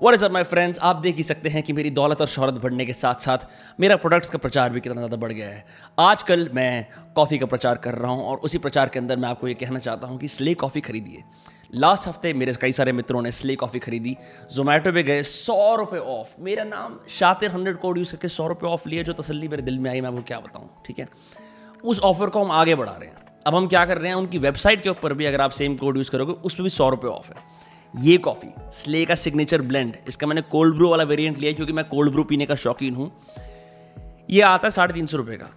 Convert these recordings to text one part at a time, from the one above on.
What is up my friends, आप देख ही सकते हैं कि मेरी दौलत और शोहरत बढ़ने के साथ साथ मेरा प्रोडक्ट्स का प्रचार भी कितना ज़्यादा बढ़ गया है। आजकल मैं कॉफ़ी का प्रचार कर रहा हूं और उसी प्रचार के अंदर मैं आपको ये कहना चाहता हूं कि स्ले कॉफ़ी खरीदिए। लास्ट हफ्ते मेरे कई सारे मित्रों ने स्ले कॉफ़ी खरीदी, जोमेटो पे गए, 100 रुपये ऑफ, मेरा नाम शातिर 100 कोड यूज़ करके 100 रुपये ऑफ लिए। जो तसल्ली मेरे दिल में आई मैं आपको क्या बताऊँ, ठीक है। उस ऑफ़र को हम आगे बढ़ा रहे हैं। अब हम क्या कर रहे हैं, उनकी वेबसाइट के ऊपर भी अगर आप सेम कोड यूज़ करोगे उस पर भी 100 रुपये ऑफ है। ये कॉफ़ी स्ले का सिग्नेचर ब्लेंड, इसका मैंने कोल्ड ब्रू वाला वेरिएंट लिया क्योंकि मैं कोल्ड ब्रू पीने का शौकीन हूँ। ये आता है 350 रुपये का,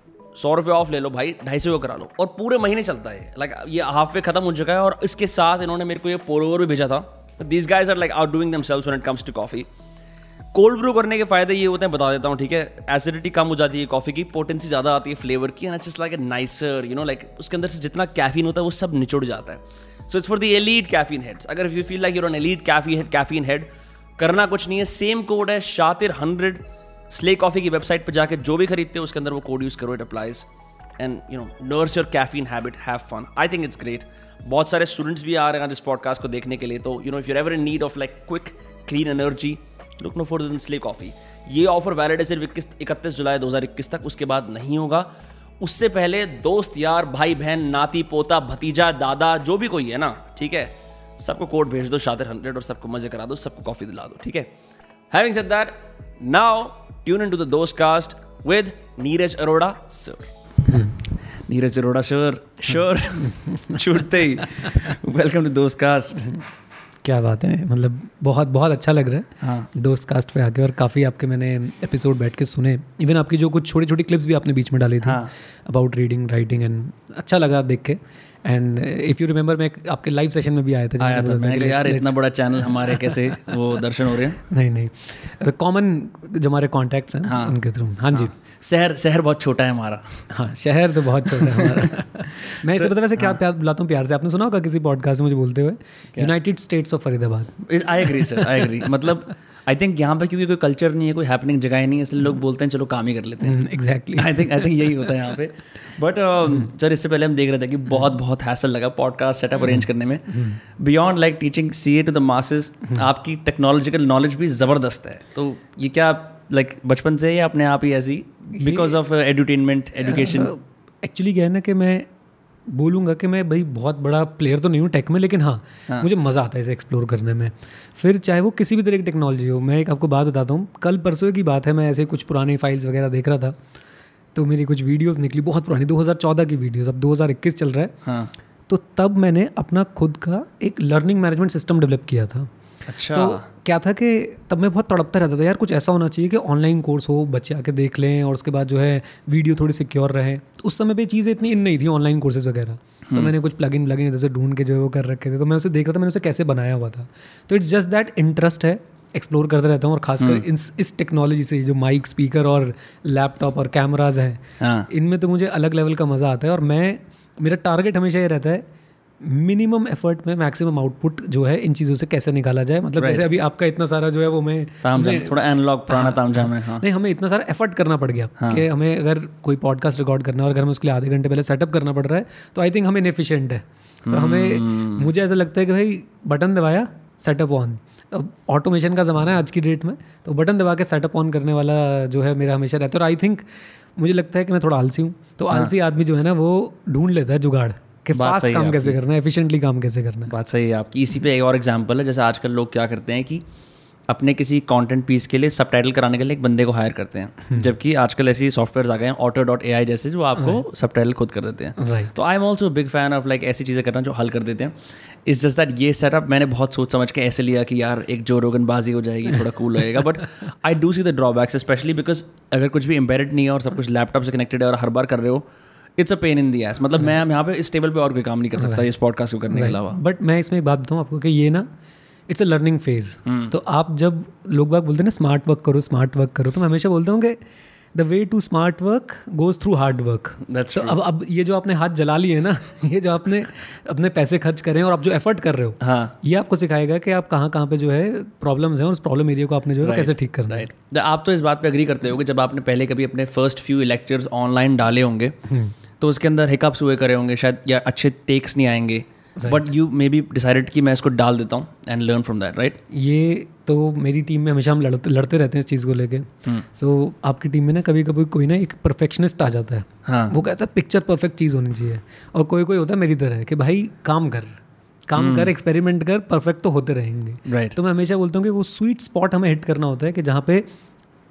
100 रुपये ऑफ ले लो भाई, 250 का करा लो और पूरे महीने चलता है। लाइक ये हाफ वे खत्म हो चुका है और इसके साथ इन्होंने मेरे को ये पोर ओवर भी भेजा था। This guys are like out doing themselves when it comes to coffee. Cold brew करने के फायदे ये होते हैं, बता देता हूँ, ठीक है। एसिडिटी कम हो जाती है कॉफ़ी की, पोटेंसी ज़्यादा आती है फ्लेवर की, and it's just like a nicer, you know, like उसके अंदर से जितना कैफीन होता है वो सब निचोड़ जाता है। So it's for the elite caffeine heads. अगर if you feel like you're an elite caffeine head, करना कुछ नहीं है, सेम कोड है शातिर 100 स्ले कॉफ़ी की वेबसाइट पर जाकर जो भी खरीदते हो उसके अंदर वो कोड यूज़ करो। It applies and you know nurse your caffeine habit, have fun. I think it's great. बहुत सारे स्टूडेंट्स भी आ रहे हैं इस पॉडकास्ट को देखने के लिए, तो you know if you're ever in need of like quick clean energy, look no for slay coffee. ये ऑफर वैलिड है सिर्फ 31 जुलाई 2021 तक, उसके बाद नहीं होगा। उससे पहले दोस्त यार, भाई बहन, नाती पोता, भतीजा, दादा, जो भी कोई है ना, ठीक है, सबको कोड भेज दो शातिर 100 और सबको मजे करा दो, सबको कॉफ़ी दिला दो, ठीक है। Having said that, now tune in to the Dost cast with Neeraj Arora sir. Neeraj Arora sir, sure छूटते ही वेलकम टू दोस्त कास्ट। क्या बात है, मतलब बहुत बहुत अच्छा लग रहा है हाँ। दोस्त कास्ट पे आके, और काफ़ी आपके मैंने एपिसोड बैठ के सुने, इवन आपकी जो कुछ छोटी छोटी क्लिप्स भी आपने बीच में डाली थी अबाउट रीडिंग राइटिंग, एंड अच्छा लगा देख के। एंड इफ़ यू रिमेंबर, मैं आपके लाइव सेशन में भी आया था। मैंने कहा यार इतना बड़ा चैनल हमारे कैसे वो दर्शन हो रहे हैं। नहीं, कॉमन जो हमारे कॉन्टैक्ट्स हैं हाँ। उनके थ्रू हाँ जी। शहर बहुत छोटा है हमारा, हाँ शहर तो बहुत छोटा है हमारा। मैं इसे पता वैसे क्या प्यार बुलाता हूँ प्यार से, आपने सुना होगा किसी पॉडकास्ट में मुझे बोलते हुए United States of Faridabad. I agree sir, I agree. मतलब आई थिंक यहाँ पे क्योंकि कोई कल्चर नहीं है, कोई हैपनिंग जगह नहीं है, इसलिए लोग बोलते हैं चलो काम ही कर लेते हैं। एग्जैक्टली, आई थिंक यही होता है यहाँ पे। बट सर इससे पहले हम देख रहे थे कि बहुत हैसल लगा पॉडकास्ट सेटअप अरेंज करने में। Beyond like teaching CA to the masses, आपकी टेक्नोलॉजिकल नॉलेज भी ज़बरदस्त है। तो ये क्या लाइक बचपन से या अपने आप ही ऐसी because of edutainment education? Actually क्या है ना कि मैं बोलूँगा कि मैं भाई बहुत बड़ा प्लेयर तो नहीं हूँ टेक में, लेकिन हाँ मुझे मज़ा आता है इसे एक्सप्लोर करने में, फिर चाहे वो किसी भी तरह की टेक्नोलॉजी हो। मैं एक आपको बात बताता हूँ, कल परसों की बात है, मैं ऐसे कुछ पुराने फाइल्स वगैरह देख रहा था तो मेरी कुछ वीडियोस निकली बहुत पुरानी, 2014 की वीडियोस, अब 2021 चल रहा है हाँ। तो तब मैंने अपना खुद का एक लर्निंग मैनेजमेंट सिस्टम डेवलप किया था। अच्छा, तो क्या था कि तब मैं बहुत तड़पता रहता था यार कुछ ऐसा होना चाहिए कि ऑनलाइन कोर्स हो, बच्चे आके देख लें और उसके बाद जो है वीडियो थोड़ी सिक्योर रहे। तो उस समय पर चीज़ें इतनी इन नहीं थी ऑनलाइन कोर्सेज वगैरह, तो मैंने कुछ प्लग इन इधर से ढूंढ के जो है वो कर रखे थे, तो मैं उसे देख रहा था मैंने उसे कैसे बनाया हुआ था। तो इट्स जस्ट दैट इंटरेस्ट है, एक्सप्लोर करता रहता हूँ, और खासकर इस टेक्नोलॉजी से जो माइक स्पीकर और लैपटॉप और कैमराज हैं इनमें तो मुझे अलग लेवल का मज़ा आता है। और मेरा टारगेट हमेशा ये रहता है मिनिमम एफर्ट में मैक्सिमम आउटपुट जो है इन चीज़ों से कैसे निकाला जाए। मतलब जैसे अभी आपका इतना सारा जो है वो मैं थोड़ा एनालॉग पुराना तामझाम है हाँ। नहीं, हमें इतना सारा एफर्ट करना पड़ गया कि हमें अगर कोई पॉडकास्ट रिकॉर्ड करना है और अगर हमें उसके लिए आधे घंटे पहले सेटअप करना पड़ रहा है तो आई थिंक हम इनएफिशिएंट है। तो हमें मुझे ऐसा लगता है कि भाई बटन दबाया सेटअप ऑन, अब ऑटोमेशन का ज़माना है आज की डेट में, तो बटन दबा के सेटअप ऑन करने वाला जो है मेरा हमेशा रहता है। और आई थिंक मुझे लगता है कि मैं थोड़ा आलसी हूँ, तो आलसी आदमी जो है ना वो ढूंढ लेता है जुगाड़ कि फास्ट काम कैसे करना है, एफिशिएंटली काम कैसे करना है। बात सही है आपकी। इसी पे एक और एग्जांपल है, जैसे आजकल लोग क्या करते हैं कि अपने किसी कंटेंट पीस के लिए सबटाइटल कराने के लिए एक बंदे को हायर करते हैं, जबकि आजकल ऐसी सॉफ्टवेयर आ गए हैं auto.ai जैसे, जो आपको सबटाइटल खुद कर देते हैं। तो I am also big fan of like ऐसी चीज़ें करना जो हल कर देते हैं। इट्स जस्ट दैट ये सेटअप मैंने बहुत सोच समझ के ऐसे लिया कि यार एक जो रोगनबाजी हो जाएगी, थोड़ा कूल लगेगा, but I do see the drawbacks, specially because अगर कुछ भी एम्बेडेड नहीं है और सब कुछ लैपटॉप से कनेक्टेड है और हर बार कर रहे हो, it's a pain in the ass. मतलब मैं यहाँ पे इस टेबल पे और कोई काम नहीं कर सकता इस पॉडकास्ट को करने के अलावा। बट मैं इसमें एक बात बताऊँ आपको कि ये ना इट्स अ लर्निंग फेज। तो आप जब लोग बाग बोलते हैं ना स्मार्ट वर्क करो, तो मैं हमेशा बोलता हूँ कि the way to smart work goes through hard work. तो अब ये जो आपने हाथ जला लिए है ना, ये जो आपने अपने पैसे खर्च करें और आप जो एफर्ट कर रहे हो हाँ, ये आपको सिखाएगा कि आप कहाँ कहाँ पे जो है प्रॉब्लम्स हैं और उस प्रॉब्लम एरिया को आपने जो है कैसे ठीक करना है। आप तो इस बात पे एग्री करते होगे, जब आपने पहले कभी अपने फर्स्ट फ्यू लेक्चर्स ऑनलाइन डाले होंगे तो उसके अंदर हिकअप्स हुए करे होंगे शायद, या अच्छे टेक्स नहीं आएंगे but you may be decided कि मैं इसको डाल देता हूँ and learn from that, right? ये तो मेरी टीम में हमेशा हम लड़ते रहते हैं इस चीज़ को लेके। सो आपकी टीम में ना कभी कभी कोई ना एक परफेक्शनिस्ट आ जाता है, वो कहता है पिक्चर परफेक्ट चीज़ होनी चाहिए, और कोई कोई होता है मेरी तरह कि भाई काम कर, एक्सपेरिमेंट कर, परफेक्ट तो होते रहेंगे, राइट? तो मैं हमेशा बोलता हूँ कि वो स्वीट स्पॉट हमें हिट करना होता है कि जहाँ पे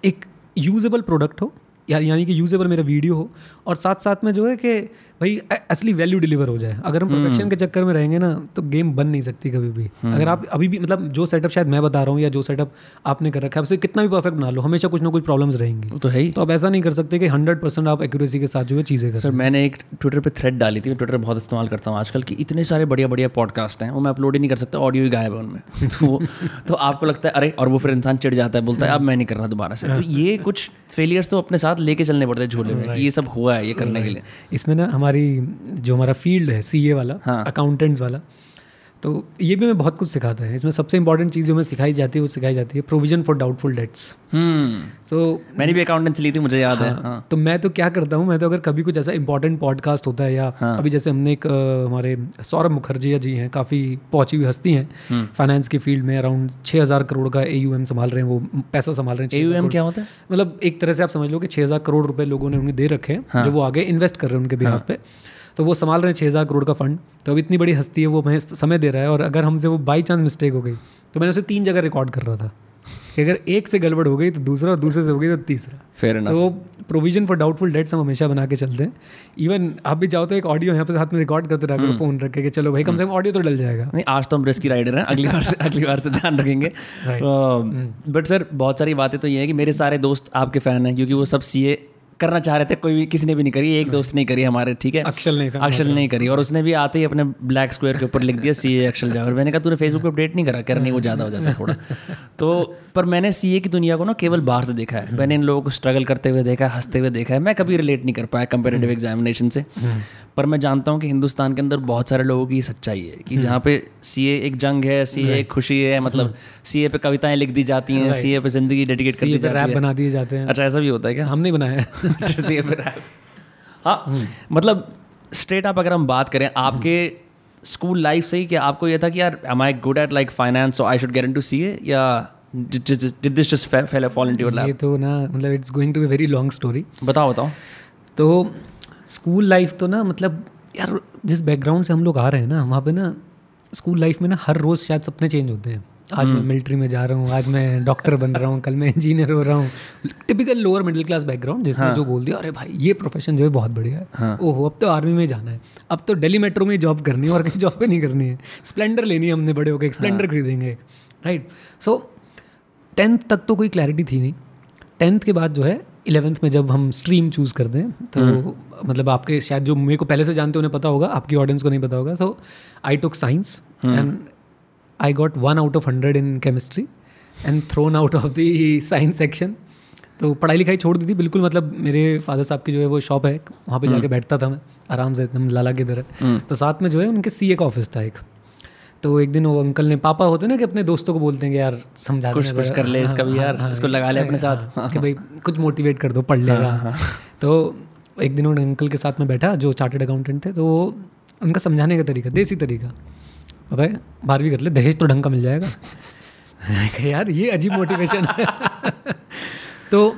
एक यूजेबल प्रोडक्ट हो, यानी कि यूजेबल मेरा वीडियो हो, और साथ साथ में जो है कि भाई असली वैल्यू डिलीवर हो जाए। अगर हम परफेक्शन के चक्कर में रहेंगे ना तो गेम बन नहीं सकती कभी भी। अगर आप अभी भी मतलब जो सेटअप शायद मैं बता रहा हूँ या जो सेटअप आपने कर रखा है, आपसे कितना भी परफेक्ट बना लो, हमेशा कुछ ना कुछ प्रॉब्लम्स रहेंगी। तो है ही, तो आप ऐसा नहीं कर सकते कि 100% आप एक्यूरेसी के साथ जो है चीज़ें करें। सर मैंने एक ट्विटर पर थ्रेड डाली थी, मैं ट्विटर बहुत इस्तेमाल करता हूँ आजकल, कि इतने सारे बढ़िया बढ़िया पॉडकास्ट हैं वो मैं अपलोड ही नहीं कर सकता, ऑडियो ही गायब है उनमें। तो आपको लगता है अरे, और वो फिर इंसान चिढ़ जाता है, बोलता है अब मैं नहीं कर रहा दोबारा से। तो ये कुछ फेलियर्स तो अपने साथ लेके चलने पड़ते हैं झोले में, ये सब हुआ है ये करने के लिए। इसमें ना हमारी जो हमारा फील्ड है सीए वाला, अकाउंटेंट्स वाला, तो ये भी हमें बहुत कुछ सिखाता है। इसमें सबसे इंपॉर्टेंट चीज़ जो हमें सिखाई जाती है वो सिखाई जाती है provision for doubtful debts. So मैंने भी अकाउंटेंट्स ली थी, मुझे याद है। तो मैं तो क्या करता हूँ, मैं तो अगर कभी कुछ ऐसा इंपॉर्टेंट पॉडकास्ट होता है या अभी जैसे हमने एक हमारे सौरभ मुखर्जी जी हैं, काफ़ी पहुँची हुई हस्ती हैं फाइनेंस की फील्ड में, अराउंड 6,000 करोड़ का AUM संभाल रहे हैं, वो पैसा संभाल रहे हैं। AUM क्या होता है? मतलब एक तरह से आप समझ लो कि 6,000 करोड़ रुपये लोगों ने उन्हें दे रखे हैं जो वो आगे इन्वेस्ट कर रहे हैं उनके बिहाफ पे, तो वो संभाल रहे हैं 6,000 करोड़ का फंड। तो अब इतनी बड़ी हस्ती है, वो हमें समय दे रहा है, और अगर हमसे वो बाई चांस मिस्टेक हो गई तो मैंने उसे 3 जगह रिकॉर्ड कर रहा था कि अगर एक से गड़बड़ हो गई तो दूसरा, और दूसरे से हो गई तो तीसरा। Fair enough. तो प्रोविजन फॉर डाउटफुल डेट्स हम हमेशा बना के चलते हैं। इवन आप भी जाओ तो एक ऑडियो यहाँ पे साथ में रिकॉर्ड करते रहा करो, फोन रख के, चलो भाई कम से कम ऑडियो तो डल जाएगा। नहीं, आज तो हम रिस्की राइडर हैं, अगली बार से ध्यान रखेंगे। बट सर बहुत सारी बातें तो ये है कि मेरे सारे दोस्त आपके फ़ैन हैं, क्योंकि वो सब सीए करना चाह रहे थे, कोई भी किसी ने भी नहीं करी, एक दोस्त नहीं करी हमारे, ठीक है, अक्षल नहीं करी, और उसने भी आते ही अपने ब्लैक स्क्वायर के ऊपर लिख दिया सीए अक्षल जावर। मैंने कहा तूने फेसबुक पे अपडेट नहीं करा, कह रहा नहीं वो ज़्यादा हो जाता है थोड़ा। तो पर मैंने सीए की दुनिया को ना केवल बाहर से देखा है, मैंने इन लोगों को स्ट्रगल करते हुए देखा है, हंसते हुए देखा है। मैं कभी रिलेट नहीं कर पाया कंपेरेटिव एग्जामिनेशन से, पर मैं जानता हूँ कि हिंदुस्तान के अंदर बहुत सारे लोगों की सच्चाई है कि जहाँ पे सीए एक जंग है, सीए एक खुशी है, मतलब सीए पे कविताएं लिख दी जाती हैं, सीए पे जिंदगी डेडिकेट कर दी जाती है, रैप बना दिए जाते हैं। अच्छा ऐसा भी होता है क्या? हम नहीं बनाया सीए पे रैप। हाँ मतलब स्ट्रेट आप अगर हम बात करें आपके स्कूल लाइफ से ही, क्या आपको ये था कि यार am I good at like finance so I should get into CA, या did this just fall into your lap? ये तो ना मतलब it's going to be very long story. बताओ। तो स्कूल लाइफ तो ना मतलब यार जिस बैकग्राउंड से हम लोग आ रहे हैं ना, वहाँ पे ना स्कूल लाइफ में ना हर रोज़ शायद सपने चेंज होते हैं। आज मैं मिलिट्री में जा रहा हूँ, आज मैं डॉक्टर बन रहा हूँ, कल मैं इंजीनियर हो रहा हूँ। Typical lower middle class background, जिसमें जो बोल दिया अरे भाई ये प्रोफेशन जो है बहुत बढ़िया है, ओहो अब तो आर्मी में जाना है, अब तो दिल्ली मेट्रो में जॉब करनी है और कहीं जॉब नहीं करनी है, स्प्लेंडर लेनी है हमने, बड़े होकर स्प्लेंडर खरीदेंगे, राइट? सो 10th तक तो कोई क्लैरिटी थी नहीं। 10th के बाद जो है 11th में जब हम स्ट्रीम चूज़ करते हैं तो मतलब आपके शायद जो मेरे को पहले से जानते उन्हें पता होगा, आपकी ऑडियंस को नहीं पता होगा। So I took science and I got 1 out of 100 in chemistry and thrown out of the science section. तो पढ़ाई लिखाई छोड़ दी थी बिल्कुल, मतलब मेरे फादर साहब की जो है वो शॉप है, वहाँ पे जाके बैठता था मैं आराम से एकदम लाला की तरह। तो साथ में जो है उनके सीए का ऑफिस था एक। तो एक दिन वो अंकल ने, पापा होते ना कि अपने दोस्तों को बोलते हैं कि यार समझा कुछ कर ले इसका भी, यार इसको लगा ले अपने साथ कि भाई कुछ मोटिवेट कर दो, पढ़ लेगा। तो एक दिन उन अंकल के साथ में बैठा जो चार्टर्ड अकाउंटेंट थे, तो वो उनका समझाने का तरीका देसी तरीका, पता है 12वीं कर ले, दहेज तो ढंग का मिल जाएगा। यार ये अजीब मोटिवेशन है। तो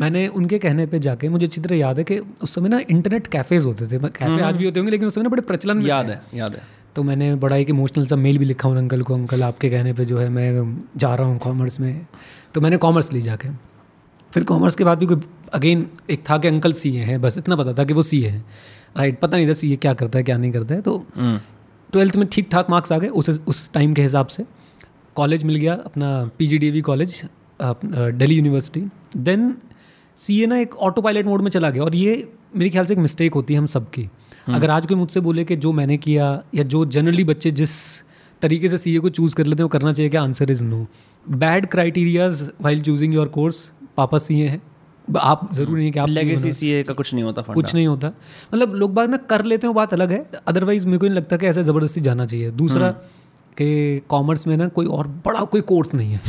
मैंने उनके कहने पे जाके, मुझे अच्छी तरह याद है कि उस समय ना इंटरनेट कैफ़ेज़ होते थे, कैफ़े आज भी होते होंगे लेकिन उस समय ना बड़े प्रचलन, याद है। तो मैंने बड़ा एक इमोशनल सा मेल भी लिखा उन अंकल को, अंकल आपके कहने पे जो है मैं जा रहा हूँ कॉमर्स में। तो मैंने कॉमर्स ली जाके, फिर कॉमर्स के बाद भी कोई अगेन एक था कि अंकल सीए हैं, बस इतना पता था कि वो सीए हैं, राइट? पता नहीं था सीए क्या करता है क्या नहीं करता है। तो 12th में ठीक ठाक मार्क्स आ गए उस टाइम के हिसाब से। कॉलेज मिल गया अपना PGDV college, Delhi university. Then CA ना एक ऑटो पायलट मोड में चला गया, और ये मेरे ख्याल से एक मिस्टेक होती है हम सब की। अगर आज कोई मुझसे बोले कि जो मैंने किया या जो जनरली बच्चे जिस तरीके से सीए को चूज़ कर लेते हैं वो करना चाहिए क्या, answer is no. Bad criterias while choosing your course. पापा सीए हैं, आप ज़रूरी नहीं कि आप लेगेसी सीए का कुछ नहीं होता, कुछ नहीं होता। मतलब लोग बाग ना कर लेते हैं वो बात अलग है, अदरवाइज़ मेरे को नहीं लगता कि ऐसे ज़बरदस्ती जाना चाहिए। दूसरा कि कॉमर्स में ना कोई और बड़ा कोई कोर्स नहीं है,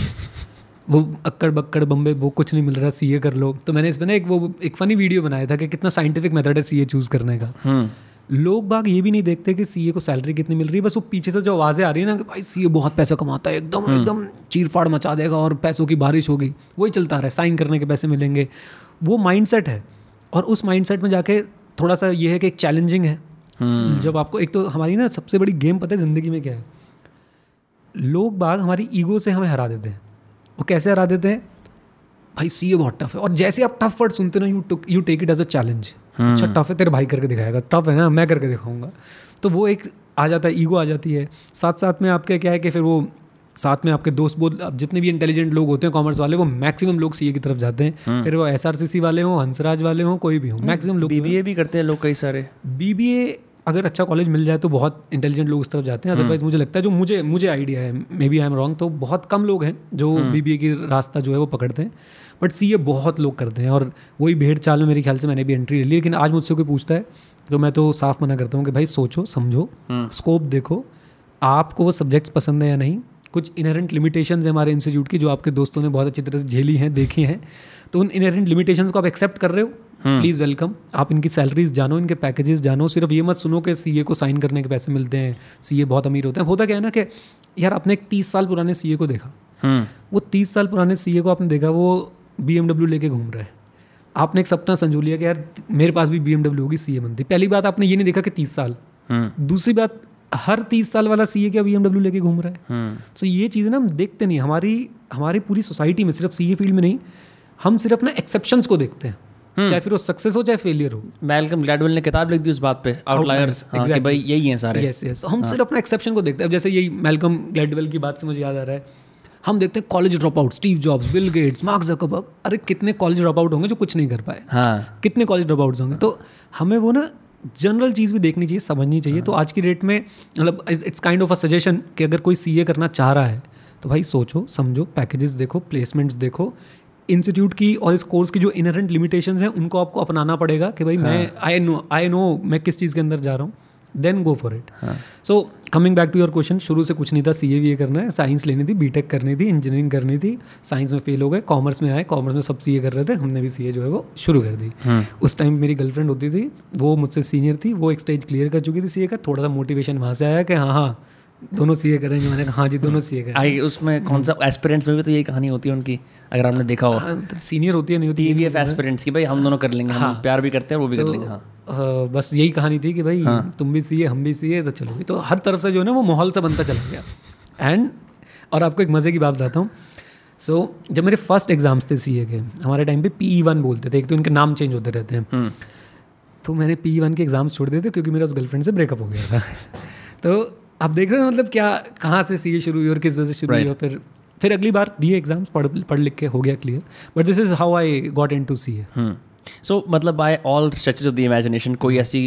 वो अक्कड़ बक्कड़ बम्बे वो कुछ नहीं मिल रहा, सीए कर लो। तो मैंने इसमें ना एक फनी वीडियो बनाया था कि कितना साइंटिफिक मेथड है सीए चूज़ करने का। लोग बाग ये भी नहीं देखते कि सीए को सैलरी कितनी मिल रही है, बस वो पीछे से जो आवाज़ें आ रही है ना कि भाई सीए बहुत पैसा कमाता है, एकदम एकदम चीरफाड़ मचा देगा और पैसों की बारिश होगी, वही चलता रहा है, साइन करने के पैसे मिलेंगे, वो माइंडसेट है। और उस माइंडसेट में जाके थोड़ा सा ये है कि एक चैलेंजिंग है जब आपको, एक तो हमारी ना सबसे बड़ी गेम पता है ज़िंदगी में क्या है, लोग बाग हमारी ईगो से हमें हरा देते हैं। वो कैसे हरा देते हैं, भाई सीए बहुत टफ है, और जैसे आप टफ वर्ड सुनते ना you take it as a challenge, अच्छा टफ है, तेरे भाई करके दिखाएगा, टफ है ना मैं करके दिखाऊंगा, तो वो एक आ जाता है, ईगो आ जाती है। साथ साथ में आपके क्या है कि फिर वो साथ में आपके दोस्त बोल, अब जितने भी इंटेलिजेंट लोग होते हैं कॉमर्स वाले, वो मैक्सिमम लोग सीए की तरफ जाते हैं, फिर वो एसआरसीसी वाले हों, हंसराज वाले हों, कोई भी हों, मैक्सिमम लोग बीबीए भी करते हैं लोग, कई सारे बीबीए अगर अच्छा कॉलेज मिल जाए तो बहुत इंटेलिजेंट लोग उस तरफ जाते हैं, अदरवाइज मुझे लगता है, जो मुझे मुझे आइडिया है, may be I am wrong, तो बहुत कम लोग हैं जो बीबीए की रास्ता जो है वो पकड़ते हैं, बट सीए बहुत लोग करते हैं। और वही भेड़ चाल में मेरे ख्याल से मैंने भी एंट्री ले ली, लेकिन आज मुझसे कोई पूछता है तो मैं तो साफ मना करता हूँ कि भाई सोचो समझो, स्कोप देखो, आपको वो सब्जेक्ट्स पसंद है या नहीं, कुछ इनहेरेंट लिमिटेशंस है हमारे इंस्टीट्यूट की जो आपके दोस्तों ने बहुत अच्छी तरह से झेली हैं, देखी हैं, तो उन इनहेरेंट लिमिटेशंस को आप एक्सेप्ट कर रहे हो, प्लीज़ वेलकम, आप इनकी सैलरीज जानो, इनके पैकेजेस जानो, सिर्फ ये मत सुनो कि सीए को साइन करने के पैसे मिलते हैं, सीए बहुत अमीर होते हैं। होता क्या है ना कि यार आपने एक 30 साल पुराने सीए को देखा, वो 30 साल पुराने सीए को आपने देखा, वो BMW लेके घूम रहे हैं, आपने एक सपना संजो लिया कि यार मेरे पास भी BMW होगी, सीए बनती। पहली बात आपने ये नहीं देखा कि 30 साल, दूसरी बात हर 30 साल वाला सीए क्या BMW लेके घूम रहा है। तो ये चीज़ें ना हम देखते नहीं, हमारी पूरी सोसाइटी में, सिर्फ सीए फील्ड में नहीं, हम सिर्फ ना एक्सेप्शंस को देखते हैं, चाहे फिर वो सक्सेस हो चाहे फेलियर हो। मैल्कम ग्लैडवेल ने किताब लिख दी उस बात पे, आउटलायर्स, कि भाई यही हैं सारे। यस यस, हम सिर्फ अपना एक्सेप्शन को देखते हैं। अब जैसे यही मैल्कम ग्लैडवेल की बात से मुझे याद आ रहा है, हम देखते हैं college drop out, Steve Jobs, Bill Gates, Mark Zuckerberg, अरे कितने कॉलेज ड्रॉप आउट होंगे जो कुछ नहीं कर पाए, कितने कॉलेज ड्रॉप आउट्स होंगे। तो हमें वो ना जनरल चीज़ भी देखनी चाहिए, समझनी चाहिए। तो आज की डेट में मतलब it's kind of a suggestion कि अगर कोई सीए करना चाह रहा है तो भाई सोचो समझो, पैकेजेस देखो, प्लेसमेंट्स देखो, इंस्टीट्यूट की और इस कोर्स की जो इनहेरेंट लिमिटेशंस हैं उनको आपको अपनाना पड़ेगा कि भाई मैं आई नो मैं किस चीज़ के अंदर जा रहा हूँ, then go for it. So coming back to your question, शुरू से कुछ नहीं था, सीए वीए करना है, साइंस लेनी थी, बीटेक करनी थी, इंजीनियरिंग करनी थी, साइंस में फेल हो गए, कॉमर्स में आए, कॉमर्स में सब सीए कर रहे थे, हमने भी सीए जो है वो शुरू कर दी। उस टाइम मेरी गर्लफ्रेंड होती थी, वो मुझसे सीनियर थी, वो एक स्टेज क्लियर कर चुकी थी सीए का, थोड़ा सा मोटिवेशन वहाँ से आया कि हाँ दोनों सीए करेंगे। मैंने कहा हाँ जी दोनों सीए करेंगे। आई उसमें कौन सा एस्पिरेंट्स में भी तो यही कहानी होती है उनकी, अगर आपने देखा हो, सीनियर होती है नहीं होती ईवीएफ एस्पिरेंट्स की, भाई हम दोनों कर लेंगे, हम प्यार भी करते हैं वो भी कर लेंगे। बस यही कहानी थी कि भाई तुम भी सीए हम भी सीए, तो चलोगे, तो हर तरफ से जो है ना वो माहौल सा बनता चला गया। एंड और आपको एक मज़े की बात बताता हूँ, सो जब मेरे फर्स्ट एग्जाम्स थे सीए के, हमारे टाइम पे PE1 बोलते थे, एक तो इनके नाम चेंज होते रहते हैं, तो मैंने PE1 के एग्ज़ाम्स छोड़ दिए थे क्योंकि मेरा उस गर्लफ्रेंड से ब्रेकअप हो गया था। तो आप देख रहे हो मतलब क्या, कहाँ से सीए शुरू हुई और किस वजह से शुरू हुई। और फिर अगली बार दिए एग्जाम्स, पढ़ लिख के हो गया clear, but this is how I got into CA. So मतलब by all stretches of the imagination कोई ऐसी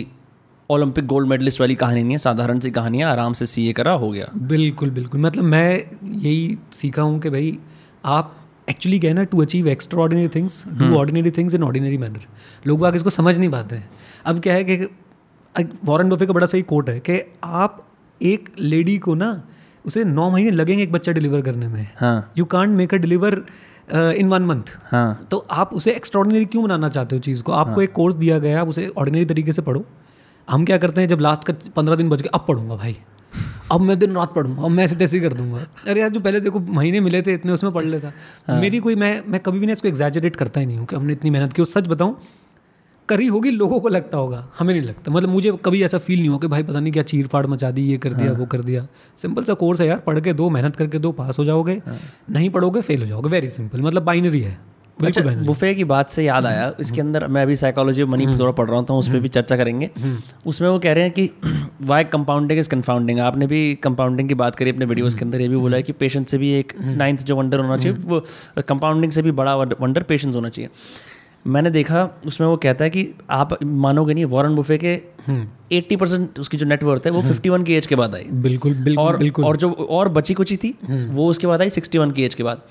ओलंपिक गोल्ड मेडलिस्ट वाली कहानी नहीं है, साधारण सी कहानियाँ, आराम से सीए करा हो गया। बिल्कुल बिल्कुल, मतलब मैं यही सीखा हूँ कि भाई आप एक्चुअली क्या है ना, to achieve extraordinary things do ordinary things in ordinary manner. लोग आगे इसको समझ नहीं पाते हैं। अब क्या है कि वॉरेन बफे का बड़ा सही कोट है कि आप एक लेडी को ना उसे 9 महीने लगेंगे एक बच्चा डिलीवर करने में, you can't make a deliver in 1 month. तो आप उसे एक्स्ट्राऑर्डिनरी क्यों बनाना चाहते हो चीज़ को? आपको एक कोर्स दिया गया, आप उसे ऑर्डिनरी तरीके से पढ़ो। हम क्या करते हैं, जब लास्ट का 15 दिन बच गए, अब पढ़ूंगा भाई, अब मैं दिन रात पढ़ूंगा, अब मैं ऐसे तैसे ही कर दूंगा। अरे यार जो पहले देखो महीने मिले थे इतने, उसमें पढ़ लेता। मेरी कोई मैं कभी भी ना इसको एग्जैजरेट करता ही नहीं हूँ कि हमने इतनी मेहनत की। सच बताऊँ करी होगी, लोगों को लगता होगा, हमें नहीं लगता। मतलब मुझे कभी ऐसा फील नहीं हुआ कि भाई पता नहीं क्या चीर फाड़ मचा दी, ये कर दिया वो कर दिया। सिंपल सा कोर्स है यार, पढ़ के दो, मेहनत करके दो, पास हो जाओगे, नहीं पढ़ोगे फेल हो जाओगे, वेरी सिंपल। मतलब बाइनरी है। अच्छा, बुफे की बात से याद आया, इसके अंदर मैं अभी साइकोलॉजी ऑफ मनी थोड़ा पढ़ रहा हूँ, उस पर भी चर्चा करेंगे। उसमें वो कह रहे हैं कि वाई कंपाउंडिंग इज कन्फाउंडिंग। आपने भी कंपाउंडिंग की बात करी अपने वीडियोज़ के अंदर, ये भी बोला है कि पेशेंस से भी एक 9th जो वंडर होना चाहिए, वो कंपाउंडिंग से भी बड़ा वंडर पेशेंस होना चाहिए। मैंने देखा उसमें वो कहता है कि आप मानोगे नहीं, वॉरेन बुफे के 80% उसकी जो नेटवर्थ है वो 51 की एज के बाद आई। बिल्कुल बिल्कुल। और जो और बची कुची थी वो उसके बाद आई 61 की एज के बाद।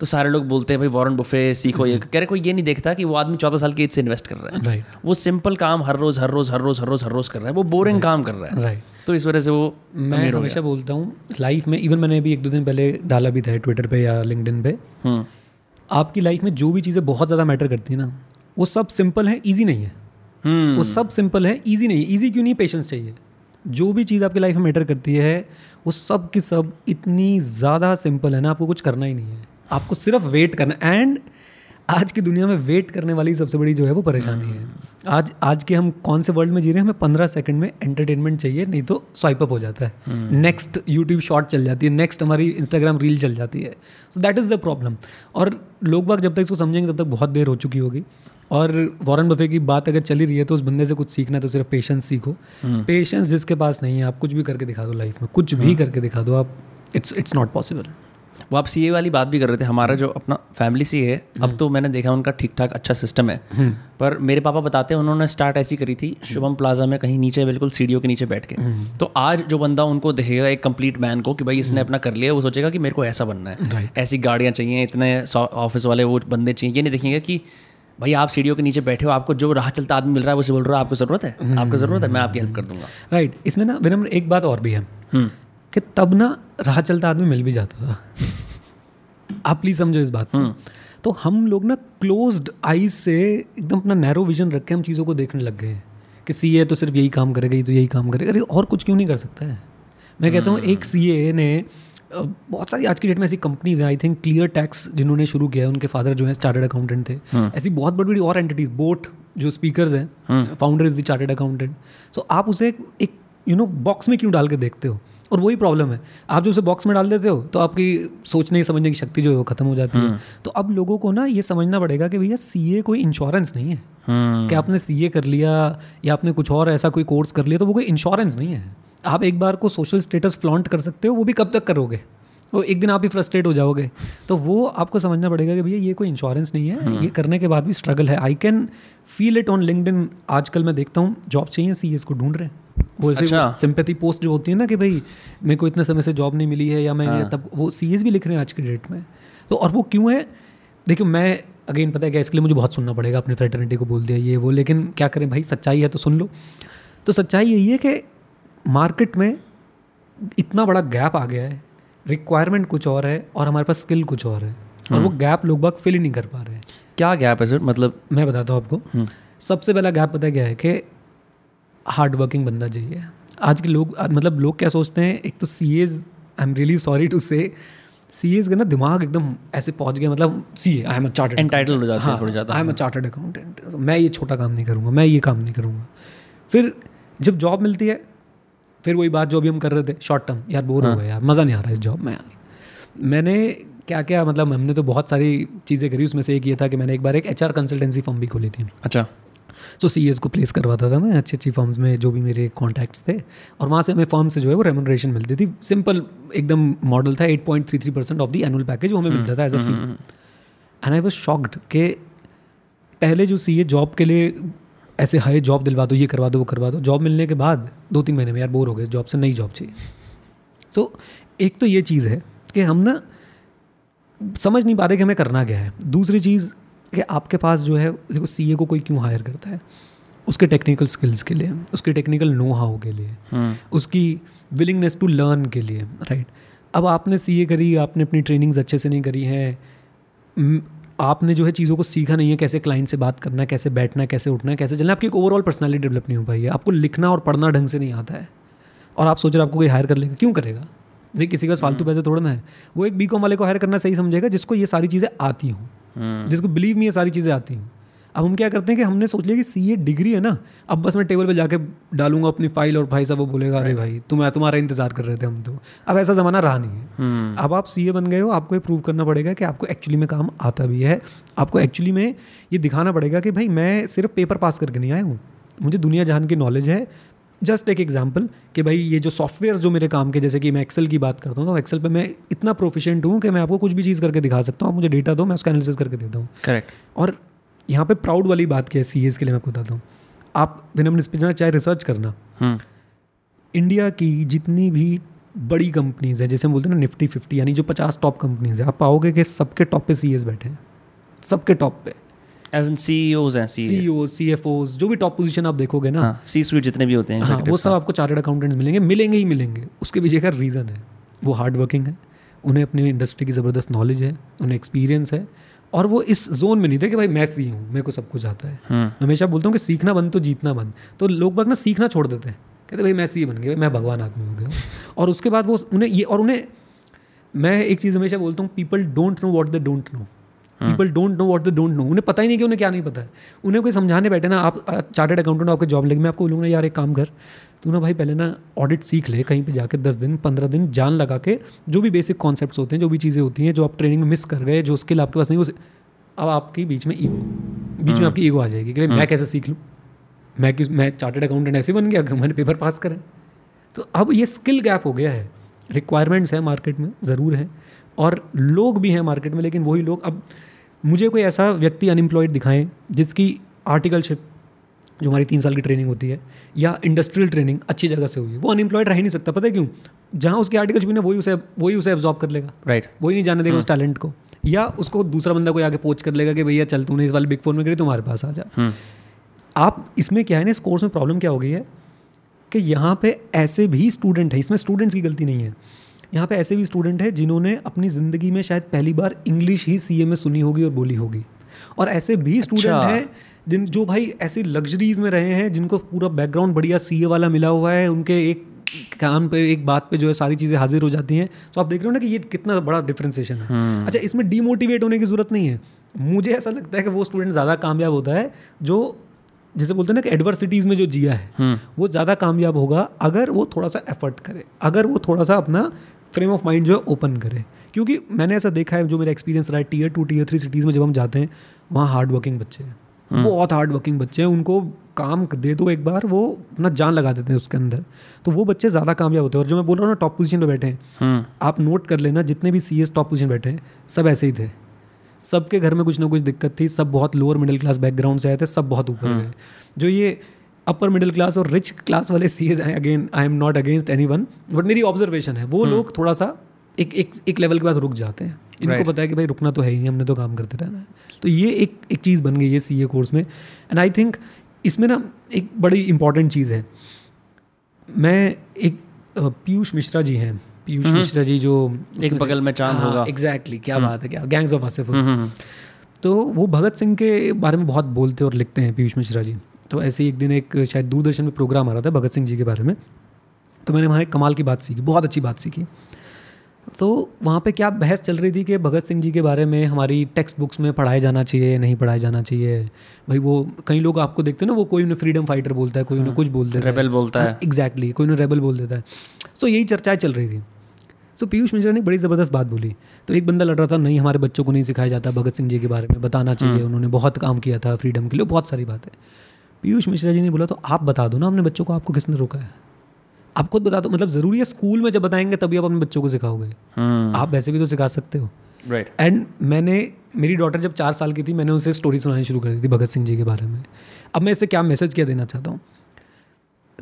तो सारे लोग बोलते हैं भाई वॉरेन बुफे सीखो, ये कह रहे, कोई ये नहीं देखता कि वो आदमी 14 साल की एज से इन्वेस्ट कर रहा है। वो सिंपल काम हर रोज़ कर रहा है, वो बोरिंग काम कर रहा है। तो इस वजह से वो, मैं हमेशा बोलता हूँ लाइफ में, इवन मैंने अभी 1-2 दिन पहले डाला भी था ट्विटर पर या लिंक्डइन पे, आपकी लाइफ में जो भी चीज़ें बहुत ज़्यादा मैटर करती हैं ना, वो सब सिंपल हैं, ईजी नहीं है। वो सब सिंपल है, ईजी नहीं है। ईजी क्यों नहीं है? पेशेंस चाहिए। जो भी चीज़ आपकी लाइफ में मैटर करती है वो सब की सब इतनी ज़्यादा सिंपल है ना, आपको कुछ करना ही नहीं है, आपको सिर्फ वेट करना। एंड आज की दुनिया में वेट करने वाली सबसे बड़ी जो है वो परेशानी है। आज के हम कौन से वर्ल्ड में जी रहे हैं, हमें 15 सेकंड में एंटरटेनमेंट चाहिए, नहीं तो स्वाइप अप हो जाता है, नेक्स्ट यूट्यूब शॉर्ट चल जाती है, नेक्स्ट हमारी इंस्टाग्राम रील चल जाती है। So that is the problem. और लोग बाग जब तक इसको समझेंगे तब तक बहुत देर हो चुकी होगी। और वॉरेन बफेट की बात अगर चली रही है तो उस बंदे से कुछ सीखना है तो सिर्फ पेशेंस सीखो। पेशेंस जिसके पास नहीं है, आप कुछ भी करके दिखा दो, लाइफ में कुछ भी करके दिखा दो आप, इट्स नॉट पॉसिबल। वो आप सीए वाली बात भी कर रहे थे, हमारा जो अपना फैमिली सीए है, अब तो मैंने देखा उनका ठीक ठाक अच्छा सिस्टम है, पर मेरे पापा बताते हैं उन्होंने स्टार्ट ऐसी करी थी शुभम प्लाजा में कहीं नीचे, बिल्कुल सीढ़ियों के नीचे बैठ के। तो आज जो बंदा उनको देखेगा एक कंप्लीट मैन को कि भाई इसने अपना कर लिया, वो सोचेगा कि मेरे को ऐसा बनना है, ऐसी गाड़ियाँ चाहिए, इतने ऑफिस वाले वो बंदे चाहिए। ये नहीं देखेगा कि भाई आप सीढ़ियों के नीचे बैठे हो, आपको जो राह चलता आदमी मिल रहा है उसे बोल रहा है आपको ज़रूरत है, आपको ज़रूरत है, मैं आपकी हेल्प कर दूंगा। राइट, इसमें ना विनम्र एक बात और भी है कि तब ना राह चलता आदमी मिल भी जाता था। आप प्लीज़ समझो इस बात को। तो हम लोग ना क्लोज्ड आईज से एकदम अपना नैरो विजन रख के हम चीज़ों को देखने लग गए कि सीए तो सिर्फ यही काम करेगा, ये तो यही काम करेगा, अरे और कुछ क्यों नहीं कर सकता है। मैं कहता हूँ एक सीए ने, बहुत सारी आज की डेट में ऐसी कंपनीज हैं, आई थिंक क्लियर टैक्स जिन्होंने शुरू किया है, उनके फादर जो है चार्टर्ड अकाउंटेंट थे, ऐसी बहुत बड़ी बड़ी और एंटिटीज, बोट जो स्पीकर्स हैं, founder is the chartered accountant. So आप उसे एक यू नो बॉक्स में क्यों डाल के देखते हो? और वही प्रॉब्लम है, आप जो उसे बॉक्स में डाल देते हो तो आपकी सोचने समझने की शक्ति जो है वो खत्म हो जाती है। तो अब लोगों को ना ये समझना पड़ेगा कि भैया सीए कोई इंश्योरेंस नहीं है कि आपने सीए कर लिया या आपने कुछ और ऐसा कोई कोर्स कर लिया तो वो कोई इंश्योरेंस नहीं है। आप एक बार को सोशल स्टेटस फ्लॉन्ट कर सकते हो, वो भी कब तक करोगे, वो एक दिन आप भी फ्रस्ट्रेट हो जाओगे। तो वो आपको समझना पड़ेगा कि भैया ये कोई इंश्योरेंस नहीं है, ये करने के बाद भी स्ट्रगल है। I can feel it on LinkedIn, आजकल मैं देखता हूँ जॉब चाहिए, सीएस को ढूंढ रहे हैं। वो ऐसे सिंपैथी पोस्ट जो होती है ना कि भाई मेरे को इतने समय से जॉब नहीं मिली है या मैं तब, वो सीएस भी लिख रहे हैं आज की डेट में। तो और वो क्यों है? देखिए मैं अगेन, पता है क्या, इसके लिए मुझे बहुत सुनना पड़ेगा, अपने फ्रेटर्निटी को बोल दिया ये वो, लेकिन क्या करें भाई, सच्चाई है तो सुन लो। तो सच्चाई यही है कि मार्केट में इतना बड़ा गैप आ गया है, रिक्वायरमेंट कुछ और है और हमारे पास स्किल कुछ और है, और वो गैप लोग बाग फिल ही नहीं कर पा रहे हैं। क्या गैप है सर? मतलब मैं बताता हूँ आपको, सबसे पहला गैप पता क्या है कि हार्डवर्किंग बंदा चाहिए। आज के लोग, मतलब लोग क्या सोचते हैं, एक तो CAs, I am really sorry to say, CAs का ना दिमाग एकदम ऐसे पहुंच गया, मतलब CA I am a chartered entitled हो जाता है, थोड़ा ज्यादा I am a chartered accountant, मैं ये छोटा काम नहीं करूँगा, मैं ये काम नहीं करूँगा। फिर जब जॉब मिलती है, फिर वही बात जो अभी हम कर रहे थे, शॉर्ट टर्म, यार बोर हो गया यार, मज़ा नहीं आ रहा इस जॉब में यार। मैंने क्या क्या, मतलब हमने तो बहुत सारी चीज़ें करी, उसमें से एक ये था कि मैंने एक बार एक एचआर कंसल्टेंसी फर्म भी खोली थी। अच्छा। सो सीएस को प्लेस करवाता था मैं अच्छी अच्छी फर्म्स में, जो भी मेरे कॉन्टैक्ट्स थे, और वहाँ से हमें फर्म से जो है वो रेम्यूनरेशन मिलती थी। सिंपल एकदम मॉडल था, 8.33% ऑफ द एनुअल पैकेज हमें मिलता था as a fee. And I was shocked कि पहले जो सीए जॉब के लिए ऐसे हाई जॉब दिलवा दो, ये करवा दो, वो करवा दो, जॉब मिलने के बाद 2-3 महीने में यार बोर हो गए इस जॉब से, नई जॉब चाहिए। सो एक तो ये चीज़ है कि हम ना समझ नहीं पा रहे कि हमें करना क्या है। दूसरी चीज़ कि आपके पास जो है, देखो सीए को कोई क्यों हायर करता है? उसके टेक्निकल स्किल्स के लिए, उसके टेक्निकल नो हाउ के लिए, उसकी विलिंगनेस टू लर्न के लिए। राइट, अब आपने सीए करी, आपने अपनी ट्रेनिंग्स अच्छे से नहीं करी है, आपने जो है चीज़ों को सीखा नहीं है, कैसे क्लाइंट से बात करना है, कैसे बैठना है, कैसे उठना है, कैसे चलना है, आपकी एक ओवरऑल पर्सनालिटी डेवलप नहीं हो पाई है, आपको लिखना और पढ़ना ढंग से नहीं आता है, और आप सोच रहे आपको कोई हायर कर लेगा। क्यों करेगा भाई? किसी के पास फालतू पैसे थोड़ा ना है। वो एक बीकॉम वाले को हायर करना सही समझेगा जिसको ये सारी चीज़ें आती हूँ, जिसको बिलीव में ये सारी चीज़ें आती हूँ। अब हम क्या करते हैं कि हमने सोच लिया कि सीए डिग्री है ना, अब बस मैं टेबल पे जाके डालूंगा अपनी फाइल और भाई साहब वो बोलेगा अरे भाई तुम्हारा इंतजार कर रहे थे हम तो। अब ऐसा ज़माना रहा नहीं है। अब आप सीए बन गए हो, आपको ये प्रूव करना पड़ेगा कि आपको एक्चुअली में काम आता भी है। आपको एक्चुअली में ये दिखाना पड़ेगा कि भाई मैं सिर्फ पेपर पास करके नहीं आया हूँ, मुझे दुनिया जहान की नॉलेज है। जस्ट एक एग्जाम्पल कि भाई ये जो सॉफ्टवेयर जो मेरे काम के, जैसे कि मैं एक्सेल की बात करता हूँ तो एक्सेल पे मैं इतना प्रोफिशेंट हूँ कि मैं आपको कुछ भी चीज़ करके दिखा सकता हूँ। आप मुझे डेटा दो, मैं उसका एनालिसिस करके देता हूँ। करेक्ट। और यहाँ पे प्राउड वाली बात क्या है सीएस के लिए, मैं आपको बताता हूँ। आप विनम्र इस पर चाहे रिसर्च करना, इंडिया की जितनी भी बड़ी कंपनीज हैं, जैसे हम बोलते हैं ना निफ्टी 50, यानी जो 50 टॉप कंपनीज हैं, आप पाओगे कि सबके टॉप पे सीएस बैठे हैं, सबके टॉप पे, एज इन CEOs हैं, CEO, CFOs, जो भी टॉप पोजीशन आप देखोगे ना, सी स्वीट जितने भी होते हैं, हाँ, वो सब आपको चार्टर्ड अकाउंटेंट्स मिलेंगे ही मिलेंगे। उसके पीछे का रीज़न है, वो हार्ड वर्किंग है, उन्हें अपनी इंडस्ट्री की ज़बरदस्त नॉलेज है, उन्हें एक्सपीरियंस है, और वो इस जोन में नहीं थे कि भाई मैं सी हूँ, मेरे को सब कुछ आता है। हमेशा बोलता हूँ कि सीखना बंद तो जीतना बंद। तो लोग बाग ना सीखना छोड़ देते हैं, कहते भाई मैं सी बन गया, मैं भगवान आदमी हो गया। और उसके बाद वो उन्हें ये, और उन्हें मैं एक चीज़ हमेशा बोलता हूँ, people don't know what they don't know, people don't know what they don't know. उन्हें पता ही नहीं कि उन्हें क्या नहीं पता है। उन्हें कोई समझाने बैठे ना, आप चार्टर्ड अकाउंटेंट आपके जॉब लगे, मैं आपको बोलूँगा यार एक काम कर, तू ना भाई पहले ना ऑडिट सीख ले, कहीं पे जाके 10 दिन 15 दिन जान लगा के, जो भी बेसिक कॉन्सेप्ट्स होते हैं, जो भी चीज़ें होती हैं, जो आप ट्रेनिंग में मिस कर गए, जो स्किल आपके पास नहीं, उस अब आपके बीच में आपकी ईगो आ जाएगी कि मैं कैसे सीख लूँ, मैं चार्टर्ड अकाउंटेंट ऐसे बन गया, मैंने पेपर पास करें। तो अब ये स्किल गैप हो गया है। रिक्वायरमेंट्स हैं मार्केट में, ज़रूर है, और लोग भी हैं मार्केट में, लेकिन वही लोग, अब मुझे कोई ऐसा व्यक्ति अनएम्प्लॉयड दिखाएं जिसकी आर्टिकलशिप, जो हमारी 3 साल की ट्रेनिंग होती है, या इंडस्ट्रियल ट्रेनिंग अच्छी जगह से हुई है, वो अनएम्प्लॉयड रह ही नहीं सकता। पता है क्यों? जहाँ उसकी आर्टिकलशिप है ना, वही उसे एब्जॉर्ब कर लेगा, राइट, वही नहीं जाने देगा उस टैलेंट को, या उसको दूसरा बंदा कोई आगे पोच कर लेगा कि भैया चल तूने इस वाले बिग फोर में करी, तुम्हारे पास आ जा। आप इसमें क्या है ना, इस कोर्स में प्रॉब्लम क्या हो गई है कि यहाँ पे ऐसे भी स्टूडेंट हैं, इसमें स्टूडेंट्स की गलती नहीं है, यहाँ पे ऐसे भी स्टूडेंट हैं जिन्होंने अपनी ज़िंदगी में शायद पहली बार इंग्लिश ही सीए में सुनी होगी और बोली होगी, और ऐसे भी स्टूडेंट हैं जिन, जो भाई ऐसे लग्जरीज़ में रहे हैं, जिनको पूरा बैकग्राउंड बढ़िया सीए वाला मिला हुआ है, उनके एक काम पे, एक बात पे जो है सारी चीज़ें हाजिर हो जाती हैं। तो आप देख रहे हो ना कि ये कितना बड़ा डिफ्रेंसिएशन है। अच्छा, इसमें डीमोटिवेट होने की ज़रूरत नहीं है। मुझे ऐसा लगता है कि वो स्टूडेंट ज़्यादा कामयाब होता है जो, जैसे बोलते हैं ना कि एडवर्सिटीज़ में जो जिया है, वो ज़्यादा कामयाब होगा अगर वो थोड़ा सा एफर्ट करे, अगर वो थोड़ा सा अपना फ्रेम ऑफ माइंड जो है ओपन करे। क्योंकि मैंने ऐसा देखा है, जो मेरा एक्सपीरियंस रहा है, Tier 2, Tier 3 सिटीज़ में जब हम जाते हैं, वहाँ हार्ड वर्किंग बच्चे हैं, बहुत हार्ड वर्किंग बच्चे हैं, उनको काम दे दो एक बार, वो अपना जान लगा देते हैं उसके अंदर। तो वो बच्चे ज़्यादा कामयाब होते हैं। और जो मैं बोल रहा हूँ ना, टॉप पोजीशन पे बैठे हैं, आप नोट कर लेना, जितने भी सीएस टॉप पोजीशन बैठे हैं, सब ऐसे ही थे, सबके घर में कुछ ना कुछ दिक्कत थी, सब बहुत लोअर मिडिल क्लास बैकग्राउंड से आए थे, सब बहुत ऊपर गए। जो ये अपर मिडिल क्लास और रिच क्लास वाले सीएस आए, again I am not against anyone, but मेरी ऑब्जर्वेशन है, वो लोग थोड़ा सा एक लेवल के बाद रुक जाते हैं। इनको पता है कि भाई रुकना तो है ही नहीं, हमने तो काम करते रहना है। तो ये एक चीज़ बन गई है सीए कोर्स में। एंड आई थिंक इसमें ना एक बड़ी इंपॉर्टेंट चीज़ है, मैं एक पीयूष मिश्रा जी हैं, पीयूष मिश्रा जी जो एक बगल में चांद होगा, एग्जैक्टली, क्या बात है, क्या गैंग्स ऑफ वासेपुर। तो वो भगत सिंह के बारे में बहुत बोलते और लिखते हैं पीयूष मिश्रा जी। तो ऐसे ही एक दिन एक शायद दूरदर्शन में प्रोग्राम आ रहा था भगत सिंह जी के बारे में, तो मैंने वहाँ एक कमाल की बात सीखी, बहुत अच्छी बात सीखी। तो वहाँ पे क्या बहस चल रही थी कि भगत सिंह जी के बारे में हमारी टेक्स्ट बुक्स में पढ़ाया जाना चाहिए, नहीं पढ़ाया जाना चाहिए। भाई वो कई लोग आपको देखते हैं ना, वो कोई उन्हें फ्रीडम फाइटर बोलता है, कोई उन्हें कुछ बोल देता है, रेबल बोलता है, एग्जैक्टली, कोई उन्हें रेबल बोल देता है। सो यही चर्चाएं चल रही थी। सो पीयूष मिश्रा ने बड़ी ज़बरदस्त बात बोली। तो एक बंदा लड़ रहा था, नहीं हमारे बच्चों को नहीं सिखाया जाता, भगत सिंह जी के बारे में बताना चाहिए, उन्होंने बहुत काम किया था फ्रीडम के लिए, बहुत सारी बातें। पीयूष मिश्रा जी ने बोला तो आप बता दो ना अपने बच्चों को, आपको किसने रोका है, आप खुद बता दो। मतलब ज़रूरी है स्कूल में जब बताएंगे तभी आप अपने बच्चों को सिखाओगे, आप वैसे भी तो सिखा सकते हो, राइट। एंड मैंने, मेरी डॉटर जब 4 साल की थी, मैंने उसे स्टोरी सुनानी शुरू कर दी थी भगत सिंह जी के बारे में। अब मैं इससे क्या मैसेज क्या देना चाहता हूँ,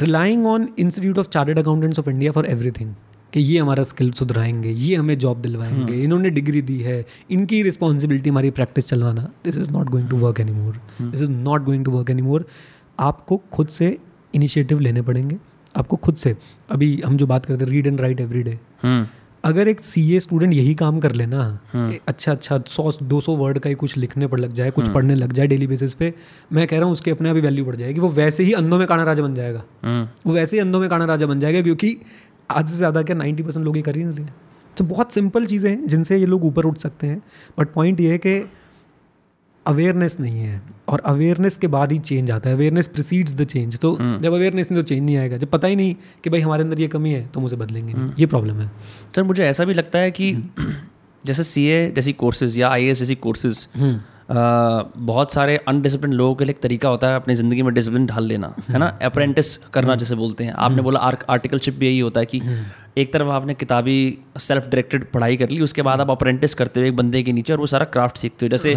relying on Institute of chartered accountants of India for everything, कि ये हमारा स्किल सुधराएंगे, ये हमें जॉब दिलवाएंगे, इन्होंने डिग्री दी है, इनकी रिस्पॉन्सिबिलिटी हमारी प्रैक्टिस चलवाना, this is not going to work any more, this is not going to work any more. आपको खुद से इनिशिएटिव लेने पड़ेंगे, आपको खुद से, अभी हम जो बात करते हैं read and write every day, अगर एक सीए स्टूडेंट यही काम कर लेना, अच्छा 100-200 वर्ड का ही कुछ लिखने पर लग जाए, कुछ पढ़ने लग जाए डेली बेसिस पे, मैं कह रहा हूँ उसके अपने आप ही वैल्यू बढ़ जाएगी। वो वैसे ही अंधों में काना राजा बन जाएगा, वो वैसे ही अंधों में काना राजा बन जाएगा, क्योंकि आज से ज़्यादा क्या 90% लोग ये कर ही नहीं रहे। तो बहुत सिंपल चीज़ें हैं जिनसे ये लोग ऊपर उठ सकते हैं, बट पॉइंट ये है कि अवेयरनेस नहीं है, और अवेयरनेस के बाद ही चेंज आता है, अवेयरनेस प्रिसीड्स द चेंज। तो जब अवेयरनेस नहीं तो चेंज नहीं आएगा। जब पता ही नहीं कि भाई हमारे अंदर ये कमी है तो मुझे बदलेंगे, ये प्रॉब्लम है। सर मुझे ऐसा भी लगता है कि जैसे सीए जैसी कोर्सेज या आईएएस जैसी कोर्सेज बहुत सारे अनडिसिप्लिन लोगों के लिए एक तरीका होता है अपनी ज़िंदगी में डिसिप्लिन ढाल लेना, है ना, अप्रेंटिस करना जैसे बोलते हैं। आपने बोला आर्टिकलशिप भी यही होता है कि एक तरफ आपने किताबी सेल्फ डायरेक्टेड पढ़ाई कर ली, उसके बाद आप अप्रेंटिस करते हो एक बंदे के नीचे और वो सारा क्राफ्ट सीखते हो, जैसे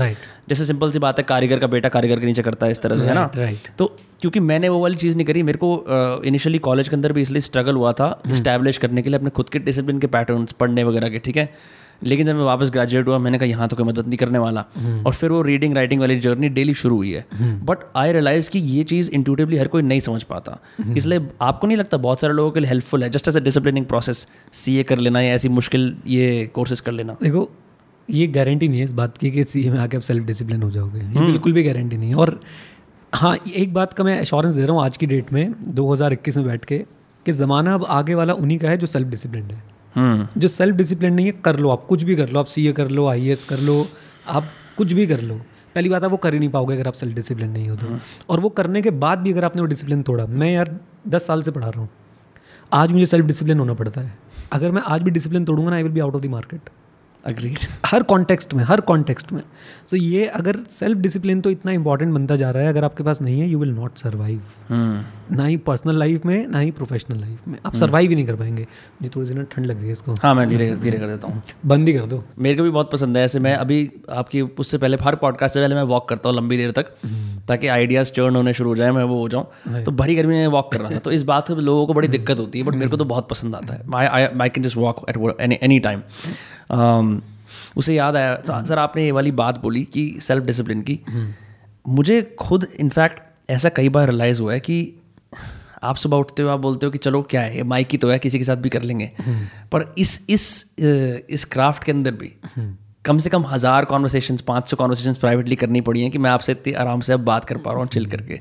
जैसे सिंपल सी बात है, कारीगर का बेटा कारीगर के नीचे करता है, इस तरह से, है ना। तो क्योंकि मैंने वो वाली चीज़ नहीं करी, मेरे को इनिशियली कॉलेज के अंदर भी इसलिए स्ट्रगल हुआ था इस्टेब्लिश करने के लिए अपने खुद के डिसिप्लिन के पैटर्न्स पढ़ने वगैरह के, ठीक है। लेकिन जब मैं वापस ग्रेजुएट हुआ, मैंने कहा यहाँ तो कोई मदद नहीं करने वाला, और फिर वो रीडिंग राइटिंग वाली जर्नी डेली शुरू हुई है। बट आई रियलाइज कि ये चीज़ इंट्यूटिवली हर कोई नहीं समझ पाता, इसलिए आपको नहीं लगता बहुत सारे लोगों के लिए हेल्पफुल है just as a disciplining process CA कर लेना या ऐसी मुश्किल ये कोर्सेज कर लेना? देखो ये गारंटी नहीं है इस बात की कि सीए में आके आप सेल्फ डिसिप्लिन हो जाओगे, ये बिल्कुल भी गारंटी नहीं है। और हाँ, एक बात का मैं एश्योरेंस दे रहा हूँ आज की डेट में 2021 में बैठ के कि ज़माना अब आगे वाला उन्हीं का है जो सेल्फ डिसिप्लिन है। जो सेल्फ डिसिप्लिन नहीं है, कर लो आप कुछ भी कर लो, आप सीए कर लो, आईएएस कर लो, आप कुछ भी कर लो, पहली बात है वो कर ही नहीं पाओगे अगर आप सेल्फ डिसिप्लिन नहीं हो तो। और वो करने के बाद भी अगर आपने वो डिसिप्लिन तोड़ा, मैं यार 10 साल से पढ़ा रहा हूँ, आज मुझे सेल्फ डिसिप्लिन होना पड़ता है। अगर मैं आज भी डिसिप्लिन तोड़ूंगा ना, I will be out of the market. Agreed, हर कॉन्टेक्स्ट में, हर कॉन्टेक्स्ट में। सो ये अगर सेल्फ डिसिप्लिन तो इतना इंपॉर्टेंट बनता जा रहा है, अगर आपके पास नहीं है यू विल नॉट सर्वाइव, ना ही पर्सनल लाइफ में ना ही प्रोफेशनल लाइफ में आप सर्वाइव ही नहीं कर पाएंगे। मुझे थोड़ी सी ना ठंड लग रही है इसको, हाँ मैं धीरे धीरे कर देता हूँ, बंद ही कर दो। मेरे को भी बहुत पसंद है ऐसे। मैं अभी आपकी उससे पहले, हर पॉडकास्ट से पहले मैं वॉक करता हूँ लंबी देर तक, ताकि आइडियाज़ टर्न होने शुरू हो जाए, मैं वो हो जाऊँ। तो भरी गर्मी में वॉक कर रहा था, तो इस बात से लोगों को बड़ी दिक्कत होती है, बट मेरे को तो बहुत पसंद आता है। I can just walk at any time. उसे याद आया सर, आपने ये वाली बात बोली कि सेल्फ डिसिप्लिन की। मुझे खुद इनफैक्ट ऐसा कई बार रियलाइज़ हुआ है कि आप सुबह उठते हो, आप बोलते हो कि चलो क्या है, माइकी तो है, किसी के साथ भी कर लेंगे, पर इस क्राफ्ट के अंदर भी कम से कम 1000 कॉन्वर्सेशंस 500 कॉन्वर्सेशंस प्राइवेटली करनी पड़ी हैं कि मैं आपसे इतनी आराम से अब बात कर पा रहा हूँ चिल करके।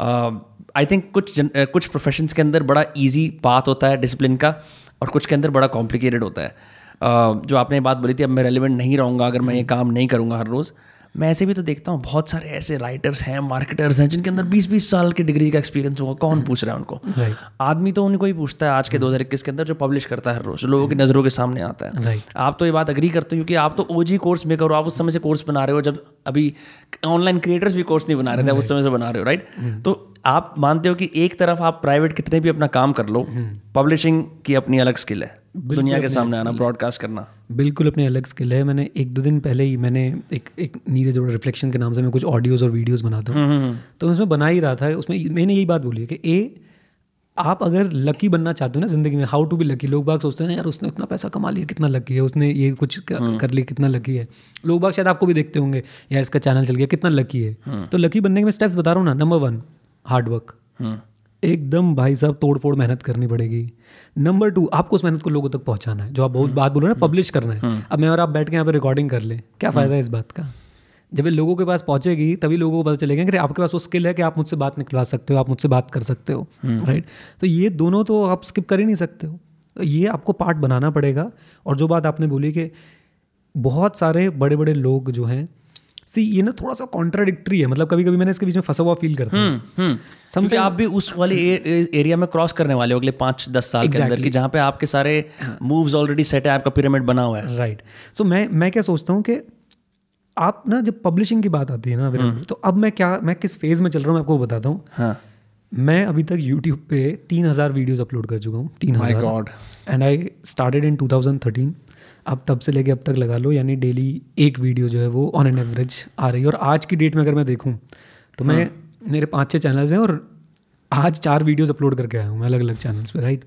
आई थिंक कुछ प्रोफेशंस के अंदर बड़ा ईजी पाथ होता है डिसिप्लिन का, और कुछ के अंदर बड़ा कॉम्प्लिकेटेड होता है। जो आपने बात बोली थी अब मैं रेलिवेंट नहीं रहूँगा अगर मैं ये काम नहीं करूँगा हर रोज़, मैं ऐसे भी तो देखता हूँ बहुत सारे ऐसे राइटर्स हैं, मार्केटर्स हैं, जिनके अंदर 20-20 साल की डिग्री का एक्सपीरियंस होगा, कौन पूछ रहा है उनको। आदमी तो उनको ही पूछता है आज के 2021 के अंदर जो पब्लिश करता है हर रोज़, लोगों की नज़रों के सामने आता है। आप तो ये बात अग्री करते हो कि आप तो ओजी कोर्स में करो, आप उस समय से कोर्स बना रहे हो जब अभी ऑनलाइन क्रिएटर्स भी कोर्स नहीं बना रहे थे, आप उस समय से बना रहे हो, राइट। तो आप मानते हो कि एक तरफ आप प्राइवेट कितने भी अपना काम कर लो, पब्लिशिंग की अपनी अलग स्किल है, दुनिया के सामने आना, ब्रॉडकास्ट करना, बिल्कुल अपने अलग स्किल है। मैंने 1-2 दिन पहले ही मैंने एक नीरज अरोड़ा रिफ्लेक्शन के नाम से मैं कुछ ऑडियोज़ और वीडियोज़ बनाता हूँ, तो उसमें बना ही रहा था, उसमें मैंने यही बात बोली है कि आप अगर लकी बनना चाहते हो ना ज़िंदगी में, हाउ टू बी लकी, लोग बाग सोचते हैं ना यार उसने उतना पैसा कमा लिया कितना लकी है, उसने ये कुछ कर लिया कितना लकी है। लोग बाग शायद आपको भी देखते होंगे, यार इसका चैनल चल गया कितना लकी है। तो लकी बनने के मैं स्टेप्स बता रहा हूँ ना। नंबर 1 हार्डवर्क, एकदम भाई साहब तोड़ फोड़ मेहनत करनी पड़ेगी। नंबर 2 आपको उस मेहनत को लोगों तक पहुंचाना है, जो आप बहुत बात बोल रहे हो ना, पब्लिश करना है। अब मैं और आप बैठ के यहाँ पे रिकॉर्डिंग कर लें, क्या फ़ायदा है इस बात का? जब ये लोगों के पास पहुंचेगी तभी लोगों को पता चलेगा कि आपके पास वो स्किल है कि आप मुझसे बात निकलवा सकते हो, आप मुझसे बात कर सकते हो, राइट। तो ये दोनों तो आप स्किप कर ही नहीं सकते हो, तो ये आपको पार्ट बनाना पड़ेगा। और जो बात आपने बोली कि बहुत सारे बड़े बड़े लोग जो हैं, सी ये ना थोड़ा सा कॉन्ट्राडिक्टरी है, मतलब कभी कभी मैंने इसके बीच में फंसा हुआ फील करता हूँ, क्योंकि आप भी उस वाले एरिया में क्रॉस करने वाले हो अगले 5-10 साल के अंदर की, जहाँ पे आपके सारे मूव्स ऑलरेडी सेट है, आपका पिरामिड बना हुआ है, राइट। सो मैं क्या सोचता हूँ कि आप ना जब पब्लिशिंग की बात आती है ना, तो अब मैं किस फेज में चल रहा हूँ मैं आपको बताता हूँ। मैं अभी तक यूट्यूब पे 3000 वीडियोज़ अपलोड कर चुका हूँ, 3000, एंड आई स्टार्टेड इन 2013। अब तब से लेके अब तक लगा लो, यानी डेली एक वीडियो जो है वो ऑन एन एवरेज आ रही है। और आज की डेट में अगर मैं देखूं तो मैं मेरे 5-6 चैनल्स हैं और आज 4 वीडियोस अपलोड करके आया हूँ मैं अलग अलग चैनल्स पे, राइट।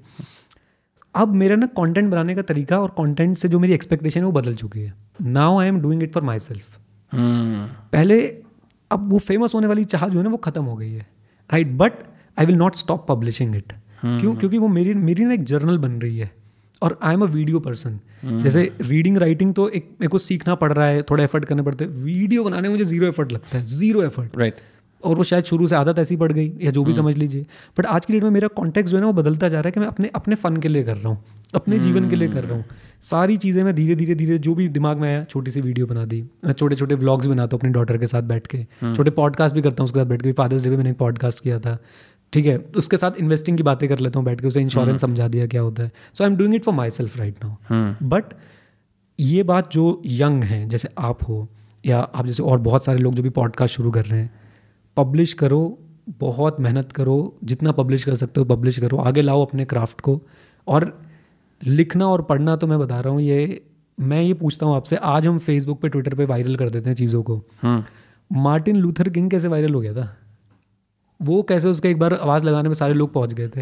अब मेरा ना कंटेंट बनाने का तरीका और कंटेंट से जो मेरी एक्सपेक्टेशन है वो बदल चुकी है। Now I am doing it for myself. पहले अब वो फेमस होने वाली चाह जो है ना वो ख़त्म हो गई है, right, but I will not stop publishing it. क्यों? क्योंकि वो मेरी ना एक जर्नल बन रही है, और I am a video person. जैसे रीडिंग राइटिंग तो एक मेरे को सीखना पड़ रहा है, थोड़ा एफर्ट करने पड़ते हैं, वीडियो बनाने में मुझे 0 एफर्ट लगता है, 0 एफर्ट, राइट। और वो शायद शुरू से आदत ऐसी पड़ गई या जो भी समझ लीजिए, बट आज की डेट में मेरा कॉन्टेक्स्ट जो है ना वो बदलता जा रहा है कि मैं अपने फ़न के लिए कर रहा हूँ, अपने जीवन के लिए कर रहा हूँ। सारी चीज़ें मैं धीरे धीरे जो भी दिमाग में आया, छोटी सी वीडियो बना दी, मैं छोटे व्लॉग्स बनाता हूँ अपनी डॉटर के साथ बैठ के, छोटे पॉडकास्ट भी करता हूँ उसके साथ बैठ के। फादर्स डे पे मैंने एक पॉडकास्ट किया था, ठीक है, उसके साथ इन्वेस्टिंग की बातें कर लेता हूँ बैठ के, उसे इंश्योरेंस समझा दिया क्या होता है। So I am doing it for myself right now. But ये बात जो यंग हैं जैसे आप हो या आप जैसे और बहुत सारे लोग जो भी पॉडकास्ट शुरू कर रहे हैं, पब्लिश करो, बहुत मेहनत करो, जितना पब्लिश कर सकते हो पब्लिश करो, आगे लाओ अपने क्राफ्ट को। और लिखना और पढ़ना तो मैं बता रहा हूँ, मैं ये पूछता हूँ आपसे, आज हम फेसबुक पे ट्विटर पे वायरल कर देते हैं चीज़ों को, मार्टिन लूथर किंग कैसे वायरल हो गया था, वो कैसे उसके एक बार आवाज़ लगाने में सारे लोग पहुंच गए थे।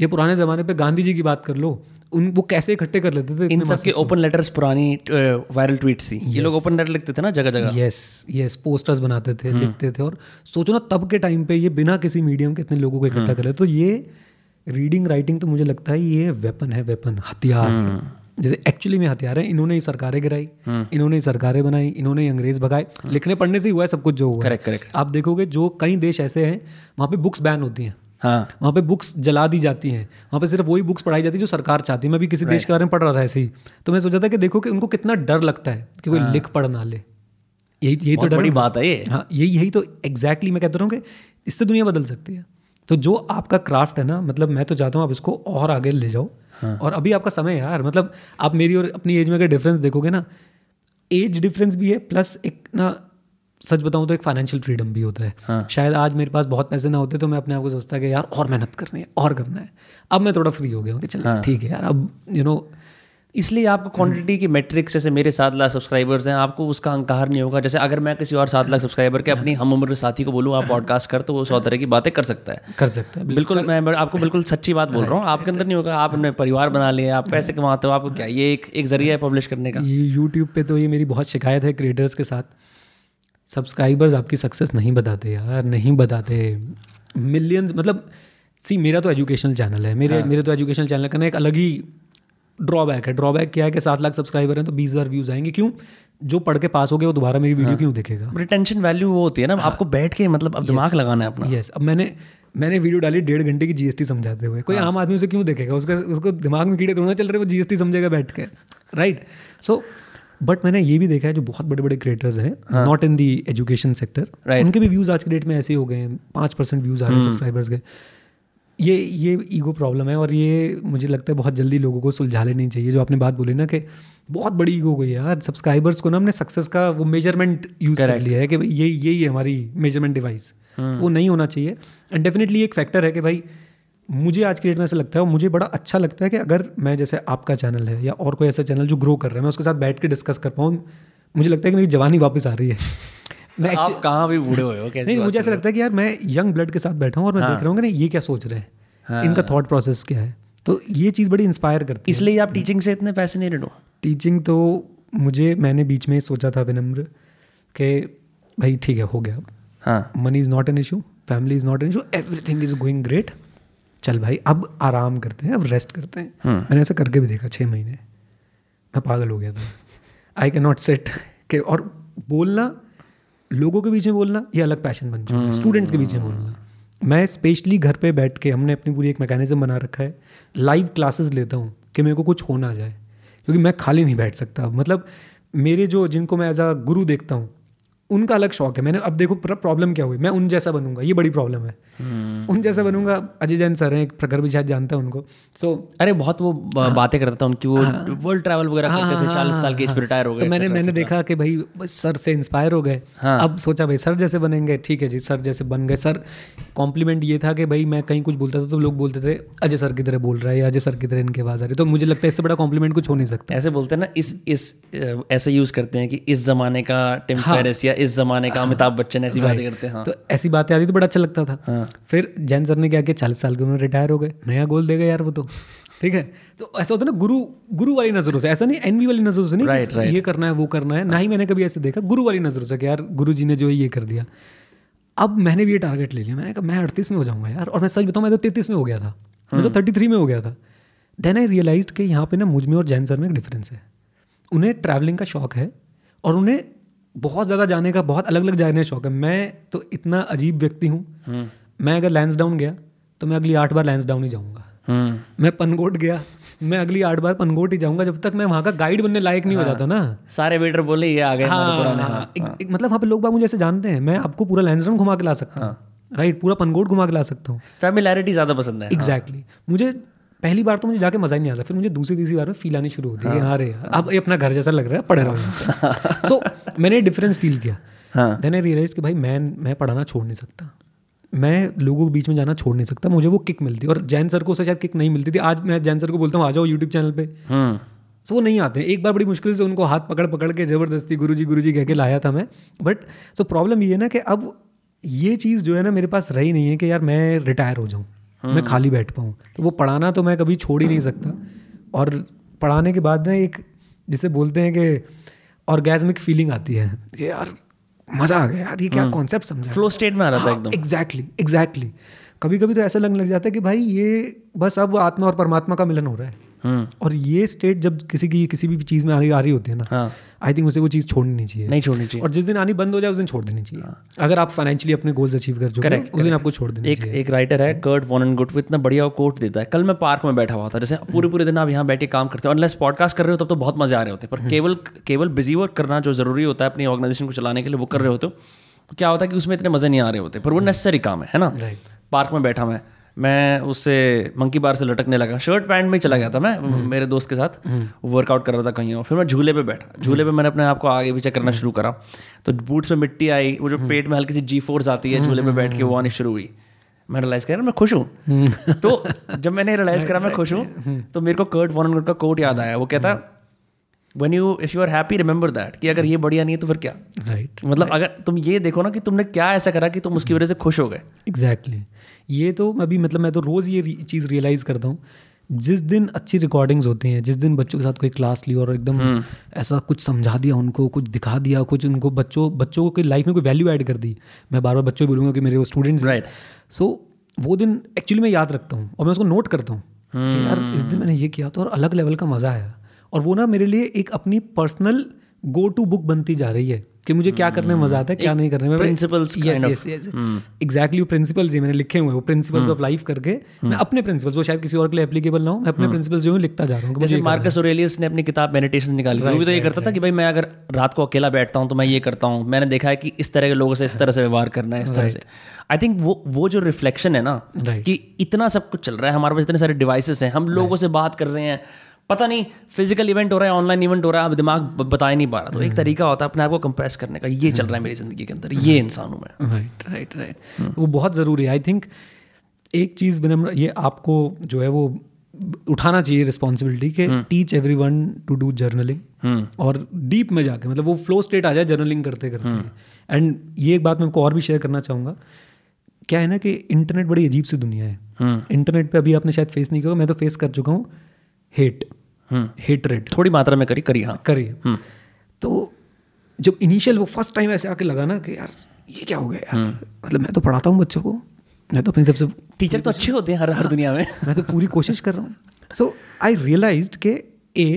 ये पुराने ज़माने पे गांधी जी की बात कर लो, वो कैसे इकट्ठे कर लेते थे इन सबके ओपन लेटर्स, पुरानी वायरल ट्वीट्स थी, ये लोग ओपन लेटर लिखते थे ना जगह जगह, यस, पोस्टर्स बनाते थे, लिखते थे। और सोचो ना तब के टाइम पे ये बिना किसी मीडियम के इतने लोगों को इकट्ठा कर रहे। तो ये रीडिंग राइटिंग तो मुझे लगता है ये वेपन है, हथियार, जैसे एक्चुअली में हथियार हैं, इन्होंने ही सरकारें गिराई, इन्होंने ही सरकारें बनाई, इन्होंने ही अंग्रेज भगाए, लिखने पढ़ने से ही हुआ है सब कुछ जो हुआ। Correct correct. आप देखोगे जो कई देश ऐसे हैं वहाँ पे बुक्स बैन होती हैं, हाँ, वहाँ पे बुक्स जला दी जाती हैं, वहाँ पे सिर्फ वही बुक्स पढ़ाई जाती है जो सरकार चाहती है। मैं भी किसी देश के बारे में पढ़ रहा था ऐसे ही, तो मैं सोचा था कि देखो कि उनको कितना डर लगता है कि कोई लिख पढ़ ना ले। यही तो डर बड़ी बात है ये। हाँ, यही तो एग्जैक्टली मैं कहता हूँ कि इससे दुनिया बदल सकती है। तो जो आपका क्राफ्ट है ना, मतलब मैं तो चाहता हूँ आप इसको और आगे ले जाओ। हाँ। और अभी आपका समय है यार, मतलब आप मेरी और अपनी एज में अगर डिफरेंस देखोगे ना, एज डिफरेंस भी है, प्लस एक ना सच बताऊँ तो एक फाइनेंशियल फ्रीडम भी होता है। हाँ। शायद आज मेरे पास बहुत पैसे ना होते तो मैं अपने आप को सोचता कि यार और मेहनत करनी है और करना है। अब मैं थोड़ा फ्री हो गया हूँ कि चलो ठीक है यार, अब यू नो इसलिए आपको क्वांटिटी की मैट्रिक्स, जैसे मेरे 7 लाख सब्सक्राइबर्स हैं, आपको उसका अहंकार नहीं होगा। जैसे अगर मैं किसी और 7 लाख सब्सक्राइबर के अपनी हम उम्र साथी को बोलूँ आप पॉडकास्ट कर, तो वो 100 तरह की बातें कर सकता है, कर सकता है। बिल्कुल, मैं आपको बिल्कुल सच्ची बात बोल रहा हूँ, आपके अंदर नहीं होगा। आपने परिवार बना लिया, आप पैसे कमाते हो, आपको क्या ये एक जरिया है पब्लिश करने का। यूट्यूब पे तो ये मेरी बहुत शिकायत है क्रिएटर्स के साथ, सब्सक्राइबर्स आपकी सक्सेस नहीं बताते यार, नहीं बताते। मिलियंस, मतलब सी मेरा तो एजुकेशनल चैनल है, मेरे तो एजुकेशनल चैनल का एक अलग ही ड्रॉबैक है। ड्रॉबैक क्या है कि 7 लाख सब्सक्राइबर हैं तो 20,000 व्यूज आएंगे। क्यों? जो पढ़ के पास हो गया वो दोबारा मेरी वीडियो क्यों देखेगा? रिटेंशन वैल्यू वो होती है ना। हाँ। आपको बैठ के मतलब अब दिमाग लगाना है अपना। यस। अब मैंने वीडियो डाली 1.5 घंटे की जीएसटी समझाते हुए, कोई आम आदमी उसे क्यों देखेगा? उसको दिमाग में कीड़े थोड़ा चल रहे, वो जीएसटी समझेगा बैठ के, राइट? सो बट मैंने ये भी देखा है जो बहुत बड़े बड़े क्रिएटर्स हैं not in the education sector, उनके भी व्यूज आज के डेट में ऐसे हो गए हैं, 5% व्यूज आ रहे हैं सब्सक्राइबर्स के। ये ईगो प्रॉब्लम है, और ये मुझे लगता है बहुत जल्दी लोगों को सुलझा लेनी चाहिए। जो आपने बात बोली ना कि बहुत बड़ी ईगो हो गई यार सब्सक्राइबर्स को ना, हमने सक्सेस का वो मेजरमेंट यूज़ कर लिया है कि भाई यही है हमारी मेजरमेंट डिवाइस। वो नहीं होना चाहिए। एंड डेफिनेटली एक फैक्टर है कि भाई मुझे आज की डेट में ऐसा लगता है, और मुझे बड़ा अच्छा लगता है कि अगर मैं, जैसे आपका चैनल है या और कोई ऐसा चैनल जो ग्रो कर रहा है, मैं उसके साथ बैठ के डिस्कस कर पाऊँ। मुझे लगता है कि मेरी जवानी वापस आ रही है। आप कहाँ भी बूढ़े हुए हो कैसे? नहीं, मुझे ऐसा लगता है कि यार मैं यंग ब्लड के साथ बैठा हूँ और मैं देख रहा हूँ कि ये क्या सोच रहे हैं, इनका थॉट प्रोसेस क्या है। तो ये चीज़ बड़ी इंस्पायर करती है। इसलिए आप टीचिंग से इतने फैसिनेटेड हो? टीचिंग तो मैंने बीच में सोचा था विनम्र कि भाई ठीक है, हो गया अब। हाँ। Money is not an issue, family is not an issue, everything is going great. चल भाई अब आराम करते हैं, अब रेस्ट करते हैं। मैंने ऐसा करके भी देखा, 6 महीने मैं पागल हो गया था। आई कैन नॉट सेट के, और बोलना लोगों के बीच में बोलना ये अलग पैशन बन चुका है, स्टूडेंट्स के बीच में बोलना। मैं स्पेशली घर पे बैठ के, हमने अपनी पूरी एक मैकेनिज्म बना रखा है, लाइव क्लासेस लेता हूँ कि मेरे को कुछ हो ना जाए, क्योंकि मैं खाली नहीं बैठ सकता। मतलब मेरे जिनको मैं एज अ गुरु देखता हूँ, उनका अलग शौक है। मैंने अब देखो प्रॉब्लम क्या हुई, मैं उन जैसा बनूंगा, ये बड़ी प्रॉब्लम है। उन जैसा बनूंगा, अजय जैन सर हैं, प्रखर भी शायद जानता है उनको। सो अरे बहुत वो बातें करता था उनकी, वो वर्ल्ड ट्रैवल वगैरह करते थे, 40 साल के एज पे रिटायर हो गए। तो मैंने देखा कि भाई सर से इंस्पायर हो गए। अब सोचा भाई सर जैसे बनेंगे, ठीक है जी सर जैसे बन गए। सर कॉम्प्लीमेंट ये था कि भाई मैं कहीं कुछ बोलता था तो लोग बोलते थे अजय सर की तरह बोल रहा है, या अजय सर की तरह इनकी आवाज़ आ रही। तो मुझे लगता है इससे बड़ा कॉम्प्लीमेंट कुछ हो नहीं सकता। ऐसे बोलते हैं ना, इस ऐसे यूज़ करते हैं कि इस जमाने का टिम फेरिस, इस जमाने का अमिताभ बच्चन, ऐसी बातें करते हैं। तो ऐसी बातें आती तो बड़ा अच्छा लगता था। फिर जैन सर ने क्या किया, 40 साल के उम्र रिटायर हो गए, नया गोल देगा यार वो तो, ठीक है। तो ऐसा होता है ना, गुरु वाली नजरों से, ऐसा नहीं एनवी वाली नजरों से, नहीं ये करना है वो करना है, ना ही मैंने कभी ऐसे देखा गुरु वाली नजरों से कि यार गुरु जी ने जो है ये कर दिया। अब मैंने भी ये टारगेट ले लिया, मैंने कहा मैं 38 में हो जाऊंगा यार। और मैं सच बताऊँ, मैं तो 33 में हो गया था, मैं तो 33 में हो गया था। देन आई रियलाइज कि यहाँ पे ना मुझ में और जैन सर में एक डिफरेंस है। उन्हें ट्रैवलिंग का शौक है और उन्हें बहुत ज़्यादा जाने का, बहुत अलग अलग जाने का शौक है। मैं तो इतना अजीब व्यक्ति हूँ, मैं अगर लैंस डाउन गया तो मैं अगली 8 बार लैंस डाउन ही जाऊँगा। मैं पनकोट गया, मैं अगली 8 बार पनकोट ही जाऊँगा, जब तक मैं वहाँ का गाइड बनने लायक नहीं हो जाता ना। सारे वेटर बोले ये आ गए। मतलब वहाँ पे लोग बाग मुझे ऐसे जानते हैं, मैं आपको पूरा लैंस डाउन घुमा के ला सकता हूँ, राइट, पूरा पनकोट घुमा के ला सकता हूँ। फैमिलियरिटी ज़्यादा पसंद है। एग्जैक्टली। मुझे पहली बार तो मुझे जाके मज़ा ही नहीं आता, फिर मुझे दूसरी तीसरी बार में फील आनी शुरू होती है, अरे यार अब ये अपना घर जैसा लग रहा है, पढ़ रहा हूँ। सो मैंने डिफरेंस फील किया। देन आई रियलाइज कि भाई मैं पढ़ाना छोड़ नहीं सकता, मैं लोगों के बीच में जाना छोड़ नहीं सकता, मुझे वो किक मिलती। और जैन सर को उसे शायद किक नहीं मिलती थी। आज मैं जैन सर को बोलता हूँ आ जाओ यूट्यूब चैनल पे, सो वो नहीं आते हैं। एक बार बड़ी मुश्किल से उनको हाथ पकड़ के ज़बरदस्ती गुरुजी कह के लाया था मैं। बट सो प्रॉब्लम ये है ना कि अब ये चीज़ जो है ना मेरे पास रही नहीं है कि यार मैं रिटायर हो जाऊँ, मैं खाली बैठ पाऊँ। तो वो पढ़ाना तो मैं कभी छोड़ ही नहीं सकता। और पढ़ाने के बाद ना एक जिसे बोलते हैं कि ऑर्गेजमिक फीलिंग आती है, यार मज़ा आ गया यार, ये क्या कॉन्सेप्ट समझा, फ्लो स्टेट में आ रहा था एकदम। एग्जैक्टली। कभी कभी तो ऐसा लगने लग जाता है कि भाई ये बस अब आत्मा और परमात्मा का मिलन हो रहा है। और ये स्टेट जब किसी की किसी भी चीज़ में आ रही होती है ना, आई थिंक उसे वो चीज़ नहीं छोड़नी चाहिए। और जिस दिन आनी बंद हो जाए उस दिन छोड़ देनी चाहिए। अगर आप फाइनेंशियली अपने गोल्स अचीव कर चुके हैं उस दिन आपको छोड़ देना चाहिए। एक राइटर है कर्ट वॉनेगुट, वो इतना बढ़िया कोट देता है। कल मैं पार्क में बैठा हुआ था, जैसे पूरे दिन आप यहाँ बैठे काम करते हो, अनलेस पॉडकास्ट कर रहे हो तब तो बहुत मजे आ रहे होते हैं, पर केवल बिजी वर्क करना जो जरूरी होता है अपनी ऑर्गेनाइजेशन को चलाने के लिए वो कर रहे होते हो, क्या होता है कि उसमें इतने मजे नहीं आ रहे होते, पर वो नेसेसरी काम है ना। पार्क में बैठा मैं उससे मंकी बार से लटकने लगा, शर्ट पैंट में चला गया था मैं मेरे दोस्त के साथ, वर्कआउट कर रहा था कहीं और। फिर मैं झूले पे बैठा, झूले पे मैंने अपने आप को आगे पीछे करना शुरू करा, तो बूट्स में मिट्टी आई, वो जो पेट में हल्की सी G-फोर्स आती है झूले पे बैठ के, वो आनी शुरू हुई। मैं रियलाइज़ कर रहा मैं खुश हूँ। तो जब मैंने रियलाइज़ करा मैं खुश हूँ, तो मेरे को कर्ट वॉनेगुट का कोट याद आया। वो कहता When you if you are happy remember that, कि अगर ये बढ़िया नहीं है तो फिर क्या, राइट? मतलब अगर तुम ये देखो ना कि तुमने क्या ऐसा करा कि तुम उसकी वजह से खुश हो गए। एग्जैक्टली, ये तो अभी मतलब मैं तो रोज़ ये चीज़ रियलाइज़ करता हूँ। जिस दिन अच्छी रिकॉर्डिंग्स होती हैं, जिस दिन बच्चों के साथ कोई क्लास ली और एकदम ऐसा कुछ समझा दिया उनको, कुछ दिखा दिया, कुछ उनको बच्चों की लाइफ में कोई वैल्यू ऐड कर दी। मैं बार बार बच्चों बोलूँगा कि मेरे वो स्टूडेंट्स, राइट? सो वो दिन एक्चुअली मैं याद रखता हूँ और मैं उसको नोट करता हूँ कि यार इस दिन मैंने ये किया तो, और अलग लेवल का मज़ा आया। और वो ना मेरे लिए एक अपनी पर्सनल गो टू बुक बनती जा रही है कि मुझे क्या करने में मजा आता है, क्या नहीं करने में। प्रिंसिपल्स, एग्जैक्टली, वो प्रिंसिपल्स मैंने लिखे हुए, वो प्रिंसिपल्स ऑफ लाइफ करके मैं अपने प्रिंसिपल्स, वो शायद किसी और के लिए एप्लीकेबल ना हो, मैं अपने प्रिंसिपल्स जो हूँ लिखता जा रहा हूँ। जैसे मार्कस ऑरेलियस ने अपनी किताब मेडिटेशन निकाली, वो भी तो ये करता था कि भाई मैं अगर रात को अकेला बैठता हूँ तो मैं ये करता हूँ, मैंने देखा है कि इस तरह के लोगों से इस तरह से व्यवहार करना है, इस तरह से। आई थिंक वो जो रिफ्लेक्शन है ना कि इतना सब कुछ चल रहा है हमारे पास, इतने सारे डिवाइसेस हैं, हम लोगों से बात कर रहे हैं, पता नहीं फिजिकल इवेंट हो रहा है, ऑनलाइन इवेंट हो रहा है, आप दिमाग बताया नहीं पा रहा। तो एक तरीका होता है अपने आप को कंप्रेस करने का, ये चल रहा है मेरी जिंदगी के अंदर, ये इंसान हूँ मैं। राइट, वो बहुत ज़रूरी है। आई थिंक एक चीज़ विनम्र, ये आपको जो है वो उठाना चाहिए रिस्पॉन्सिबिलिटी के, teach everyone to do journaling, और डीप में जाके मतलब वो फ्लो स्टेट आ जाए जर्नलिंग करते करते। एंड ये एक बात मैं आपको और भी शेयर करना चाहूँगा, क्या है ना कि इंटरनेट बड़ी अजीब सी दुनिया है। इंटरनेट पर अभी आपने शायद फेस नहीं किया, मैं तो फेस कर चुका हूँ, हेटरेट थोड़ी मात्रा में करी। तो जब इनिशियल वो फर्स्ट टाइम ऐसे आके लगा ना कि यार ये क्या हो गया यार, मतलब मैं तो पढ़ाता हूँ बच्चों को, मैं तो अपनी तरफ से, टीचर तो अच्छे होते हैं हर दुनिया में, मैं तो पूरी कोशिश कर रहा हूँ। सो आई रियलाइज्ड कि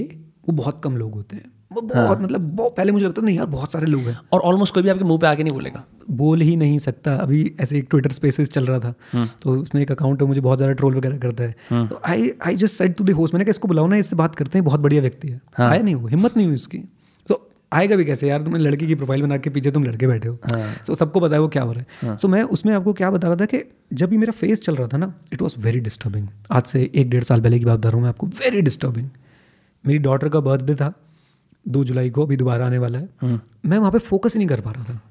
वो बहुत कम लोग होते हैं, बहुत मतलब पहले मुझे लगता था नहीं यार बहुत सारे लोग हैं, और ऑलमोस्ट कोई भी आपके मुंह पे आके नहीं बोलेगा, बोल ही नहीं सकता। अभी ऐसे एक ट्विटर स्पेसेस चल रहा था, तो उसमें एक अकाउंट है मुझे बहुत ज़्यादा ट्रोल वगैरह करता है, तो I just said to the host, मैंने कहा इसको बुलाओ ना, इससे बात करते हैं, बहुत बढ़िया व्यक्ति है। आया नहीं, वो हिम्मत नहीं हुई उसकी। तो आएगा भी कैसे यार, तुमने लड़की की प्रोफाइल बना के पीछे तुम लड़के बैठे हो, तो सबको बताया वो क्या हो रहा है। सो मैं उसमें आपको क्या बता रहा था कि जब भी मेरा फेस चल रहा था ना, इट वॉज वेरी डिस्टर्बिंग। आज से 1-1.5 साल पहले की बात बता रहा हूँ मैं आपको, वेरी डिस्टर्बिंग। मेरी डॉटर का बर्थडे था 2 जुलाई को, अभी दोबारा आने वाला है, मैं वहाँ पे फोकस ही नहीं कर पा रहा था,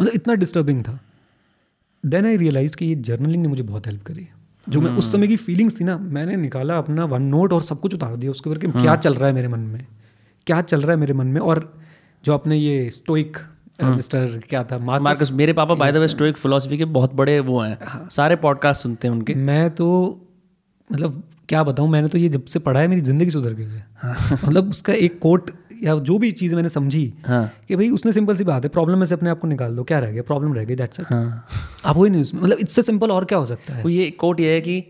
मतलब इतना डिस्टर्बिंग था। देन आई रियलाइज कि ये जर्नलिंग ने मुझे बहुत हेल्प करी। जो मैं उस समय की फीलिंग्स थी ना, मैंने निकाला अपना वन नोट और सब कुछ उतार दिया उसके ऊपर कि क्या चल रहा है मेरे मन में, क्या चल रहा है मेरे मन में। और जो अपने ये स्टोइक मिस्टर क्या था, मार्कस, मेरे पापा by the way stoic philosophy के बहुत बड़े वो हैं, सारे पॉडकास्ट सुनते हैं उनके। मैं तो मतलब क्या बताऊँ, मैंने तो ये जब से पढ़ा है मेरी जिंदगी सुधर गई है। मतलब उसका एक कोट या जो भी चीज़ मैंने समझी कि भाई उसने सिंपल सी बात है, प्रॉब्लम में से अपने आप को निकाल दो, क्या रह गया, प्रॉब्लम रह गई, दैट्स इट। आप वही नहीं, मतलब इससे सिंपल और क्या हो सकता है। ये कोट ये है कि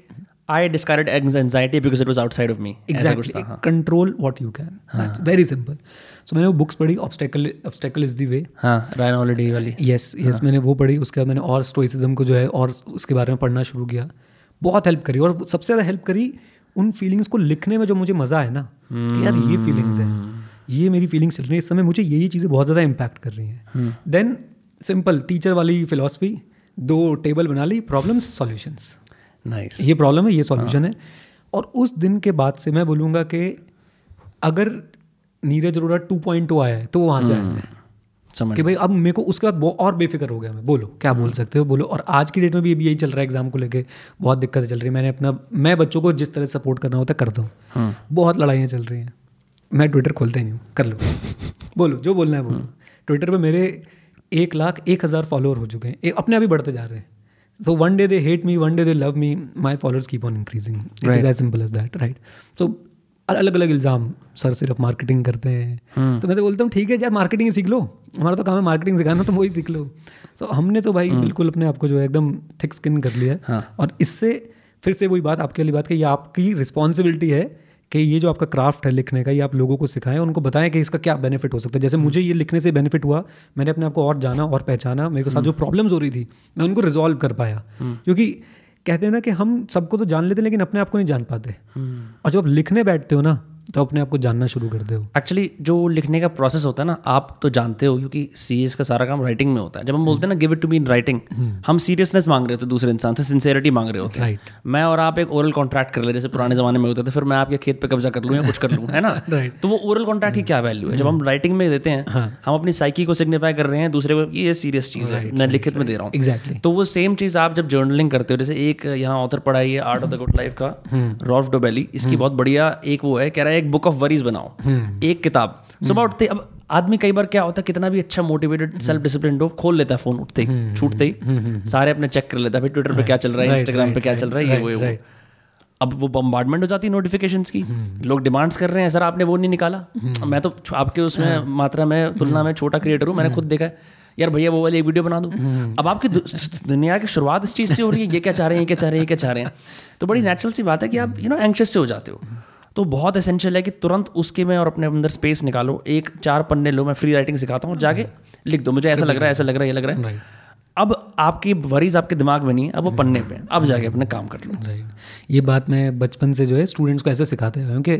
I discarded anxiety because it was outside of me. Exactly, control what you can, very simple. So मैंने वो बुक्स पढ़ी, obstacle is the way, Ryan Holiday वाली, यस मैंने वो पढ़ी। उसके बाद मैंने और स्टोइसिज्म को जो है और उसके बारे में पढ़ना शुरू किया, बहुत हेल्प करी। और सबसे ज़्यादा हेल्प करी उन फीलिंग्स को लिखने में जो मुझे मज़ा है ना, यार ये फीलिंग्स हैं, ये मेरी फीलिंग्स चल रही है इस समय, मुझे यही चीज़ें बहुत ज़्यादा इम्पैक्ट कर रही हैं। देन सिंपल टीचर वाली फिलॉसफी, 2 टेबल बना ली, प्रॉब्लम्स सॉल्यूशंस, नाइस, ये प्रॉब्लम है, ये सॉल्यूशन है। और उस दिन के बाद से मैं बोलूँगा कि अगर नीरज अरोड़ा 2.0 आया है तो वहाँ से आया है, समझ कि भाई अब मेरे को उसके बाद और बेफिक्र हो गया मैं, बोलो क्या बोल सकते हो बोलो। और आज की डेट में भी अभी यही चल रहा है, एग्जाम को लेके बहुत दिक्कतें चल रही है। मैं बच्चों को जिस तरह सपोर्ट करना होता है करता हूँ, बहुत लड़ाइयाँ चल रही हैं, मैं ट्विटर खोलता ही नहीं हूँ, कर लो बोलो जो बोलना है बोलो। ट्विटर पे मेरे 1,01,000 फॉलोअर हो चुके हैं, अपने आप ही बढ़ते जा रहे हैं। So one day they hate me, one day they love me, my followers keep on increasing, it is as simple as that, right. So अलग अलग इल्ज़ाम, सर सिर्फ मार्केटिंग करते हैं, तो मैं तो बोलता हूँ ठीक है यार मार्केटिंग ही सीख लो, हमारा तो काम है मार्केटिंग सिखाना, तो वही सीख लो। सो हमने तो भाई बिल्कुल अपने आप को जो है एकदम थिक स्किन कर लिया है। और इससे फिर से वही बात, आपके वाली बात कि ये आपकी रिस्पॉन्सिबिलिटी है कि ये जो आपका क्राफ्ट है लिखने का, ये आप लोगों को सिखाएं, उनको बताएं कि इसका क्या बेनिफिट हो सकता है। जैसे मुझे ये लिखने से बेनिफिट हुआ, मैंने अपने आप को और जाना और पहचाना, मेरे के साथ जो प्रॉब्लम्स हो रही थी मैं उनको रिजॉल्व कर पाया। क्योंकि कहते हैं ना कि हम सबको तो जान लेते हैं लेकिन अपने आप को नहीं जान पाते, और जब आप लिखने बैठते हो ना तो अपने आप को जानना शुरू करते हो। एक्चुअली जो लिखने का प्रोसेस होता है ना, आप तो जानते हो क्योंकि सीएस का सारा काम राइटिंग में होता है। जब हम बोलते हैं ना give it to me in writing, हम सीरियसनेस मांग रहे होते हैं दूसरे इंसान से, सिंसियरिटी मांग रहे होते हैं। मैं और आप एक ओरल कॉन्ट्रैक्ट कर ले, जैसे पुराने जमाने में होता था, फिर मैं आपके खेत पे कब्जा कर लूँ या कुछ कर लूँ, है ना। तो वो ओरल कॉन्ट्रैक्ट की क्या वैल्यू है? जब हम राइटिंग में देते हैं हम अपनी साइकी को सिग्निफाई कर रहे हैं दूसरे को, ये सीरियस चीज़ है, मैं लिखित में दे रहा हूँ। एग्जैक्टली। तो वो सेम चीज़ आप जब जर्नलिंग करते हो, जैसे एक यहाँ ऑथर पढ़ाई है art of the good life का, रॉल्फ डोबेली, इसकी बहुत बढ़िया एक वो है, कह रहा है एक बुक ऑफ वरीज बनाओ, एक किताब सुबह उठते ही। अब आदमी कई बार क्या होता है, कितना भी अच्छा मोटिवेटेड सेल्फ डिसिप्लिन हो, खोल लेता है फोन उठते ही, छूटते ही सारे अपने चेक कर लेता है, ट्विटर पे क्या चल रहा है, इंस्टाग्राम पे क्या चल रहा है, ये वो। अब वो बम्बार्डमेंट हो जाती है नोटिफिकेशंस की। लोग डिमांड्स कर रहे हैं सर आपने वो नहीं निकाला। मैं तो आपके उसमें मात्रा में, तुलना में छोटा क्रिएटर हूँ, मैंने खुद देखा है, यार भैया वो वाली एक वीडियो बना दो। अब आपकी दुनिया की शुरुआत इस चीज़ से हो रही है, ये क्या चाह रहे हैं, क्या चाह रहे हैं, क्या चाह रहे हैं। तो बड़ी नेचुरल सी बात है कि आप एंक्शियस से हो जाते हो। तो बहुत एसेंशियल है कि तुरंत उसके में और अपने अंदर स्पेस निकालो, एक 4 पन्ने लो, मैं फ्री राइटिंग सिखाता हूँ, और जाके लिख दो मुझे ऐसा लग रहा है, ऐसा लग रहा है, ये लग रहा है। अब आपकी वरीज आपके दिमाग में नहीं है, अब वो पन्ने पे, अब जाके अपने काम कर लो। ये बात मैं बचपन से जो है स्टूडेंट्स को ऐसे सिखाते हैं कि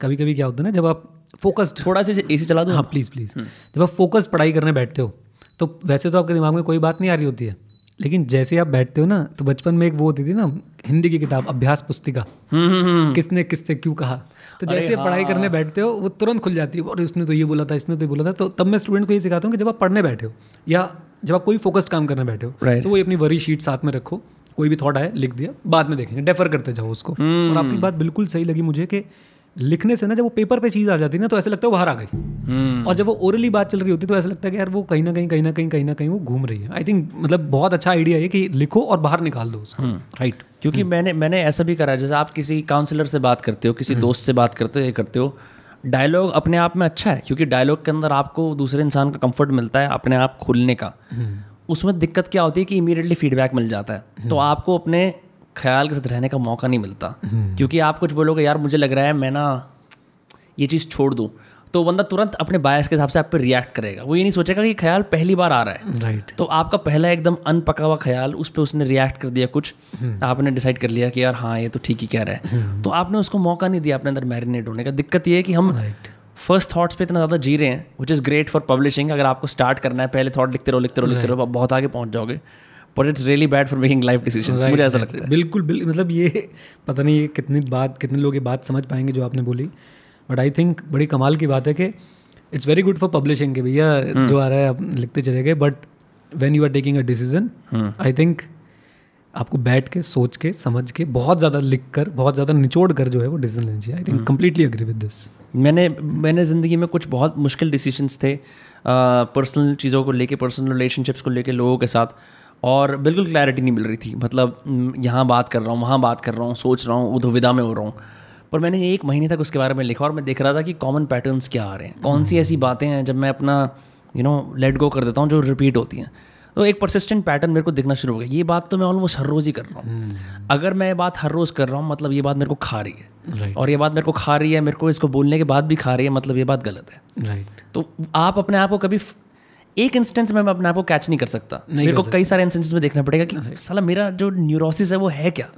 कभी कभी क्या होता है ना, जब आप फोकस्ड, थोड़ा सा एसी चला दो, हाँ प्लीज़ प्लीज़, जब आप फोकस्ड पढ़ाई करने बैठते हो तो वैसे तो आपके दिमाग में कोई बात नहीं आ रही होती है, लेकिन जैसे आप बैठते हो ना, तो बचपन में एक वो होती थी ना हिंदी की किताब, अभ्यास पुस्तिका, किसने किससे क्यों कहा, तो जैसे हाँ। पढ़ाई करने बैठते हो वो तुरंत खुल जाती है, और इसने तो ये बोला था, इसने तो ये बोला था। तो तब मैं स्टूडेंट को ये सिखाता हूँ कि जब आप पढ़ने बैठे हो या जब आप कोई फोकस्ड काम करने बैठे हो तो वो अपनी वरी शीट साथ में रखो, कोई भी थॉट आए लिख दिया, बाद में देखेंगे, डेफर करते जाओ उसको। और आपकी बात बिल्कुल सही लगी मुझे कि लिखने से ना जब वो पेपर पे चीज़ आ जाती है ना तो ऐसा लगता है वो बाहर आ गई, और जब वो ओरली बात चल रही होती है तो ऐसा लगता है कि यार वो कहीं ना कहीं वो घूम रही है। आई थिंक मतलब बहुत अच्छा आइडिया है कि लिखो और बाहर निकाल दो उसको, राइट। क्योंकि मैंने ऐसा भी करा है, जैसे आप किसी काउंसलर से बात करते हो, किसी दोस्त से बात करते हो, ये करते हो, डायलॉग अपने आप में अच्छा है क्योंकि डायलॉग के अंदर आपको दूसरे इंसान का कंफर्ट मिलता है, अपने आप खुलने का। उसमें दिक्कत क्या होती है कि इमीडिएटली फीडबैक मिल जाता है, तो आपको अपने ख्याल के साथ रहने का मौका नहीं मिलता, क्योंकि आप कुछ बोलोगे यार मुझे लग रहा है मैं ना ये चीज़ छोड़ दूँ, तो बंदा तुरंत अपने बायस के हिसाब से आप पे रिएक्ट करेगा। वो ये नहीं सोचेगा कि ख्याल पहली बार आ रहा है, राइट। तो आपका पहला एकदम अनपका हुआ ख्याल, उस पर उसने रिएक्ट कर दिया कुछ, आपने डिसाइड कर लिया कि यार हाँ ये तो ठीक ही कह रहा है, तो आपने उसको मौका नहीं दिया अपने अंदर मैरिनेट होने का। दिक्कत ये है कि हम फर्स्ट थॉट्स पे इतना ज़्यादा जी रहे हैं, which is great for publishing. अगर आपको स्टार्ट करना है पहले थॉट लिखते रहो, आप बहुत आगे पहुँच जाओगे, but it's really bad for making life decisions, मुझे ऐसा लगता है। बिल्कुल मतलब ये पता नहीं ये कितने लोग ये बात समझ पाएंगे जो आपने बोली, बट आई थिंक बड़ी कमाल की बात है कि it's very good for publishing के भैया जो आ रहा है आप लिखते चले गए, but when you are taking a decision I think आपको बैठ के सोच के समझ के बहुत ज़्यादा लिख कर, बहुत ज़्यादा निचोड़ कर जो है वो डिसीजन लेना चाहिए। I think completely agree with this. मैंने ज़िंदगी में कुछ बहुत मुश्किल डिसीजंस थे, पर्सनल चीज़ों को लेके, पर्सनल रिलेशनशिप्स को लेके, लोगों के साथ, और बिल्कुल क्लैरिटी नहीं मिल रही थी। मतलब यहाँ बात कर रहा हूँ, वहाँ बात कर रहा हूँ, सोच रहा हूँ, वो दुविधा में हो रहा हूँ। पर मैंने 1 महीने तक उसके बारे में लिखा और मैं देख रहा था कि कॉमन पैटर्न्स क्या आ रहे हैं, कौन सी ऐसी बातें हैं जब मैं अपना लेट गो कर देता हूँ जो रिपीट होती हैं। तो एक परसिस्टेंट पैटर्न मेरे को दिखना शुरू हो गया। ये बात तो मैं ऑलमोस्ट हर रोज़ ही कर रहा हूँ। अगर मैं ये बात हर रोज़ कर रहा हूँ मतलब ये बात मेरे को खा रही है, और ये बात मेरे को खा रही है, मेरे को इसको बोलने के बाद भी खा रही है, मतलब ये बात गलत है। तो आप अपने आप को कभी एक इंस्टेंस में मैं अपने आप को कैच नहीं कर सकता, मेरे को कई सारे इंस्टेंस में देखना पड़ेगा कि साला मेरा जो न्यूरोसिस है वो है क्या,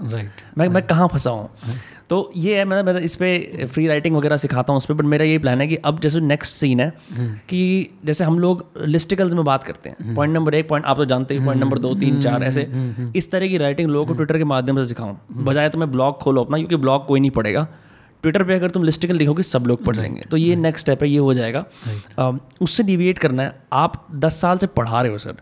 मैं कहाँ फंसा हूँ। तो ये है, मैं इस पर फ्री राइटिंग वगैरह सिखाता हूँ उस पर। बट मेरा यही प्लान है कि अब जैसे नेक्स्ट सीन है कि जैसे हम लोग लिस्टिकल्स में बात करते हैं, पॉइंट नंबर 1, पॉइंट आप तो जानते ही, पॉइंट नंबर 2, 3, 4, ऐसे इस तरह की राइटिंग लोगों को ट्विटर के माध्यम से सिखाऊँ, बजाय तो मैं ब्लॉग खोलो अपना, क्योंकि ब्लॉग कोई नहीं पढ़ेगा। ट्विटर पे अगर तुम लिस्टिकल लिखोगे सब लोग पढ़ जाएंगे। तो ये नेक्स्ट स्टेप है, ये हो जाएगा। उससे डिविएट करना है। आप 10 साल से पढ़ा रहे हो सर,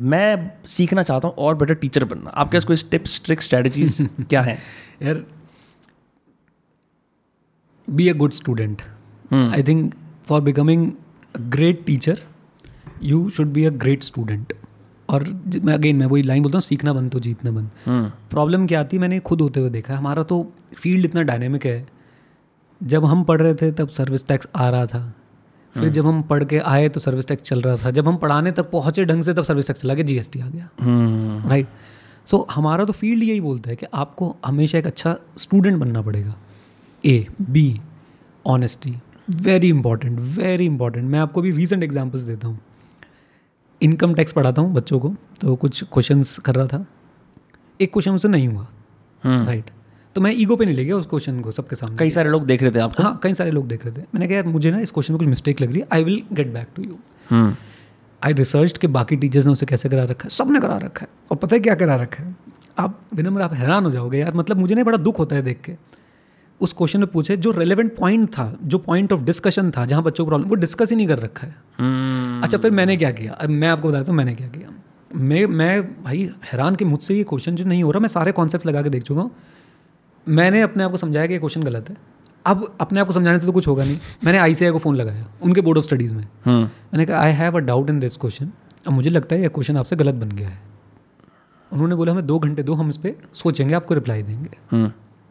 मैं सीखना चाहता हूँ और बेटर टीचर बनना। आपके पास कोई टिप्स, ट्रिक्स, स्ट्रेटजीज क्या है? यार be a good student. I think for becoming a great teacher you should be a great student. और मैं वही लाइन बोलता हूँ, सीखना बंद तो जीतना बंद। प्रॉब्लम क्या आती है, मैंने खुद होते हुए देखा है। हमारा तो फील्ड इतना डायनेमिक है, जब हम पढ़ रहे थे तब सर्विस टैक्स आ रहा था, फिर जब हम पढ़ के आए तो सर्विस टैक्स चल रहा था, जब हम पढ़ाने तक पहुँचे ढंग से तब सर्विस टैक्स चला गया, जीएसटी आ गया, राइट। सो हमारा तो फील्ड यही बोलता है कि आपको हमेशा एक अच्छा स्टूडेंट बनना पड़ेगा। A B honesty very important. मैं आपको भी रीसेंट एग्जांपल्स देता हूँ। इनकम टैक्स पढ़ाता हूँ बच्चों को, तो कुछ क्वेश्चंस कर रहा था, एक क्वेश्चन उसे नहीं हुआ राइट, तो मैं ईगो पे नहीं ले गया उस क्वेश्चन को सबके सामने। कई सारे लोग देख रहे थे आप? हाँ, कई सारे लोग देख रहे थे। मैंने कहा यार मुझे ना इस क्वेश्चन में कुछ मिस्टेक लग रही है, I will get back to you. I research के बाकी टीचर्स ने उसे कैसे करा रखा है, सब ने करा रखा है, और पता है क्या करा रखा है आप विनम्र, आप हैरान हो जाओगे यार, मतलब मुझे नहीं, बड़ा दुख होता है देख के। उस क्वेश्चन में पूछे जो रेलेवेंट पॉइंट था, जो पॉइंट ऑफ डिस्कशन था, जहाँ बच्चों को प्रॉब्लम, वो डिस्कस ही नहीं कर रखा है। अच्छा फिर मैंने क्या किया, अब मैं आपको बताता हूँ मैंने क्या किया। मैं भाई हैरान कि मुझसे ये क्वेश्चन जो नहीं हो रहा, मैं सारे कॉन्सेप्ट लगा के देख चुका हूँ। मैंने अपने आप को समझाया कि ये क्वेश्चन गलत है। अब अपने आप को समझाने से तो कुछ होगा नहीं। मैंने ICAI को फ़ोन लगाया, उनके बोर्ड ऑफ स्टडीज़ में, मैंने कहा I have a doubt in this question, अब मुझे लगता है ये क्वेश्चन आपसे गलत बन गया है। उन्होंने बोला हमें 2 घंटे दो, हम इस पर सोचेंगे, आपको रिप्लाई देंगे।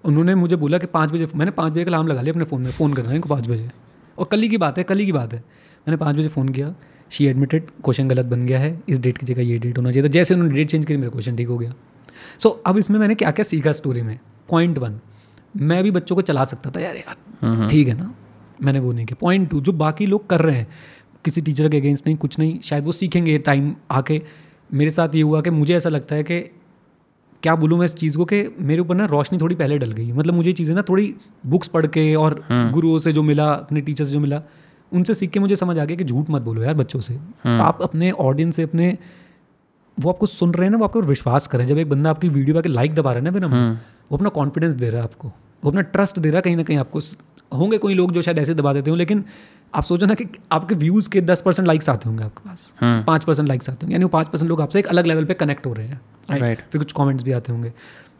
उन्होंने मुझे बोला कि 5 बजे, मैंने 5 बजे का अलार्म लगा लिया अपने फ़ोन में, फ़ोन करना है इनको 5 बजे, और कल की बात है। मैंने 5 बजे फ़ोन किया, शी एडमिटेड क्वेश्चन गलत बन गया है, इस डेट की जगह ये डेट होना चाहिए था। जैसे उन्होंने डेट चेंज करी, मेरा क्वेश्चन ठीक हो गया। सो अब इसमें मैंने क्या क्या सीखा स्टोरी में। पॉइंट 1, मैं भी बच्चों को चला सकता था यार, ठीक है ना, मैंने वो नहीं किया। पॉइंट 2, जो बाकी लोग कर रहे हैं, किसी टीचर के अगेंस्ट नहीं, कुछ नहीं, शायद वो सीखेंगे टाइम आके। मेरे साथ ये हुआ कि मुझे ऐसा लगता है कि क्या बोलूँ मैं इस चीज़ को, कि मेरे ऊपर ना रोशनी थोड़ी पहले डल गई। मतलब मुझे चीज़ें ना थोड़ी बुक्स पढ़ के और गुरुओं से जो मिला, अपने टीचर्स से जो मिला, उनसे सीख के मुझे समझ आ गया कि झूठ मत बोलो यार बच्चों से। आप अपने ऑडियंस से, अपने वो आपको सुन रहे हैं ना, वो आपको विश्वास करें। जब एक बंदा आपकी वीडियो पर लाइक दबा रहा है ना, फिर वो अपना कॉन्फिडेंस दे रहा है आपको, वो अपना ट्रस्ट दे रहा है। कहीं ना कहीं आपको होंगे कोई लोग जो शायद ऐसे दबा देते हों, लेकिन आप सोचो ना कि आपके व्यूज़ के 10% लाइक्स आते होंगे आपके पास, 5% लाइक्स आते होंगे, यानी वो 5% लोग आपसे एक अलग लेवल पे कनेक्ट हो रहे हैं राइट। फिर कुछ कमेंट्स भी आते होंगे।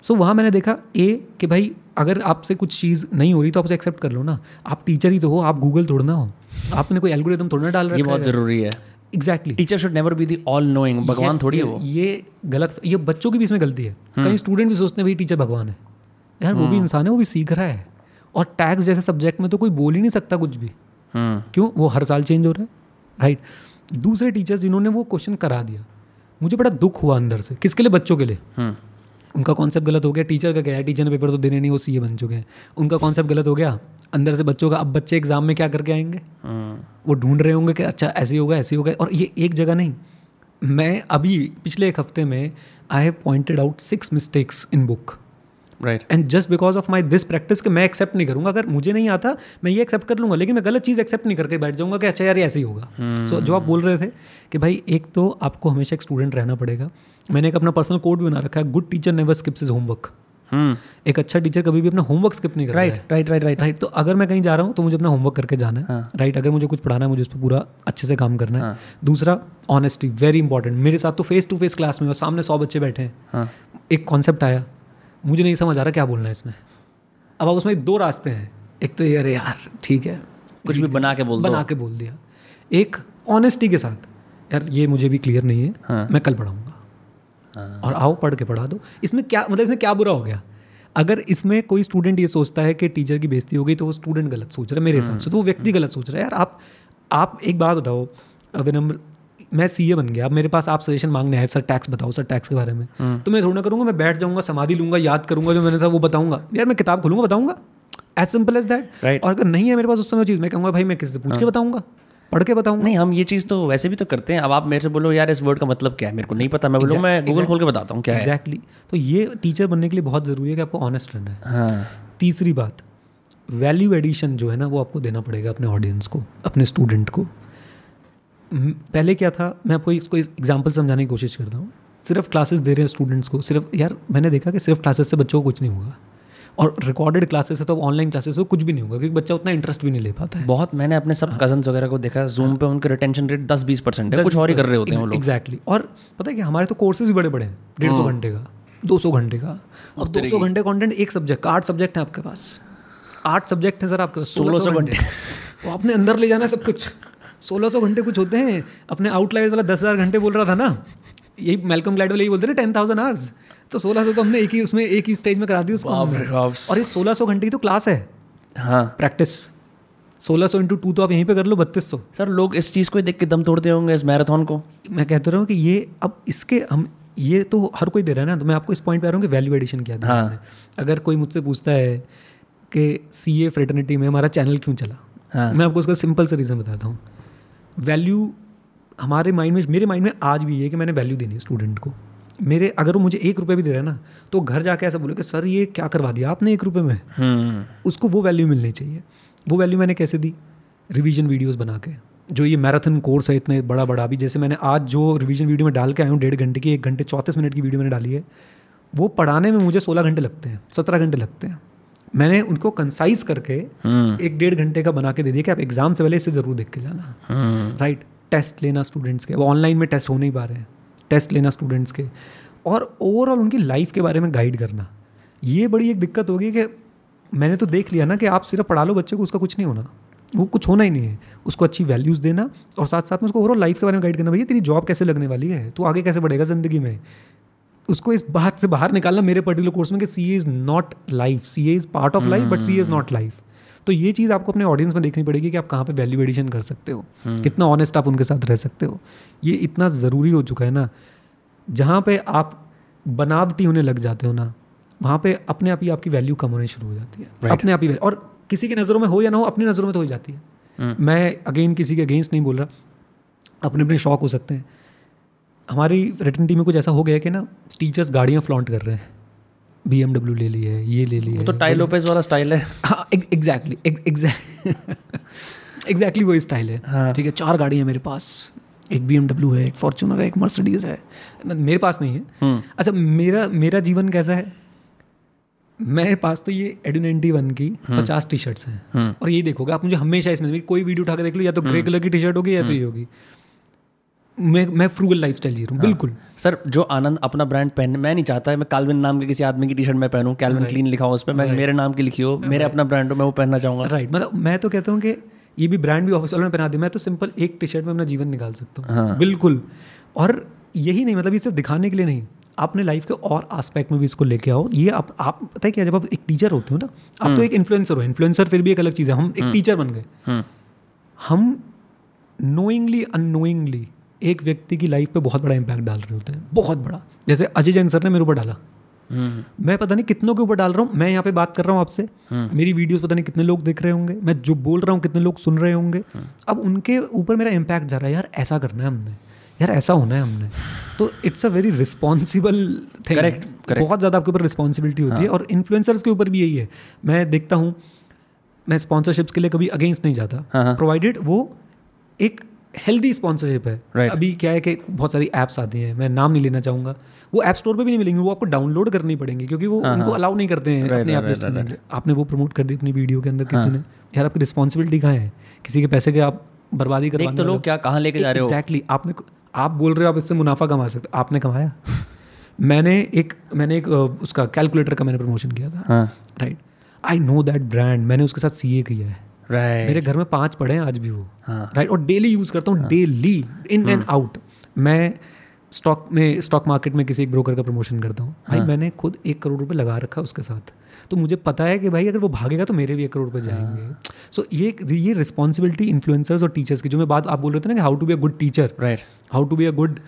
सो वहाँ मैंने देखा ए कि भाई अगर आपसे कुछ चीज़ नहीं हो रही तो आपसे एक्सेप्ट कर लो ना, आप टीचर ही तो हो, आप गूगल थोड़ा ना हो, आपने कोई एल्गोरिथम थोड़ा ना डाल रहा है। ये बहुत ज़रूरी है। Exactly, teacher should never be the all knowing, भगवान थोड़ी है वो। ये गलत, ये बच्चों की भी इसमें गलती है। कहीं स्टूडेंट भी सोचते हैं भाई टीचर भगवान है यार, वो भी इंसान है, वो भी सीख रहा है। और टैक्स जैसे सब्जेक्ट में तो कोई बोल ही नहीं सकता कुछ भी, क्यों, वो हर साल चेंज हो रहा है राइट। दूसरे टीचर्स जिन्होंने वो क्वेश्चन करा दिया, मुझे बड़ा दुख हुआ अंदर से। किसके लिए? बच्चों के लिए। उनका कॉन्सेप्ट गलत हो गया, टीचर का गया, टीचर ने पेपर तो देने नहीं, वो सीए बन चुके हैं, उनका कॉन्सेप्ट गलत हो गया अंदर से बच्चों का। अब बच्चे एग्जाम में क्या करके आएंगे, वो ढूंढ रहे होंगे कि अच्छा ऐसे होगा, ऐसे होगा। और ये एक जगह नहीं, मैं अभी पिछले एक हफ्ते में I have pointed out 6 mistakes in book right, and just because of my this practice कि मैं एक्सेप्ट नहीं करूँगा। अगर मुझे नहीं आता मैं ये एक्सेप्ट कर लूँगा, लेकिन मैं गलत चीज़ एक्सेप्ट नहीं करके बैठ जाऊँगा कि अच्छा यार ये ऐसे ही होगा। सो जो आप बोल रहे थे कि भाई, एक तो आपको हमेशा एक स्टूडेंट रहना पड़ेगा। मैंने एक अपना पर्सनल कोड भी बना रखा है, good teacher never skips his homework. एक अच्छा टीचर कभी भी अपना होमवर्क स्किप नहीं करता राइट। तो अगर मैं कहीं जा रहा हूँ तो मुझे अपना होमवर्क करके जाना है राइट। अगर मुझे कुछ पढ़ाना है, मुझे उस पर पूरा अच्छे से काम करना है। दूसरा, ऑनेस्टी वेरी इंपॉर्टेंट। मेरे साथ तो फेस टू फेस क्लास में हुआ, सामने 100 बच्चे बैठे हैं, एक कॉन्सेप्ट आया, मुझे नहीं समझ आ रहा क्या बोलना है इसमें। अब आप उसमें 2 रास्ते हैं, एक तो अरे यार ठीक है कुछ भी बना के बोल दिया, एक ऑनेस्टी के साथ यार ये मुझे भी क्लियर नहीं है, मैं कल पढ़ाऊँगा, और आओ पढ़ के पढ़ा दो। इसमें क्या, मतलब इसमें क्या बुरा हो गया? अगर इसमें कोई स्टूडेंट ये सोचता है कि टीचर की बेइज्जती हो गई, तो वो स्टूडेंट गलत सोच रहा है मेरे हिसाब से, तो वो व्यक्ति गलत सोच रहा है यार। आप एक बात बताओ, अविनम्र, मैं सीए बन गया, अब मेरे पास आप सजेशन मांगने आए, सर टैक्स बताओ, सर टैक्स के बारे में, तो मैं थोड़ा करूँगा, मैं बैठ जाऊँगा, समाधि लूँगा, याद करूँगा, जो मैंने था वो बताऊँगा यार, मैं किताब खोलूँगा बताऊँगा, एज सिंपल एज दैट। और अगर नहीं है मेरे पास उस समय चीज़, मैं कहूँगा भाई मैं किससे पूछ के बताऊँगा, पढ़ के बताऊँगा। नहीं, हम ये चीज़ तो वैसे भी तो करते हैं। अब आप मेरे से बोलो यार इस वर्ड का मतलब क्या है, मेरे को नहीं पता, मैं बोलूँ मैं गूगल खोल के बताता हूँ क्या है एग्जैक्टली। तो ये टीचर बनने के लिए बहुत ज़रूरी है कि आपको ऑनेस्ट रहना है। तीसरी बात, वैल्यू एडिशन जो है ना, वो आपको देना पड़ेगा अपने ऑडियंस को, अपने स्टूडेंट को। पहले क्या था, मैं आपको इसको एग्जाम्पल समझाने की कोशिश करता हूँ। सिर्फ क्लासेस दे रहे हैं स्टूडेंट्स को, सिर्फ यार मैंने देखा कि सिर्फ क्लासेस से बच्चों को कुछ नहीं होगा, और रिकॉर्डेड क्लासेस से तो अब ऑनलाइन क्लासेस से कुछ भी नहीं होगा, क्योंकि बच्चा उतना इंटरेस्ट भी नहीं ले पाता है बहुत। मैंने अपने सब कजन्स वगैरह को देखा, जूम पे उनके रिटेंशन रेट 10-20% है, कुछ और ही कर रहे होते हैं वो लोग। एग्जैक्टली, और पता है कि हमारे तो कोर्सेज भी बड़े बड़े हैं, 150 घंटे का, 200 घंटे का, और 200 घंटे कंटेंट एक सब्जेक्ट का। 8 सब्जेक्ट हैं आपके पास, 8 सब्जेक्ट हैं सर आपके पास, 1600 घंटे वो आपने अंदर ले जाना है सब कुछ। 1600 घंटे कुछ होते हैं, अपने आउटलाइट वाला 10,000 घंटे बोल रहा था ना, यही मेलकम ग्लैडवेल वाले यही बोलते थे 10,000 आवर्स। तो 1600 तो हमने एक ही स्टेज में करा दी उसको, और ये 1600 घंटे की तो क्लास है। हाँ, प्रैक्टिस 1600 × 2 तो आप यहीं पे कर लो 3200। सर लोग इस चीज़ को देख के दम तोड़ते होंगे, इस मैराथन को। मैं कहता रहा हूँ कि ये अब इसके हम ये तो हर कोई दे रहा है ना, तो मैं आपको इस पॉइंट पे आ रहा हूँ कि वैल्यू एडिशन क्या था। अगर कोई मुझसे पूछता है कि सीए फ्रेटर्निटी में हमारा चैनल क्यों चला। हाँ. मैं आपको उसका सिंपल सा रीज़न बताता हूँ। वैल्यू हमारे माइंड में, मेरे माइंड में आज भी है कि मैंने वैल्यू देनी है स्टूडेंट को। मेरे अगर वो मुझे 1 रुपये भी दे रहा है ना, तो घर जाके ऐसा बोले कि सर ये क्या करवा दिया आपने 1 रुपये में। उसको वो वैल्यू मिलनी चाहिए। वो वैल्यू मैंने कैसे दी? रिवीजन वीडियोस बना के। जो ये मैराथन कोर्स है इतने बड़ा बड़ा, अभी जैसे मैंने आज जो रिवीजन वीडियो में डाल के आया हूँ 1.5 घंटे की, 1 घंटे 34 मिनट की वीडियो मैंने डाली है, वो पढ़ाने में मुझे 16 घंटे लगते हैं, 17 घंटे लगते हैं। मैंने उनको कंसाइज करके 1.5 घंटे का बना के दे दिया कि आप एग्जाम से पहले इसे ज़रूर देख के जाना। राइट, टेस्ट लेना स्टूडेंट्स के, वो ऑनलाइन में टेस्ट हो नहीं पा रहे हैं, टेस्ट लेना स्टूडेंट्स के, और ओवरऑल उनकी लाइफ के बारे में गाइड करना। ये बड़ी एक दिक्कत होगी कि मैंने तो देख लिया ना कि आप सिर्फ पढ़ा लो बच्चे को, उसका कुछ नहीं होना, वो कुछ होना ही नहीं है। उसको अच्छी वैल्यूज़ देना और साथ साथ में उसको ओवरऑल लाइफ के बारे में गाइड करना। भैया तेरी जॉब कैसे लगने वाली है, तू आगे कैसे बढ़ेगा ज़िंदगी में, उसको इस बात से बाहर निकालना मेरे पर्टिकुलर कोर्स में कि C A is not life, C A is part of life but C A is not life. तो ये चीज़ आपको अपने ऑडियंस में देखनी पड़ेगी कि आप कहाँ पे वैल्यू एडिशन कर सकते हो, कितना ऑनेस्ट आप उनके साथ रह सकते हो। ये इतना ज़रूरी हो चुका है ना, जहाँ पे आप बनावटी होने लग जाते हो ना, वहाँ पे अपने आप ही आपकी वैल्यू कम होने शुरू हो जाती है। right. अपने आप ही, और किसी की नज़रों में हो या ना हो, अपनी नज़रों में तो हो जाती है। मैं अगेन किसी के अगेंस्ट नहीं बोल रहा, अपने अपने शौक हो सकते हैं। हमारी फ्रेटर्निटी में कुछ ऐसा हो गया कि ना टीचर्स गाड़ियाँ फ्लॉन्ट कर रहे हैं, BMW ले ली है, ये ले ली है, तो टाई लोपेज वाला स्टाइल है। हाँ, एग्जैक्टली वही स्टाइल है। हाँ. ठीक है, 4 गाड़ियाँ मेरे पास, एक BMW है, एक फॉर्च्यूनर है, एक मर्सिडीज़ है, मेरे पास नहीं है। अच्छा, मेरा जीवन कैसा है? मेरे पास तो ये Edu 91 की 50 टी-शर्ट्स हैं। और यही देखोगे आप मुझे हमेशा, इसमें कोई वीडियो उठा के देख लो, या तो ग्रे कलर की टी शर्ट होगी या तो ये होगी। मैं फ्रूगल लाइफस्टाइल जी रहा हूँ। बिल्कुल सर, जो आनंद अपना ब्रांड पहन, मैं नहीं चाहता है मैं कैल्विन नाम के किसी आदमी की टी शर्ट मैं पहनूँ, कैल्विन क्लीन लिखा हो उस पर, मैं मेरे नाम की लिखी हो, मेरे अपना ब्रांड हो, मैं वो पहनना चाहूँगा। राइट, मतलब मैं तो कहता हूँ कि ये भी ब्रांड भी ऑफिस वालों ने पहना दिया, मैं तो सिंपल एक टी शर्ट में अपना जीवन निकाल सकता हूँ। बिल्कुल, और यही नहीं, मतलब ये सिर्फ दिखाने के लिए नहीं, आपने लाइफ के और एस्पेक्ट में भी इसको लेके आओ। ये आप पता है क्या, जब आप एक टीचर होते हो ना, आप तो एक इन्फ्लुएंसर हो। इन्फ्लुएंसर फिर भी एक अलग चीज़ है, हम एक टीचर बन गए। हम नोइंगली अननोइंगली एक व्यक्ति की लाइफ पे बहुत बड़ा इम्पैक्ट डाल रहे होते हैं, बहुत बड़ा। जैसे अजय जैन सर ने मेरे ऊपर डाला, मैं पता नहीं कितनों के ऊपर डाल रहा हूँ। मैं यहाँ पे बात कर रहा हूँ आपसे, मेरी वीडियोस पता नहीं कितने लोग देख रहे होंगे, मैं जो बोल रहा हूँ कितने लोग सुन रहे होंगे। अब उनके ऊपर मेरा इम्पैक्ट जा रहा है, यार ऐसा करना है हमने, यार ऐसा होना है हमने। तो it's a very responsible thing. Correct, बहुत ज़्यादा आपके ऊपर रिस्पॉन्सिबिलिटी होती है। और इन्फ्लुएंसर्स के ऊपर भी यही है। मैं देखता हूँ, मैं स्पॉन्सरशिप्स के लिए कभी अगेंस्ट नहीं जाता, प्रोवाइडेड वो एक हेल्दी स्पॉन्सरशिप है। right. अभी क्या है कि बहुत सारी ऐप्स आती हैं, मैं नाम नहीं लेना चाहूँगा, वो ऐप स्टोर पे भी नहीं मिलेंगी, वो आपको डाउनलोड करनी पड़ेंगी, क्योंकि वो उनको अलाउ नहीं करते हैं। right, अपने right, right, right, right. आपने वो प्रमोट कर दी अपनी वीडियो के अंदर किसी ने, यार आपकी रिस्पॉन्सिबिलिटी कहाँ है? किसी के पैसे के आप बर्बादी कर, तो लोग क्या कहाँ लेके जा रहे हो? एग्जैक्टली, आपने, आप बोल रहे हो आप इससे मुनाफा कमा सकते हो, आपने कमाया? मैंने एक उसका कैलकुलेटर का मैंने प्रमोशन किया था। Right, I know that brand, मैंने उसके साथ CA किया है। Right. मेरे घर में 5 पड़े हैं आज भी वो। Right, right? और डेली यूज़ करता हूँ, डेली इन एंड आउट। मैं स्टॉक मार्केट में किसी एक ब्रोकर का प्रमोशन करता हूँ। भाई मैंने खुद 1 करोड़ रुपए लगा रखा उसके साथ, तो मुझे पता है कि भाई अगर वो भागेगा तो मेरे भी 1 करोड़ रुपए जाएंगे। सो ये रिस्पॉन्सिबिलिटी इन्फ्लुएंसर्स और टीचर्स की, जो मैं बात आप बोल रहे थे ना, how to be a good teacher, right, how to be a good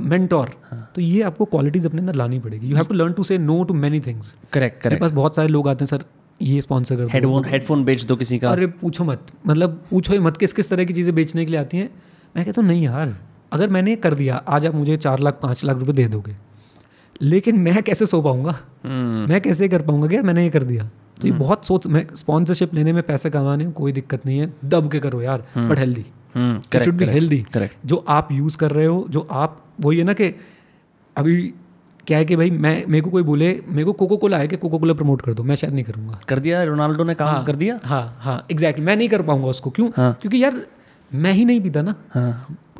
mentor, तो ये आपको क्वालिटीज अपने अंदर लानी पड़ेगी। You have to learn to say no to many things. Correct, मेरे पास बहुत सारे लोग आते हैं, सर ये स्पॉन्सर कर, हेडफोन बेच दो किसी का। अरे पूछो मत, मतलब पूछो ही मत, किस किस तरह की चीज़ें बेचने के लिए आती हैं। मैं कहता हूँ नहीं यार, अगर मैंने कर दिया आज, आप मुझे 4 लाख 5 लाख रुपए दे दोगे, लेकिन मैं कैसे सो पाऊँगा? मैं कैसे कर पाऊँगा क्या मैंने ये कर दिया? तो ये बहुत सोच, मैं स्पॉन्सरशिप लेने में, पैसे कमाने में कोई दिक्कत नहीं है, दब के करो यार, but healthy, should be healthy. जो आप यूज़ कर रहे हो, जो आप, वही है ना कि अभी क्या है कि भाई मेरे को कोई बोले, मेरे को कोको कोला है कि कोको कोला प्रमोट कर दो, मैं शायद नहीं करूँगा। कर दिया, रोनाल्डो ने काम कर दिया। हाँ हाँ एग्जैक्टली, मैं नहीं कर पाऊंगा उसको। क्यों? क्योंकि यार मैं ही नहीं पीता ना।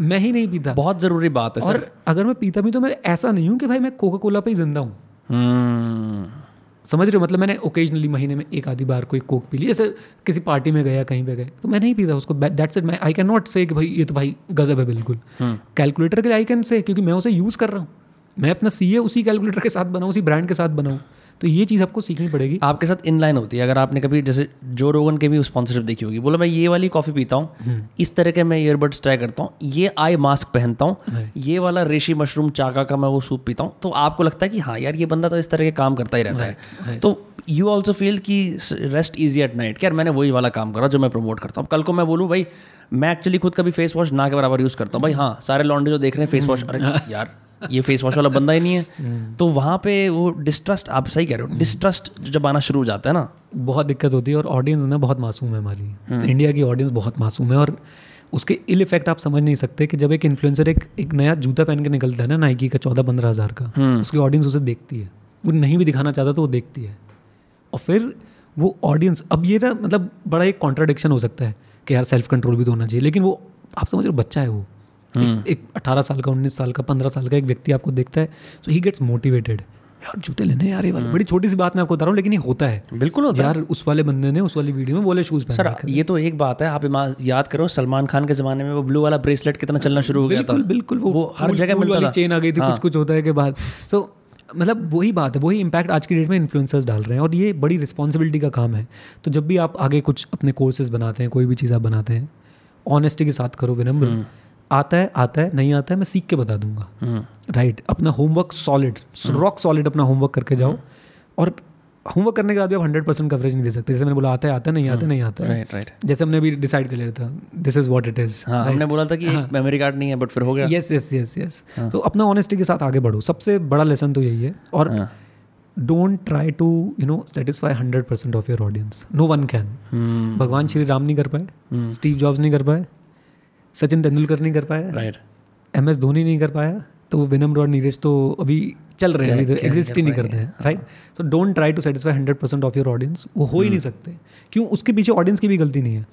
मैं ही नहीं पीता, बहुत ज़रूरी बात है। और सर, अगर मैं पीता भी तो मैं ऐसा नहीं हूँ कि भाई मैं कोको कोला पे ही जिंदा हूँ। समझ रहे हो? मतलब मैंने ओकेजनली महीने में 1-2 बार कोई कोक पी ली, जैसे किसी पार्टी में गया, कहीं पे गए, तो मैं नहीं पीता उसको। That's it. मैं आई कैन नॉट से कि भाई ये तो भाई गजब है। बिल्कुल कैलकुलेटर के लिए आई कैन से, क्योंकि मैं उसे यूज़ कर रहा हूँ। मैं अपना सीए उसी कैलकुलेटर के साथ बनाऊँ, उसी ब्रांड के साथ बनाऊँ। तो ये चीज़ आपको सीखनी पड़ेगी, आपके साथ इनलाइन होती है। अगर आपने कभी जैसे जो रोगन के भी स्पॉन्सरशिप देखी होगी, बोला मैं ये वाली कॉफ़ी पीता हूँ, इस तरह के मैं ईयरबड्स ट्राई करता हूँ, ये आई मास्क पहनता हूँ, ये वाला रेशी मशरूम चाका का मैं वो सूप पीता हूँ, तो आपको लगता है कि हाँ यार ये बंदा तो इस तरह के काम करता ही रहता है। तो यू ऑल्सो फील कि रेस्ट इजी एट नाइट, यार मैंने वही वाला काम करा जो मैं प्रमोट करता हूँ। कल को मैं बोलूँ भाई मैं एक्चुअली खुद कभी फेस वॉश ना के बराबर यूज़ करता हूँ भाई, हाँ सारे लॉन्डे जो देख रहे हैं फेस वॉश, अरे यार ये फेस वॉश वाला बंदा ही नहीं है। तो वहाँ पे वो डिस्ट्रस्ट, आप सही कह रहे हो, डिस्ट्रस्ट जब आना शुरू हो जाता है ना बहुत दिक्कत होती है। और ऑडियंस ना बहुत मासूम है हमारी, इंडिया की ऑडियंस बहुत मासूम है और उसके इल इफेक्ट आप समझ नहीं सकते कि जब एक इन्फ्लुएंसर एक नया जूता पहन के निकलता है ना नाइकी का 14-15 हज़ार का, उसकी ऑडियंस उसे देखती है, वो नहीं भी दिखाना चाहता तो वो देखती है। और फिर वो ऑडियंस, अब ये ना मतलब बड़ा एक कॉन्ट्राडिक्शन हो सकता है कि यार सेल्फ कंट्रोल भी तो होना चाहिए, लेकिन वो आप समझ रहे हो बच्चा है वो, एक 18 साल का, 19 साल का, 15 साल का एक व्यक्ति आपको देखता है सो ही गेट्स मोटिवेटेड, यार जूते लेने यार ये वाले। बड़ी छोटी सी बात मैं आपको बता रहा हूँ लेकिन ये होता है, बिल्कुल होता है यार। उस वाले बंदे ने उस वाली वीडियो में बोले शूज़ पहने सर, ये तो एक बात है। आप याद करो सलमान खान के ज़माने में वो ब्लू वाला ब्रेसलेट कितना चलना शुरू हो गया था, बिल्कुल वो हर जगह मिलने वाली चेन आ गई थी, कुछ कुछ होता है के बाद। सो मतलब वही बात है, वही इम्पैक्ट आज की डेट में इन्फ्लुएंसर्स डाल रहे हैं और ये बड़ी रिस्पॉन्सिबिलिटी का काम है। तो जब भी आप आगे कुछ अपने कोर्सेज बनाते हैं, कोई भी चीज़ आप बनाते हैं, ऑनेस्टी के साथ करो, विनम्र। आता है नहीं आता है मैं सीख के बता दूंगा, राइट। अपना होमवर्क सॉलिड, रॉक सॉलिड अपना होमवर्क करके जाओ। और होमवर्क करने के बाद भी आप 100% कवरेज नहीं दे सकते। जैसे मैंने बोला आता है नहीं आता राइट राइट। जैसे हमने अभी डिसाइड कर लिया था this is what it is, हमने बोला था कि मेमोरी कार्ड नहीं है बट फिर हो गया। यस। तो अपना ऑनेस्टी के साथ आगे बढ़ो, सबसे बड़ा लेसन तो यही है। और don't try to satisfy 100% of your audience, no one can. भगवान श्री राम नहीं कर पाए, स्टीव जॉब्स नहीं कर पाए, सचिन तेंदुलकर नहीं कर पाया, राइट। MS धोनी नहीं कर पाया, तो विनम्र और नीरज तो अभी चल रहे हैं, एग्जिस्ट ही नहीं करते हैं, right. So don't try to satisfy 100% of your audience, वो हो ही नहीं सकते। क्यों? उसके पीछे ऑडियंस की भी गलती नहीं है।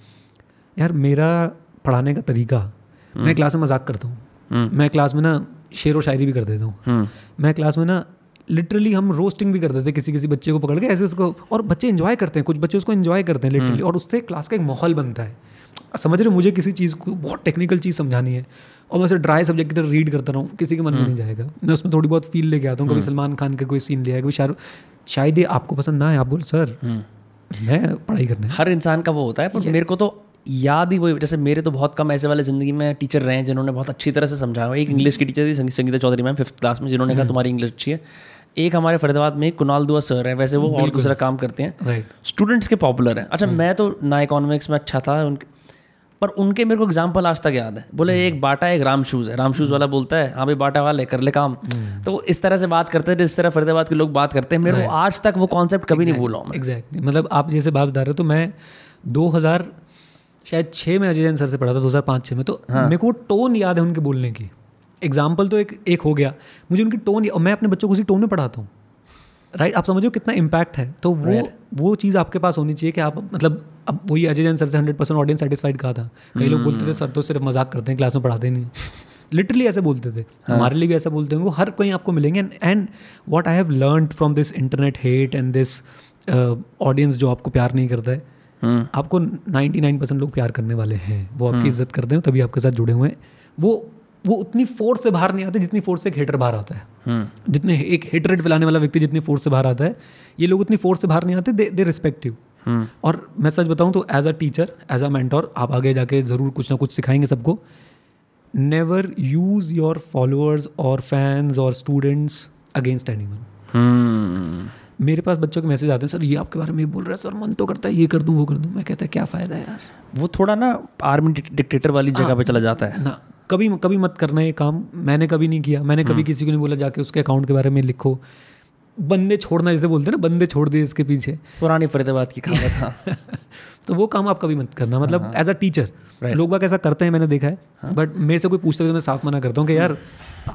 यार मेरा पढ़ाने का तरीका, मैं क्लास में मजाक करता हूँ, मैं क्लास में ना शेर व शायरी भी कर देता हूँ, मैं क्लास में ना लिटरली हम रोस्टिंग भी कर देते हैं किसी बच्चे को पकड़ के ऐसे उसको, और बच्चे इन्जॉय करते हैं, कुछ बच्चे उसको इन्जॉय करते हैं लिटरली, और उससे क्लास का एक माहौल बनता है। समझ रहे हो, मुझे किसी चीज़ को बहुत टेक्निकल चीज़ समझानी है और मैं उसे ड्राई सब्जेक्ट की तरह रीड करता रहा हूँ, किसी के मन में नहीं जाएगा। मैं उसमें थोड़ी बहुत फील लेके आता हूँ, कभी सलमान खान का कोई सीन लिया है, कभी शाहरुख, शायद ये आपको पसंद ना है, आप बोल सर मैं पढ़ाई करने। हर इंसान का वो होता है, पर मेरे को तो याद ही वही, जैसे मेरे तो बहुत कम ऐसे वाले ज़िंदगी में टीचर रहे हैं जिन्होंने बहुत अच्छी तरह से समझाया। एक इंग्लिश की टीचर थी Sangeeta Chaudhary ma'am 5th class में, जिन्होंने कहा तुम्हारी इंग्लिश अच्छी है। एक हमारे फरीदाबाद में कुणाल दुआ सर है, वैसे वो और दूसरा काम करते हैं, स्टूडेंट्स के पॉपुलर हैं। अच्छा मैं तो ना इकोनॉमिक्स में अच्छा था पर उनके मेरे को एग्जाम्पल आज तक याद है। बोले एक बाटा एक राम शूज़ है, राम शूज़ वाला बोलता है हाँ भाई बाटा वाले कर ले काम, तो इस तरह से बात करते हैं जिस तरह फरीदाबाद के लोग बात करते हैं। मेरे को आज तक वो कॉन्सेप्ट कभी नहीं भूला हूँ। एग्जैक्टली, मतलब आप जैसे बात बता रहे हो तो मैं 2006 में अजय जैन सर से पढ़ा था, 2005-06 में, तो मेरे को टोन याद है उनके बोलने की। एग्जाम्पल तो एक हो गया, मुझे उनकी टोन, और मैं अपने बच्चों को उसी टोन में पढ़ाता हूँ, राइट। आप समझो कितना इम्पैक्ट है। तो वो चीज़ आपके पास होनी चाहिए कि आप मतलब, अब वही अजय जैन सर से 100% ऑडियंस सेटिस्फाइड कहा था। कई लोग बोलते थे सर तो सिर्फ मजाक करते हैं, क्लास में पढ़ाते नहीं लिटरली ऐसे बोलते थे। हमारे लिए भी ऐसा बोलते हैं, वो हर कोई आपको मिलेंगे। And what I have learn from this internet hate and this audience जो आपको प्यार नहीं करता है, आपको 99% लोग प्यार करने वाले हैं, वो आपकी इज्जत करते हैं, तभी आपके साथ जुड़े हुए हैं। वो उतनी फोर्स से बाहर नहीं आते जितनी फोर्स से एक हेटर बाहर आता है, जितने एक हेटरेट फैलाने वाला व्यक्ति जितनी फोर्स से बाहर आता है, ये लोग उतनी फोर्स से बाहर नहीं आते। They respect you. और मैं सच बताऊं तो as a teacher, as a mentor, आप आगे जाके ज़रूर कुछ ना कुछ सिखाएंगे सबको। नेवर यूज़ योर फॉलोअर्स और फैंस और स्टूडेंट्स अगेंस्ट एनीवन। मेरे पास बच्चों के मैसेज आते हैं, सर ये आपके बारे में बोल रहा है, सर मन तो करता है ये कर दूँ वो कर दूँ। मैं कहता है क्या फ़ायदा यार। वो थोड़ा ना आर्मी डिक्टेटर वाली जगह पे चला जाता है ना। कभी मत करना ये काम। मैंने कभी नहीं किया, मैंने कभी किसी को नहीं बोला जाके उसके अकाउंट के बारे में लिखो। बंदे छोड़ना जैसे बोलते हैं ना, बंदे छोड़ दिए इसके पीछे, पुरानी फरीदाबाद की कहावत था। तो वो काम आप कभी मत करना, मतलब एज अ टीचर। लोग बाग ऐसा करते हैं, मैंने देखा है, बट मेरे से कोई पूछता है तो मैं साफ मना करता हूँ कि यार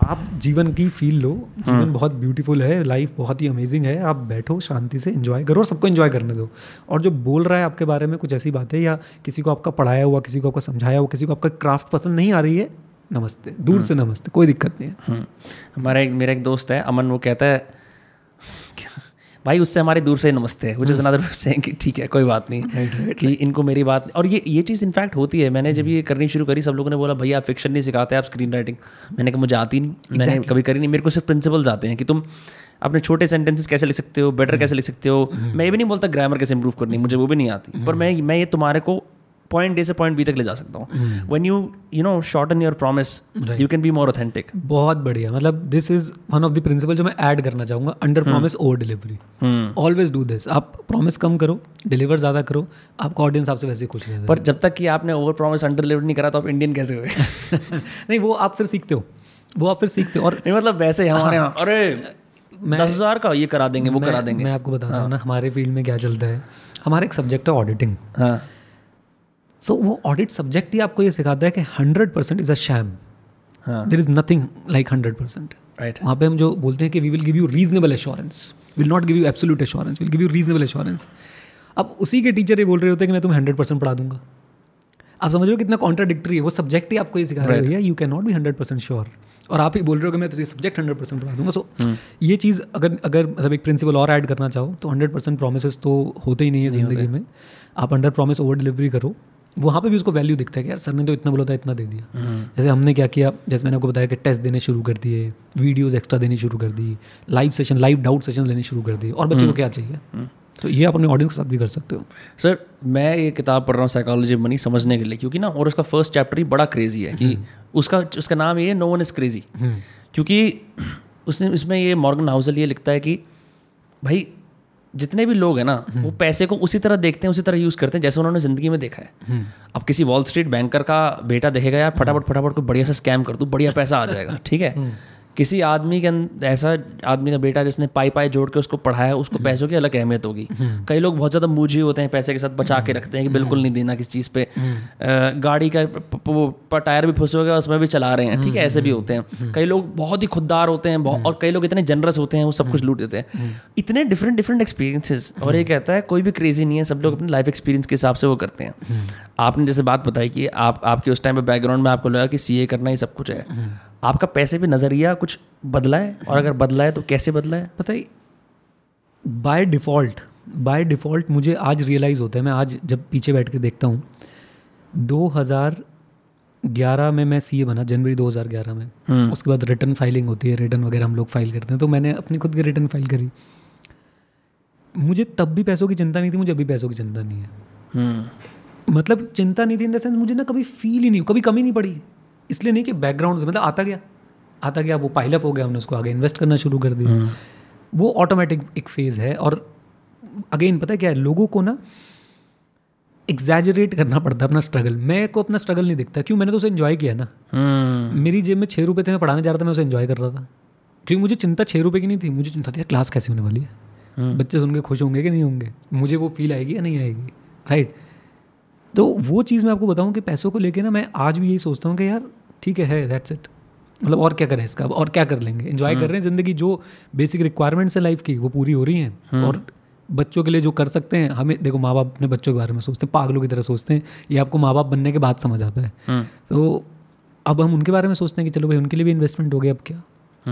आप जीवन की फील लो, जीवन बहुत ब्यूटीफुल है, लाइफ बहुत ही अमेजिंग है। आप बैठो शांति से, एंजॉय करो और सबको एंजॉय करने दो। और जो बोल रहा है आपके बारे में कुछ ऐसी बातें, या किसी को आपका पढ़ाया हुआ, किसी को आपका समझाया हुआ, किसी को आपका क्राफ्ट पसंद नहीं आ रही है, नमस्ते, दूर से नमस्ते, कोई दिक्कत नहीं है। मेरा एक दोस्त है अमन, वो कहता है भाई उससे हमारे दूर से नमस्ते है, वो जिस अनदर सेइंग कि ठीक है कोई बात नहीं, कि इनको मेरी बात। और ये चीज़ इनफैक्ट होती है। मैंने जब ये करनी शुरू करी, सब लोगों ने बोला भैया आप फिक्शन नहीं सिखाते, आप स्क्रीन राइटिंग। मैंने कहा मुझे आती नहीं, मैंने कभी करी नहीं, मेरे को सिर्फ प्रिंसिपल्स आते हैं कि तुम अपने छोटे सेंटेंसेस कैसे लिख सकते हो, बेटर कैसे लिख सकते हो। मैं ये भी नहीं बोलता ग्रामर कैसे इंप्रूव करनी, मुझे वो भी नहीं आती, पर मैं ये तुम्हारे को पॉइंट ए से पॉइंट बी तक ले जा सकता हूँ. When you know shorten your promise you can be more authentic. बहुत बढ़िया. मतलब this is one of the principle जो मैं ऐड करना चाहूँगा, under promise over delivery. Always do this. आप प्रॉमिस कम करो, डिलीवर ज़्यादा करो, आपका ऑडियंस आपसे वैसे ही खुश है. पर जब तक कि आपने ओवर प्रॉमिस अंडर डिलीवर नहीं करा तो आप इंडियन कैसे हुए? नहीं, वो आप फिर सीखते हो, वो आप फिर सीखते हो. और मतलब वैसे हमारे यहाँ अरे 10,000 का ये करा देंगे, वो करा देंगे. मैं आपको बताता हूँ ना हमारे फील्ड में क्या चलता है. हमारा एक सब्जेक्ट है ऑडिटिंग. सो वो ऑडिट सब्जेक्ट ही आपको ये सिखाता है कि 100% is a shame. There is nothing like 100%. Right. वहाँ पे हम जो बोलते हैं कि we will give you reasonable assurance, will not give you absolute assurance, will give you reasonable assurance. अब उसी के टीचर ये बोल रहे होते हैं कि मैं तुम्हें 100% पढ़ा दूंगा. आप समझ रहे हो कितना कॉन्ट्राडिक्टरी है. वो सब्जेक्ट ही आपको ये सिखा रही है you can not be 100% sure, और आप ही बोल रहे हो कि मैं तुझे सब्जेक्ट 100% पढ़ा दूंगा. सो ये चीज़ अगर मतलब एक प्रिंसिपल और ऐड करना चाहो तो 100% प्रोमिस तो होते ही नहीं है जिंदगी में. आप अंडर प्रॉमिस ओवर डिलीवरी करो. वहाँ पे भी उसको वैल्यू दिखता है कि यार सर ने तो इतना बोला था, इतना दे दिया. जैसे हमने क्या किया, जैसे मैंने आपको बताया कि टेस्ट देने शुरू कर दिए, वीडियोस एक्स्ट्रा देने शुरू कर दी, live session, live doubt session लेने शुरू कर दिए, और बच्चों को क्या चाहिए. तो ये आप अपने ऑडियंस के साथ भी कर सकते हो. सर मैं ये किताब पढ़ रहा हूँ साइकोलॉजी मनी समझने के लिए, क्योंकि ना, और उसका फर्स्ट चैप्टर ही बड़ा क्रेजी है कि उसका नाम ये है नो वन इज़ क्रेजी. क्योंकि उसने इसमें ये मॉर्गन हाउसल ये लिखता है कि भाई जितने भी लोग हैं ना वो पैसे को उसी तरह देखते हैं, उसी तरह यूज़ करते हैं जैसे उन्होंने ज़िंदगी में देखा है. अब किसी वॉल स्ट्रीट बैंकर का बेटा देखेगा यार फटाफट कोई बढ़िया सा स्कैम कर दूँ, बढ़िया पैसा आ जाएगा. ठीक है. किसी आदमी के ऐसा आदमी का बेटा जिसने पाई जोड़ के उसको पढ़ाया, उसको पैसों की अलग अहमियत होगी. कई लोग बहुत ज़्यादा मूझी होते हैं, पैसे के साथ बचा के रखते हैं कि बिल्कुल नहीं देना किसी चीज़ पे. गाड़ी का टायर भी फंस हो गया, उसमें भी चला रहे हैं. ठीक है, ऐसे भी होते हैं. कई लोग बहुत ही खुददार होते हैं और कई लोग इतने जनरस होते हैं वो सब कुछ लूट देते हैं. इतने डिफरेंट एक्सपीरियंसेस. और ये कहता है कोई भी क्रेजी नहीं है, सब लोग अपने लाइफ एक्सपीरियंस के हिसाब से वो करते हैं. आपने जैसे बात बताई कि आपके उस टाइम पे बैकग्राउंड में आपको लगा कि सीए करना ही सब कुछ है. आपका पैसे भी नज़रिया कुछ बदला है, और अगर बदला है तो कैसे बदला है? पता ही बाय डिफ़ॉल्ट मुझे आज रियलाइज़ होता है. मैं आज जब पीछे बैठ के देखता हूँ 2011 में मैं सीए बना, जनवरी 2011 में. उसके बाद रिटर्न फाइलिंग होती है, रिटर्न वगैरह हम लोग फाइल करते हैं. तो मैंने अपनी खुद की रिटर्न फाइल करी. मुझे तब भी पैसों की चिंता नहीं थी, मुझे अभी पैसों की चिंता नहीं है. मतलब चिंता नहीं थी इन द सेंस मुझे ना कभी फील ही नहीं, कभी कमी नहीं पड़ी. इसलिए नहीं कि बैकग्राउंड मतलब आता गया वो पाइलअप हो गया, हमने उसको आगे इन्वेस्ट करना शुरू कर दिया. वो ऑटोमेटिक एक फेज़ है. और अगेन पता है क्या है, लोगों को ना एग्जैजरेट करना पड़ता है अपना स्ट्रगल. मैं को अपना स्ट्रगल नहीं दिखता. क्यों? मैंने तो उसे एंजॉय किया ना. मेरी जेब में 6 रुपये थे, मैं पढ़ाने जा रहा था, मैं उसे एंजॉय कर रहा था. क्योंकि मुझे चिंता 6 रुपये की नहीं थी, मुझे चिंता थी क्लास कैसे होने वाली है, बच्चे सुन के खुश होंगे कि नहीं होंगे, मुझे वो फील आएगी या नहीं आएगी. राइट. तो वो चीज़ मैं आपको बताऊं कि पैसों को लेके ना मैं आज भी यही सोचता हूँ कि यार ठीक है, दैट्स इट. मतलब और क्या करें इसका, और क्या कर लेंगे. एंजॉय कर रहे हैं ज़िंदगी, जो बेसिक रिक्वायरमेंट्स है लाइफ की वो पूरी हो रही हैं, और बच्चों के लिए जो कर सकते हैं. हमें देखो, माँ बाप अपने बच्चों के बारे में सोचते हैं, पागलों की तरह सोचते हैं. ये आपको माँ बाप बनने के बाद समझ आता है. तो अब हम उनके बारे में सोचते हैं कि चलो भाई उनके लिए भी इन्वेस्टमेंट हो गया अब क्या.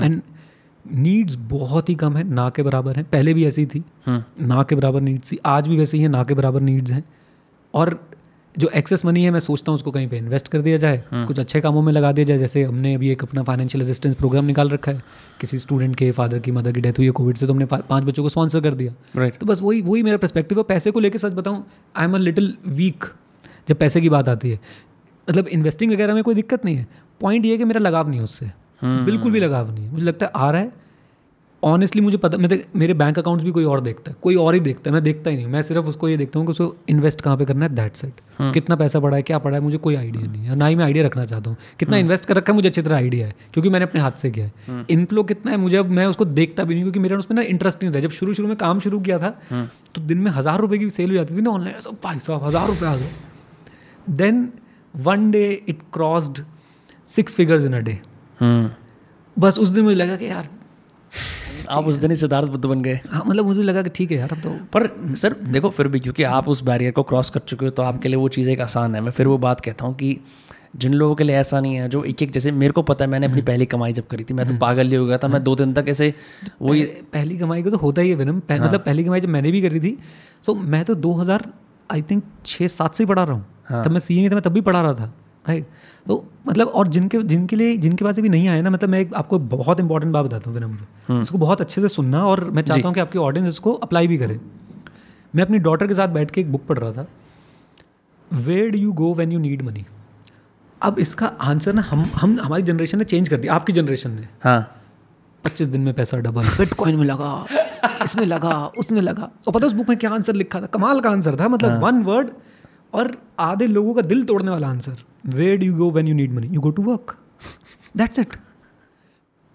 एंड नीड्स बहुत ही कम है, ना के बराबर है. पहले भी ऐसी थी, ना के बराबर नीड्स थी, आज भी वैसे ही है, ना के बराबर नीड्स हैं. और जो एक्सेस मनी है मैं सोचता हूँ उसको कहीं पे इन्वेस्ट कर दिया जाए, कुछ अच्छे कामों में लगा दिया जाए. जैसे हमने अभी एक अपना फाइनेंशियल असिस्टेंस प्रोग्राम निकाल रखा है. किसी स्टूडेंट के फादर की मदर की डेथ हुई है कोविड से, तो हमने 5 बच्चों को स्पॉन्सर कर दिया. Right. तो बस वही मेरा पर्सपेक्टिव है पैसे को लेकर. सच बताऊँ I am a little weak जब पैसे की बात आती है. मतलब इन्वेस्टिंग वगैरह में कोई दिक्कत नहीं है. पॉइंट ये है कि मेरा लगाव नहीं है उससे, बिल्कुल भी लगाव नहीं है. मुझे लगता है आ रहा है ऑनेस्टली. मुझे पता, मतलब मेरे बैंक अकाउंट्स भी कोई और देखता है, कोई और ही देखता है, मैं देखता ही नहीं. मैं सिर्फ उसको ये देखता हूँ कि उसको इन्वेस्ट कहाँ पे करना है, दैट्स इट. कितना पैसा पड़ा है, क्या पड़ा है, मुझे कोई आइडिया नहीं है, ना ही मैं आइडिया रखना चाहता हूँ. कितना इन्वेस्ट कर रखा है मुझे अच्छी तरह आइडिया है, क्योंकि मैंने अपने हाथ से किया है. इनफ्लो कितना है मुझे, अब मैं उसको देखता भी नहीं, क्योंकि मेरा उसमें ना इंटरेस्ट नहीं था. जब शुरू में काम शुरू किया था तो दिन में 1,000 रुपये की सेल हो जाती थी ना ऑनलाइन, 5,000 रुपये आ गए. Then one day it crossed 6 figures in a day. बस उस दिन मुझे लगा कि यार आप उस दिन ही सिद्धार्थ बुद्ध बन गए. हाँ, मतलब मुझे लगा कि ठीक है यार अब तो. पर सर देखो फिर भी क्योंकि आप उस बैरियर को क्रॉस कर चुके हो तो आपके लिए वो चीज़ एक आसान है. मैं फिर वो बात कहता हूँ कि जिन लोगों के लिए ऐसा नहीं है, जो एक जैसे मेरे को पता है, मैंने अपनी पहली कमाई जब करी थी मैं तो पागल ही हो गया था. मैं 2 दिन तक ऐसे वही पहली कमाई को तो होता ही है विनम. मतलब पहली कमाई जब मैंने भी करी थी, सो मैं तो 2006-7 से ही पढ़ा रहा हूँ. तब मैं सीए नहीं था, मैं तब भी पढ़ा रहा था. राइट. तो मतलब और जिनके पास भी नहीं आया ना, मतलब मैं आपको बहुत इंपॉर्टेंट बात बताता हूँ विनम्र, इसको बहुत अच्छे से सुनना. और मैं चाहता हूँ कि आपकी ऑडियंस इसको अप्लाई भी करे. मैं अपनी डॉटर के साथ बैठ के एक बुक पढ़ रहा था, where do you go when you need money. अब इसका आंसर ना हम हमारी जनरेशन ने चेंज कर दिया. आपकी जनरेशन ने हाँ 25 दिन में पैसा डबल, बिटकॉइन में लगा, इसमें लगा, उसमें लगा. और पता है उस बुक में क्या आंसर लिखा था? कमाल का आंसर था, मतलब वन वर्ड और आधे लोगों का दिल तोड़ने वाला answer. Where do you go when you need money? You go to work, that's it.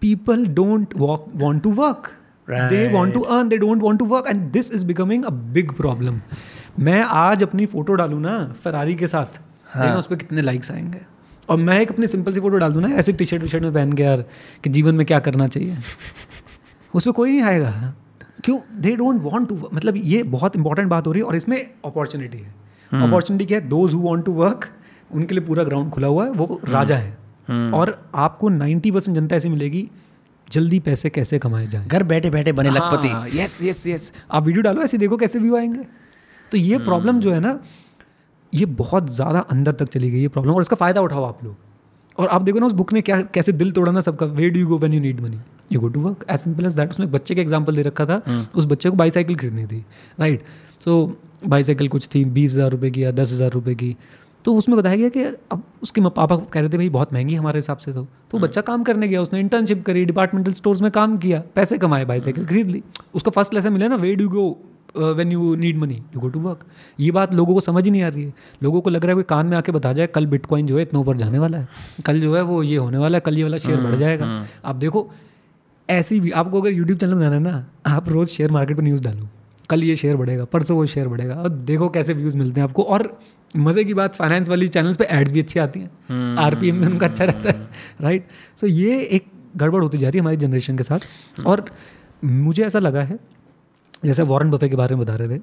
People don't want to work. Right. They want to earn. They don't want to work. And this is becoming a big problem. मैं आज अपनी photo डालूँ ना Ferrari के साथ, देखना उस पर कितने likes आएंगे. और मैं एक अपनी सिंपल सी फ़ोटो डाल दूँ ना ऐसे टी शर्ट वी शर्ट में पहन के यार कि जीवन में क्या करना चाहिए, उस पर कोई नहीं आएगा. क्यों? They don't want to work. मतलब ये बहुत इंपॉर्टेंट बात हो रही है और इसमें अपॉर्चुनिटी है. अपॉर्चुनिटी क्या है? Those who want to work, उनके लिए पूरा ग्राउंड खुला हुआ है, वो राजा है. और आपको 90% जनता ऐसी मिलेगी, जल्दी पैसे कैसे कमाए जाएं, घर बैठे बैठे बने लखपति. Yes yes yes. आप वीडियो डालो ऐसे, देखो कैसे व्यू आएंगे. तो ये प्रॉब्लम जो है ना, ये बहुत ज़्यादा अंदर तक चली गई ये प्रॉब्लम, और इसका फ़ायदा उठाओ आप लोग. और आप देखो ना उस बुक ने क्या कैसे दिल तोड़ा ना सबका. Where do you go when you need money? You go to work, as simple as that. उसमें बच्चे का एग्जाम्पल दे रखा था, उस बच्चे को बाईसाइकिल खरीदनी थी, राइट. सो बाईसाइकिल कुछ थी 20,000 रुपये की या 10,000 रुपये की. तो उसमें बताया गया कि अब उसके पापा कह रहे थे भाई बहुत महंगी हमारे हिसाब से. तो बच्चा काम करने गया, उसने इंटर्नशिप करी, डिपार्टमेंटल स्टोर्स में काम किया, पैसे कमाए, बाईसाइकिल खरीद ली. उसको फर्स्ट लेसन मिला ना, where do you go when you need money, you go to work. ये बात लोगों को समझ ही नहीं आ रही है. लोगों को लग रहा है कोई कान में आके बता जाए कल बिटकॉइन जो है इतना ऊपर जाने वाला है, कल जो है वो ये होने वाला है, कल ये वाला शेयर बढ़ जाएगा. आप देखो ऐसी भी, आपको अगर यूट्यूब चैनल बनाना है ना, आप रोज़ शेयर मार्केट पर न्यूज़ डालो, कल ये शेयर बढ़ेगा, परसों वो शेयर बढ़ेगा, और देखो कैसे व्यूज़ मिलते हैं आपको. और मज़े की बात, फाइनेंस वाली चैनल्स पे एड्स भी अच्छी आती हैं, आरपीएम में उनका अच्छा रहता है, राइट. सो ये एक गड़बड़ होती जा रही है हमारी जनरेशन के साथ. और मुझे ऐसा लगा है, जैसे वॉरेन बफे के बारे में बता रहे थे,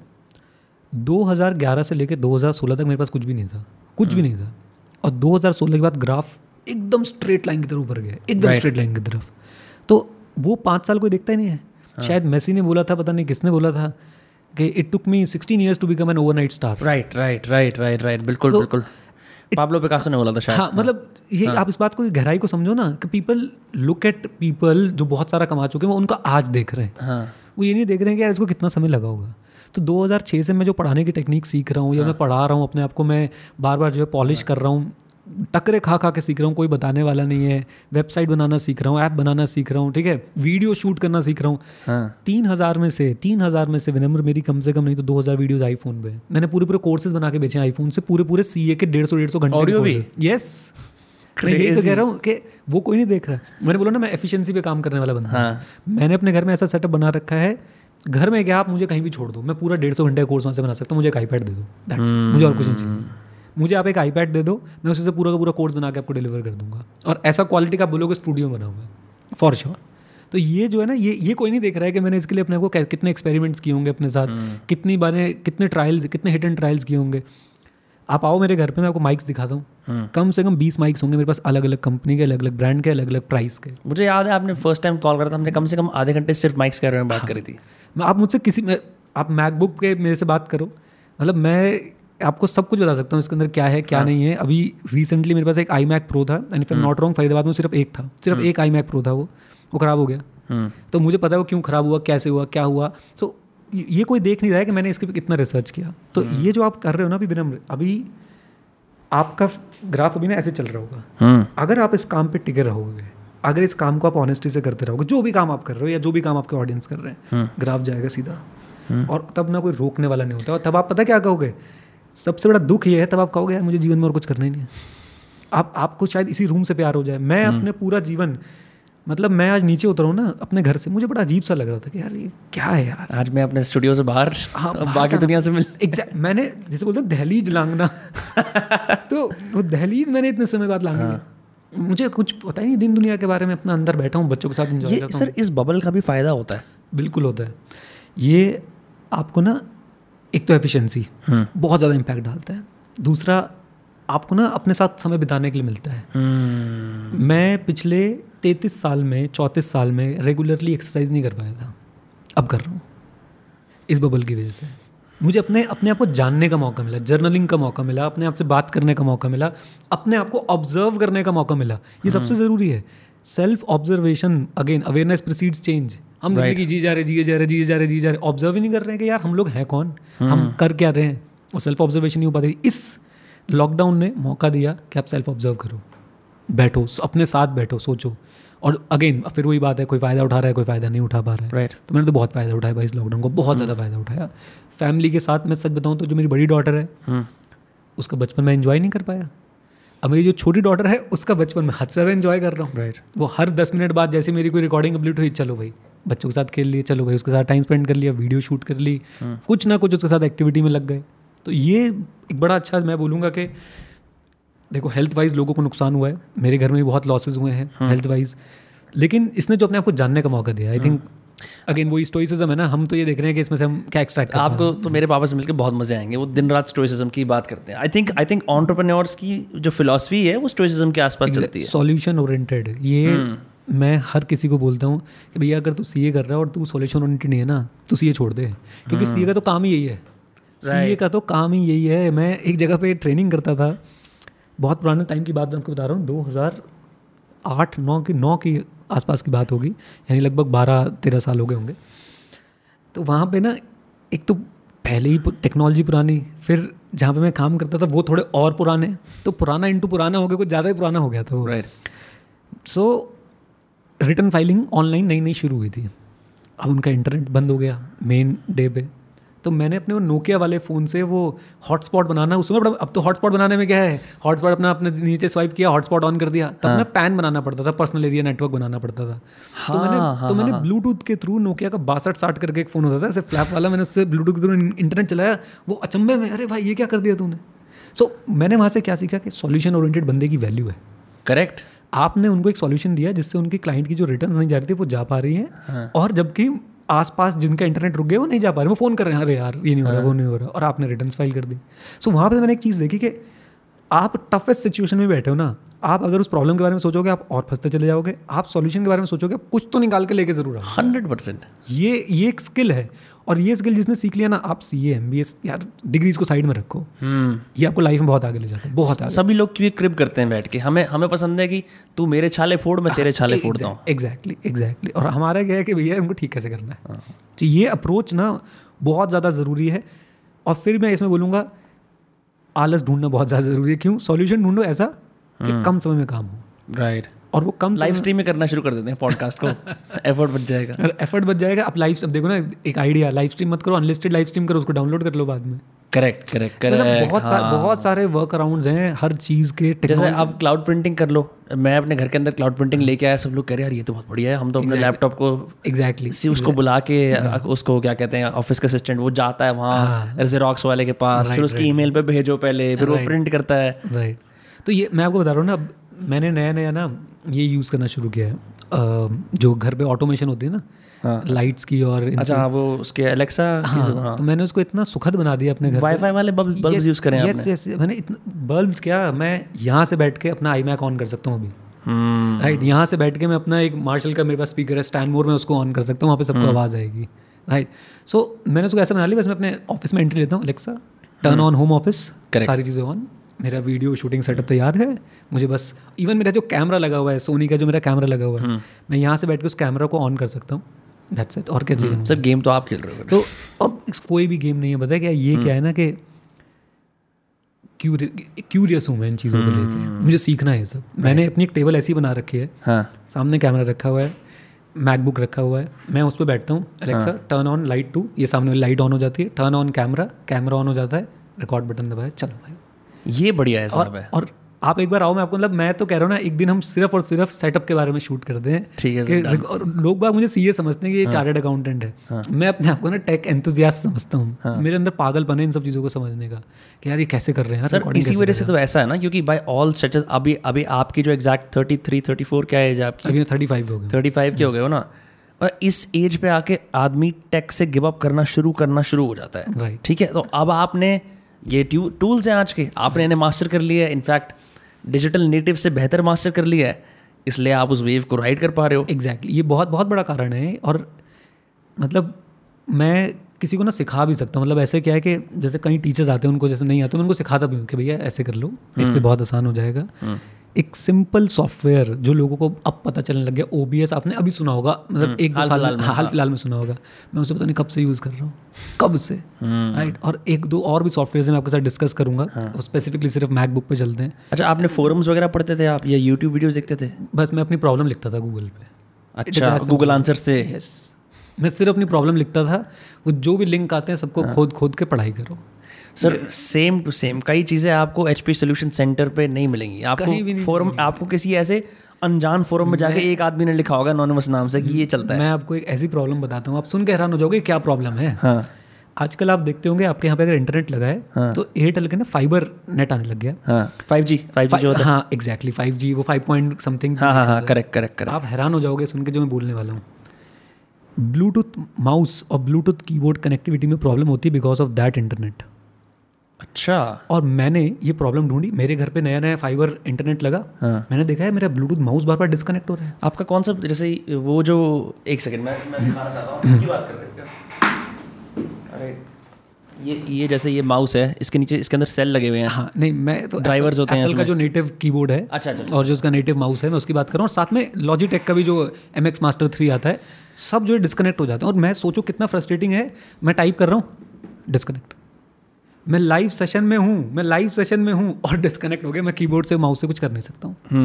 2011 से लेकर 2016 तक मेरे पास कुछ भी नहीं था, कुछ भी नहीं था. और 2016 के बाद ग्राफ एकदम स्ट्रेट लाइन की तरफ ऊपर गया, एकदम स्ट्रेट लाइन की तरफ. तो वो 5 साल कोई देखता ही नहीं है. शायद मेसी ने बोला था, पता नहीं किसने बोला था, it took me 16 years to become an overnight star. Right right right right right, बिल्कुल बिल्कुल. पाब्लो पिकासो ने बोला था शायद. हाँ, मतलब ये आप इस बात को गहराई को समझो ना कि पीपल लुक एट पीपल जो बहुत सारा कमा चुके हैं, वो उनका आज देख रहे हैं. वो ये नहीं देख रहे हैं कि यार इसको कितना समय लगा होगा. तो 2006 से मैं जो पढ़ाने की टेक्निक सीख रहा हूँ या मैं पढ़ा रहा हूँ अपने आप को, मैं बार बार जो है पॉलिश कर रहा हूँ, टकरे खा खा के सीख रहा हूँ, कोई बताने वाला नहीं है. वेबसाइट बनाना सीख रहा हूँ, ऐप बनाना सीख रहा हूँ, ठीक है, वीडियो शूट करना सीख रहा हूँ. 3,000 में से विनम्र मेरी कम से कम नहीं तो 2,000 वीडियोज़ आईफोन पे मैंने पूरे पूरे कोर्सेज बना के बेचे आईफोन से, पूरे पूरे सीए के 150-150 घंटे. ऑडियो भी, यस. मैं यही तो कह रहा हूँ कि वो कोई नहीं देख रहा. मैंने बोला ना मैं एफिशिएंसी पे काम करने वाला बंदा हूं. मैंने अपने घर में ऐसा सेटअप बना रखा है, घर में क्या आप मुझे कहीं भी छोड़ दो, मैं पूरा 150 घंटे कोर्स वहाँ से बना सकता हूँ. मुझे एक आईपैड दे दो, मुझे और कुछ नहीं चाहिए. मुझे आप एक आईपैड दे दो, मैं उससे पूरा का पूरा कोर्स बना के आपको डिलीवर कर दूंगा. और ऐसा क्वालिटी का आप बोलोगे स्टूडियो बना हुआ, फॉर श्योर. तो ये जो है ना, ये कोई नहीं देख रहा है कि मैंने इसके लिए अपने को कितने एक्सपेरिमेंट्स किए होंगे अपने साथ, कितनी बारे, कितने ट्रायल्स, कितने हिट एंड ट्रायल्स किए होंगे. आप आओ मेरे घर पे, मैं आपको माइक्स दिखाता हूँ. कम से कम 20 माइक्स होंगे मेरे पास, अलग अलग कंपनी के, अलग अलग ब्रांड के, अलग अलग प्राइस के. मुझे याद है आपने फर्स्ट टाइम कॉल करा था, हमने कम से कम आधे घंटे सिर्फ माइक्स के बारे में बात करी थी. आप मुझसे किसी में, आप मैकबुक के मेरे से बात करो, मतलब मैं आपको सब कुछ बता सकता हूँ इसके अंदर क्या है क्या नहीं है. अभी रिसेंटली मेरे पास एक आई मैक प्रो था, and if I am not wrong Faridabad में सिर्फ एक था, सिर्फ एक आई मैक प्रो था, वो ख़राब हो गया. तो मुझे पता है वो क्यों ख़राब हुआ, कैसे हुआ, क्या हुआ. सो ये कोई देख नहीं रहा है कि मैंने इसके पे कितना रिसर्च किया. तो ये जो आप कर रहे हो ना अभी विनम्र, अभी आपका ग्राफ अभी ना ऐसे चल रहा होगा. अगर आप इस काम पर टिके रहोगे, अगर इस काम को आप ऑनेस्टी से करते रहोगे, जो भी काम आप कर रहे हो या जो भी काम आपके ऑडियंस कर रहे हैं, ग्राफ जाएगा सीधा. और तब ना कोई रोकने वाला नहीं होता. और तब आप पता क्या कहोगे, सबसे बड़ा दुख ये है, तब आप कहोगे यार मुझे जीवन में और कुछ करना ही नहीं है. आपको शायद इसी रूम से प्यार हो जाए. मैं अपने पूरा जीवन, मतलब मैं आज नीचे उतरा हूँ ना अपने घर से, मुझे बड़ा अजीब सा लग रहा था कि यार ये क्या है यार, आज मैं अपने स्टूडियो से बाहर बाकी दुनिया से मिल. एग्जैक्ट, मैंने जिसे बोलते हैं दहलीज लांगना तो वो दहलीज मैंने इतने समय बाद लांगी. मुझे कुछ पता ही नहीं दिन दुनिया के बारे में, अपना अंदर बैठा हूँ, बच्चों के साथ एंजॉय करता हूं. सर इस बबल का भी फ़ायदा होता है. बिल्कुल होता है. ये आपको ना एक तो एफिशिएंसी बहुत ज़्यादा इम्पैक्ट डालता है, दूसरा आपको ना अपने साथ समय बिताने के लिए मिलता है. मैं पिछले 34 साल में 34 साल में रेगुलरली एक्सरसाइज नहीं कर पाया था, अब कर रहा हूँ इस बबल की वजह से. मुझे अपने आप को जानने का मौका मिला, जर्नलिंग का मौका मिला, अपने आप से बात करने का मौका मिला, अपने आप को ऑब्जर्व करने का मौका मिला. ये सबसे ज़रूरी है, self observation. Again awareness precedes change. हम जिंदगी जी जा रहे ऑब्जर्व ही नहीं कर रहे हैं कि यार हम लोग हैं कौन, हम कर क्या रहे हैं. और सेल्फ ऑब्जर्वेशन नहीं हो पाती. इस लॉकडाउन ने मौका दिया कि आप सेल्फ ऑब्जर्व करो, बैठो, अपने साथ बैठो, सोचो। और अगेन फिर वही बात है, कोई फ़ायदा उठा रहा है, कोई फ़ायदा नहीं उठा पा रहा है। तो मैंने तो बहुत फ़ायदा उठाया भाई, इस लॉकडाउन को बहुत ज़्यादा फ़ायदा उठाया। फैमिली के साथ मैं सच बताऊँ तो जो मेरी बड़ी डॉटर है उसका बचपन मैं इन्जॉय नहीं कर पाया। अब मेरी जो छोटी डॉटर है उसका बचपन मैं हद से ज़्यादा इन्जॉय कर रहा हूँ। वो हर 10 मिनट बाद जैसे मेरी कोई रिकॉर्डिंग कंप्लीट हुई, चलो भाई बच्चों के साथ खेल लिए, चलो भाई उसके साथ टाइम स्पेंड कर लिया, वीडियो शूट कर ली, कुछ ना कुछ उसके साथ एक्टिविटी में लग गए। तो ये एक बड़ा अच्छा मैं बोलूँगा कि देखो हेल्थ वाइज लोगों को नुकसान हुआ है, मेरे घर में भी बहुत लॉसेज हुए हैं हेल्थ वाइज, लेकिन इसने जो अपने आप को जानने का मौका दिया, आई थिंक अगेन वही स्टोइसिज्म है ना, हम तो ये देख रहे हैं कि इसमें से हम क्या एक्सट्रैक्ट कर आपको तो मेरे पापा से मिलकर बहुत मजे आएंगे, वो दिन रात स्टोइसिज्म की बात करते हैं। आई थिंक एंटरप्रेन्योर्स की जो फिलॉसफी है वो स्टोइसिज्म के आसपास चलती है, सॉल्यूशन ओरिएंटेड। ये मैं हर किसी को बोलता हूँ कि भैया अगर तू सीए कर रहा है और तू सॉल्यूशन ओरिएंटेड नहीं है ना, तू सीए छोड़ दे, क्योंकि सीए का तो काम ही यही है। सीए का तो काम ही यही है। मैं एक जगह पे ट्रेनिंग करता था, बहुत पुराने टाइम की बात मैं आपको बता रहा हूँ, 2008-9 के आसपास की बात होगी, यानी लगभग 12-13 साल हो गए होंगे। तो वहाँ पे ना एक तो पहले ही टेक्नोलॉजी पुरानी, फिर जहाँ पे मैं काम करता था वो थोड़े और पुराने, तो पुराना इंटू पुराना हो गया, कुछ ज़्यादा ही पुराना हो गया था वो। सो रिटर्न फाइलिंग ऑनलाइन नई नई शुरू हुई थी। अब उनका इंटरनेट बंद हो गया मेन डे पे, तो मैंने अपने वो नोकिया वाले फ़ोन से वो हॉटस्पॉट बनाना, उसमें अब तो हॉटस्पॉट बनाने में क्या है, हॉटस्पॉट अपना अपने नीचे स्वाइप किया, हॉटस्पॉट ऑन कर दिया। तब ना पैन बनाना पड़ता था, पर्सनल एरिया नेटवर्क बनाना पड़ता था। तो मैंने ब्लूटूथ के थ्रू, नोकिया का 6260 करके एक फ़ोन होता था ऐसे फ्लैप वाला, मैंने उससे ब्लूटूथ के थ्रू इंटरनेट चलाया। वो अचंभे में, अरे भाई ये क्या कर दिया तूने। सो मैंने वहाँ से क्या सीखा कि सॉल्यूशन ओरिएंटेड बंदे की वैल्यू है। करेक्ट, आपने उनको एक सॉल्यूशन दिया जिससे उनके क्लाइंट की जो रिटर्न्स नहीं जा रही थी वो जा पा रही है, और जबकि आसपास जिनका इंटरनेट रुक गया वो नहीं जा पा रहे, वो फ़ोन कर रहे हैं, अरे यार ये नहीं हो रहा, वो नहीं हो रहा, और आपने रिटर्न्स फाइल कर दी। सो वहाँ पे मैंने एक चीज़ देखी कि आप टफेस्ट सिचुएशन में बैठे हो ना, आप अगर उस प्रॉब्लम के बारे में सोचोगे आप और फंसते चले जाओगे, आप सॉल्यूशन के बारे में सोचोगे आप कुछ तो निकाल के लेके ज़रूर आओ। 100% ये एक स्किल है, और ये स्किल जिसने सीख लिया ना, आप सीए एमबीएस यार डिग्रीज को साइड में रखो, ये आपको लाइफ में बहुत आगे ले जाता है। बहुत सभी लोग क्यों क्रिप करते हैं बैठ के, हमें पसंद है कि तू मेरे छाले फोड़, मैं तेरे छाले फोड़ता हूँ। एग्जैक्टली। और हमारा क्या है कि भैया उनको ठीक कैसे करना है। तो ये अप्रोच ना बहुत ज़्यादा ज़रूरी है। और फिर मैं इसमें बोलूँगा आलस ढूंढना बहुत ज़्यादा ज़रूरी है। क्यों? सॉल्यूशन ढूंढो ऐसा कि कम समय में काम हो। राइट। और वो कम लाइव स्ट्रीम में करना शुरू कर देते हैं पॉडकास्ट को, एफर्ट बच जाएगा। आप लाइव स्ट्रीम देखो ना, एक आइडिया, लाइव स्ट्रीम मत करो, अनलिस्टेड लाइव स्ट्रीम करो, उसको डाउनलोड कर लो बाद में। करेक्ट। मतलब बहुत सारे वर्क अराउंड्स हैं हर चीज़ के। जैसे आप क्लाउड प्रिंटिंग कर लो, मैं अपने घर के अंदर क्लाउड प्रिंटिंग लेके आया, सब लोग कह रहे हैं यार ये तो बहुत बढ़िया है, हम तो अपने लैपटॉप को उसको बुला के उसको क्या कहते हैं, ऑफिस का असिस्टेंट, वो जाता है वहाँ जेरोक्स वाले के पास, फिर उसकी ईमेल पे भेजो पहले, फिर वो प्रिंट करता है। राइट। तो ये मैं आपको बता रहा हूँ ना, मैंने नया ना ये यूज़ करना शुरू किया है, जो घर पे ऑटोमेशन होती है ना, लाइट्स की और वो उसके एलेक्सा। तो मैंने उसको इतना सुखद बना दिया अपने घर। वाईफाई वाले बल्ब्स यूज़ करें आपने? यस, मैंने इतना बल्ब्स क्या, मैं यहाँ से बैठ के अपना आई मैक ऑन कर सकता हूँ अभी। राइट, यहाँ से बैठ के मैं अपना एक मार्शल का मेरे पास स्पीकर है स्टैंड मोड में, उसको ऑन कर सकता हूँ, वहाँ पर सबको आवाज़ आएगी। राइट। सो मैंने उसको ऐसा बना लिया, बस मैं अपने ऑफिस में एंट्री लेता हूँ, Alexa turn on home office, सारी चीज़ें ऑन, मेरा वीडियो शूटिंग सेटअप तैयार है, मुझे बस इवन मेरा जो कैमरा लगा हुआ है सोनी का, जो मेरा कैमरा लगा हुआ है, मैं यहाँ से बैठ के उस कैमरा को ऑन कर सकता हूँ। That's it. और क्या चाहिए? सब गेम तो आप खेल रहे हो तो, और कोई भी गेम नहीं है, बताया क्या ये क्या है ना कि क्यूरियस हूँ मैं इन चीज़ों को लेकर, मुझे सीखना है सब। मैंने अपनी एक टेबल ऐसी बना रखी है, सामने कैमरा रखा हुआ है, मैकबुक रखा हुआ है, मैं उस पर बैठता हूँ, Alexa turn on light two, ये सामने लाइट ऑन हो जाती है, turn on camera, camera on हो जाता है, रिकॉर्ड बटन दबाया, चलो भाई। ये बढ़िया है साहब। और आप एक बार आओ, मैं आपको मतलब मैं तो कह रहा हूँ ना, एक दिन हम सिर्फ और सिर्फ सेटअप के बारे में शूट कर दें। ठीक है। और लोग बाग मुझे सीए समझते हैं कि ये चार्टर्ड अकाउंटेंट है। मैं अपने आप को ना टेक एंथुजियास्ट समझता हूँ। मेरे अंदर पागलपन है इन सब चीज़ों को समझने का कि यार ये कैसे कर रहे हैं सर। इसी वजह से तो ऐसा है ना, क्योंकि बाय ऑल सेटअप अभी आपकी जो एग्जैक्ट 33-34 क्या एज है आपकी? अभी 35 हो गए। 35 के हो गए हो ना, और इस एज पे आके आदमी टेक से गिव अप करना शुरू हो जाता है। राइट। ठीक है। तो अब आपने ये टूल्स हैं आज के, आपने इन्हें मास्टर कर लिया है, इनफैक्ट डिजिटल नेटिव से बेहतर मास्टर कर लिया है, इसलिए आप उस वेव को राइड कर पा रहे हो। एग्जैक्टली। ये बहुत बहुत बड़ा कारण है। और मतलब मैं किसी को ना सिखा भी सकता हूँ, मतलब ऐसे क्या है कि जैसे कई टीचर्स आते हैं उनको जैसे नहीं आता, मैं उनको सिखाता भी हूँ कि भैया ऐसे कर लो, इससे बहुत आसान हो जाएगा, एक सिंपल सॉफ्टवेयर जो लोगों को अब पता चलने लग गया, OBS आपने अभी सुना होगा, मतलब एक हाल फिलहाल में सुना होगा, मैं उसे पता नहीं कब से यूज़ कर रहा हूँ, कब से, राइट। और एक दो और भी सॉफ्टवेयर मैं आपके साथ डिस्कस करूँगा, स्पेसिफिकली सिर्फ मैकबुक पे चलते हैं। अच्छा, आपने फोरम्स वगैरह पढ़ते थे आप या यूट्यूब वीडियोस देखते थे? बस मैं अपनी प्रॉब्लम लिखता था गूगल पे। अच्छा, गूगल आंसर से? यस, मैं सिर्फ अपनी प्रॉब्लम लिखता था, वो जो भी लिंक आते हैं सबको खोद खोद के पढ़ाई करो। सर सेम टू सेम कई चीज़ें आपको HP सोल्यूशन सेंटर पे नहीं मिलेंगी, आपको फोरम, आपको किसी ऐसे अनजान फोरम में जाके एक आदमी ने लिखा होगा अनोनिमस नाम से कि ये चलता है। मैं आपको एक ऐसी प्रॉब्लम बताता हूँ, आप सुन के हैरान हो जाओगे क्या प्रॉब्लम है। हाँ, आजकल आप देखते होंगे आपके यहाँ पे अगर इंटरनेट लगा है, हाँ, तो एयरटेल के ना फाइबर नेट आने लग गया, हाँ, 5G जो होता है, हाँ एग्जैक्टली 5G, वो 5 पॉइंट समथिंग, हाँ हाँ करेक्ट। आप हैरान हो जाओगे सुन के जो मैं बोलने वाला हूँ। ब्लूटूथ माउस और ब्लूटूथ कीबोर्ड कनेक्टिविटी में प्रॉब्लम होती है बिकॉज ऑफ दैट इंटरनेट। अच्छा, और मैंने ये प्रॉब्लम ढूंढी, मेरे घर पे नया नया फाइबर इंटरनेट लगा, हाँ, मैंने देखा है मेरा ब्लूटूथ माउस बार बार डिस्कनेक्ट हो रहा है। आपका कौन सा, जैसे वो जो, एक सेकंड मैं दिखाना चाहता हूँ, इसकी बात कर रहे हैं। अरे ये जैसे ये माउस है, इसके नीचे, इसके अंदर सेल लगे हुए हैं। हाँ, नहीं मैं तो ड्राइवर्स होते हैं इसका, जो नेटिव कीबोर्ड है, अच्छा, और जो उसका नेटिव माउस है मैं उसकी बात कर रहा हूँ, और साथ में लॉजिटेक का भी जो MX Master 3 आता है, सब जो है डिस्कनेक्ट हो जाते हैं। और मैं सोचो कितना फ्रस्ट्रेटिंग है, मैं टाइप कर रहा हूँ डिस्कनेक्ट, मैं लाइव सेशन में हूँ और डिस्कनेक्ट हो गया, मैं कीबोर्ड से माउस से कुछ कर नहीं सकता हूँ।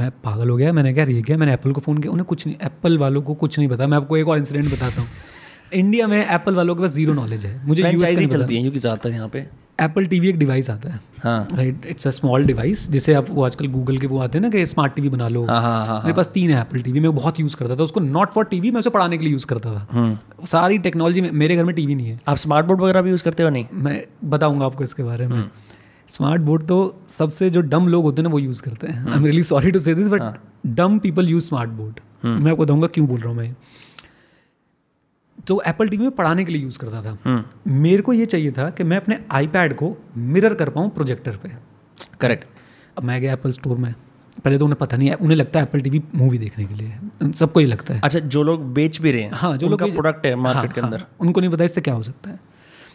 मैं पागल हो गया, मैंने क्या ये किया, मैंने एप्पल को फ़ोन किया, उन्हें कुछ नहीं, एप्पल वालों को कुछ नहीं पता। मैं आपको एक और इंसिडेंट बताता हूँ, इंडिया में एप्पल वालों के पास जीरो नॉलेज है, मुझे यूएस चलती है क्योंकि ज़्यादातर यहाँ पे एप्पल टीवी एक डिवाइस आता है, हाँ right, it's a small device, जिसे आप वो आजकल गूगल के वो आते हैं ना कि स्मार्ट टीवी बना लो। मेरे पास 3 है एप्पल टीवी, मैं बहुत यूज़ करता था उसको, नॉट फॉर टीवी, मैं उसे पढ़ाने के लिए यूज़ करता था। सारी टेक्नोलॉजी, मेरे घर में टीवी नहीं है। आप स्मार्ट बोर्ड वगैरह भी यूज़ करते हो? नहीं, मैं बताऊँगा आपको इसके बारे में। स्मार्ट बोर्ड तो सबसे जो डम लोग होते हैं ना वो यूज़ करते हैं। I am really sorry to say this, but dumb people use smart board. मैं आपको बताऊँगा क्यों बोल रहा हूँ मैं। तो एप्पल टीवी में पढ़ाने के लिए यूज़ करता था। मेरे को ये चाहिए था कि मैं अपने iPad को मिरर कर पाऊँ प्रोजेक्टर पे। करेक्ट। अब मैं गया एप्पल स्टोर में, पहले तो उन्हें पता नहीं है, उन्हें लगता है एप्पल टीवी मूवी देखने के लिए, सबको ये लगता है। अच्छा, जो लोग बेच भी रहे हैं, हाँ, जो लोग प्रोडक्ट है मार्केट के अंदर, उनको नहीं पता इससे क्या हो सकता है।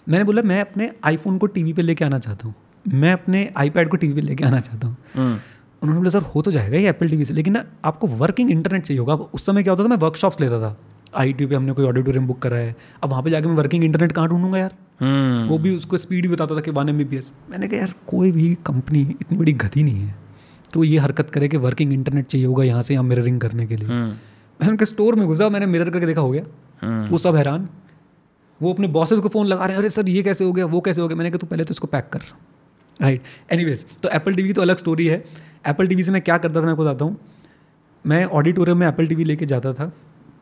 मैंने बोला मैं अपने iPhone को टीवी पे लेके आना चाहता हूँ, मैं अपने iPad को टीवी पे लेके आना चाहता हूँ। उन्होंने बोला सर हो तो जाएगा ये एप्पल टीवी से, लेकिन ना आपको वर्किंग इंटरनेट चाहिए होगा। उस समय क्या होता था, मैं वर्कशॉप्स लेता था, ITU पे हमने कोई ऑडिटोरियम बुक करा है, अब वहाँ पे जाके मैं वर्किंग इंटरनेट कहाँ ढूंढूंगा यार। वो भी उसको स्पीड भी बताता था कि 1 Mbps। मैंने कहा यार कोई भी कंपनी इतनी बड़ी गधी नहीं है तो ये हरकत करे कि वर्किंग इंटरनेट चाहिए होगा यहाँ से यहाँ मिररिंग करने के लिए। मैं उनके स्टोर में घुसा, मैंने मिरर करके देखा, हो गया। वो सब हैरान, वो अपने बॉसेस को फ़ोन लगा रहे हैं, अरे सर ये कैसे हो गया, वो कैसे हो गया। मैंने कहा तू पहले तो इसको पैक कर, राइट। एनीवेज, तो एप्पल टीवी तो अलग स्टोरी है। एप्पल टीवी से मैं क्या करता था, मैं आपको बताता हूँ। मैं ऑडिटोरियम में एप्पल टीवी लेके जाता था,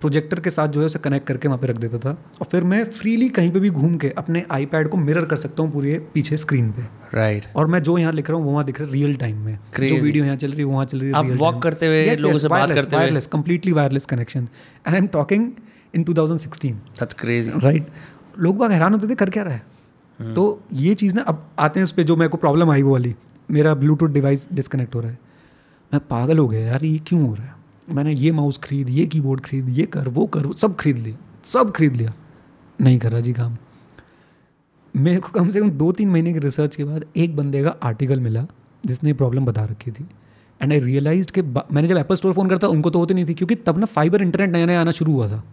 प्रोजेक्टर के साथ जो है उसे कनेक्ट करके वहाँ पे रख देता था, और फिर मैं फ्रीली कहीं पे भी घूम के अपने आईपैड को मिरर कर सकता हूँ पूरे पीछे स्क्रीन पे, राइट। और मैं जो यहाँ लिख रहा हूँ वो वहाँ दिख रहा है रियल टाइम में, जो वीडियो यहाँ चल रही है वहाँ चल रही है। आप वॉक करते हुए लोगों से बात करते हुए, wireless, completely wireless connection. And I am talking in 2016, that's crazy, right. लोग बाग हैरान होते थे कर क्या रहा है। तो ये चीज़ ना, अब आते हैं उस पर जो मेरे को प्रॉब्लम आई, वो वाली, मेरा ब्लूटूथ डिवाइस डिस्कनेक्ट हो रहा है। मैं पागल हो गया यार ये क्यों हो रहा है। मैंने ये माउस खरीद, ये कीबोर्ड खरीद, ये कर वो सब खरीद लिया, नहीं करा जी काम। मेरे को कम से कम 2-3 महीने की रिसर्च के बाद एक बंदे का आर्टिकल मिला जिसने प्रॉब्लम बता रखी थी। एंड आई रियलाइज्ड कि मैंने जब एप्पल स्टोर फ़ोन करता उनको तो होती नहीं थी, क्योंकि तब ना फाइबर इंटरनेट नया नया आना शुरू हुआ था।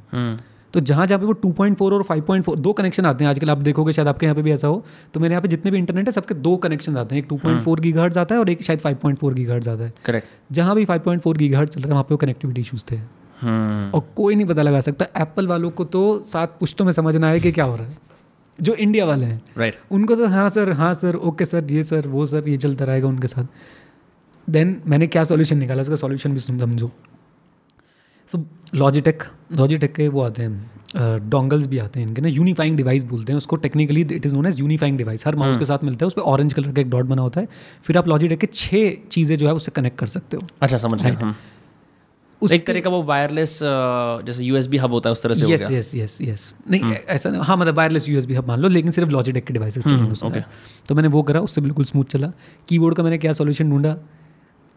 तो जहाँ जहाँ पे वो 2.4 और 5.4 2 कनेक्शन आते हैं आजकल, आप देखोगे शायद आपके यहाँ पे भी ऐसा हो। तो मेरे यहाँ पे जितने भी इंटरनेट है सबके 2 कनेक्शन आते हैं, एक 2.4 गीगाहर्ट्ज़ आता है और एक शायद 5.4 गीगाहर्ट्ज़ आता है। करेक्ट। जहाँ भी 5.4 गीगाहर्ट्ज़ चल रहा है वहाँ पे वो कनेक्टिविटी इशूज़ थे, और कोई नहीं पता लगा सकता। एप्पल वालों को तो 7 पुश्तों में समझना है कि क्या हो रहा है, जो इंडिया वाले हैं, राइट। उनको तो हाँ सर ओके सर, ये सर वो सर, ये चलता रहेगा उनके साथ। देन मैंने क्या सोल्यूशन निकाला, उसका सोल्यूशन भी समझो। तो लॉजिटेक के वो आते हैं, डोंगल्स भी आते हैं इनके ना, यूनिफाइंग डिवाइस बोलते हैं उसको technically, it is known as unifying device. हर माउस के साथ मिलता है, उस पर ऑरेंज कलर का एक डॉट बना होता है, फिर आप लॉजिटेक के 6 चीज़ें जो है उससे कनेक्ट कर सकते हो। अच्छा, समझ रहे हैं। उस एक तरह का वो वायरलेस, जैसे USB हब होता है उस तरह से। यस, नहीं ऐसा नहीं, हाँ मतलब वायरलेस USB हब मान लो, लेकिन सिर्फ लॉजिटेक के डिवाइसेस। ओके, तो मैंने वो करा, उससे बिल्कुल स्मूथ चला। कीबोर्ड का मैंने क्या सोल्यूशन ढूंढा,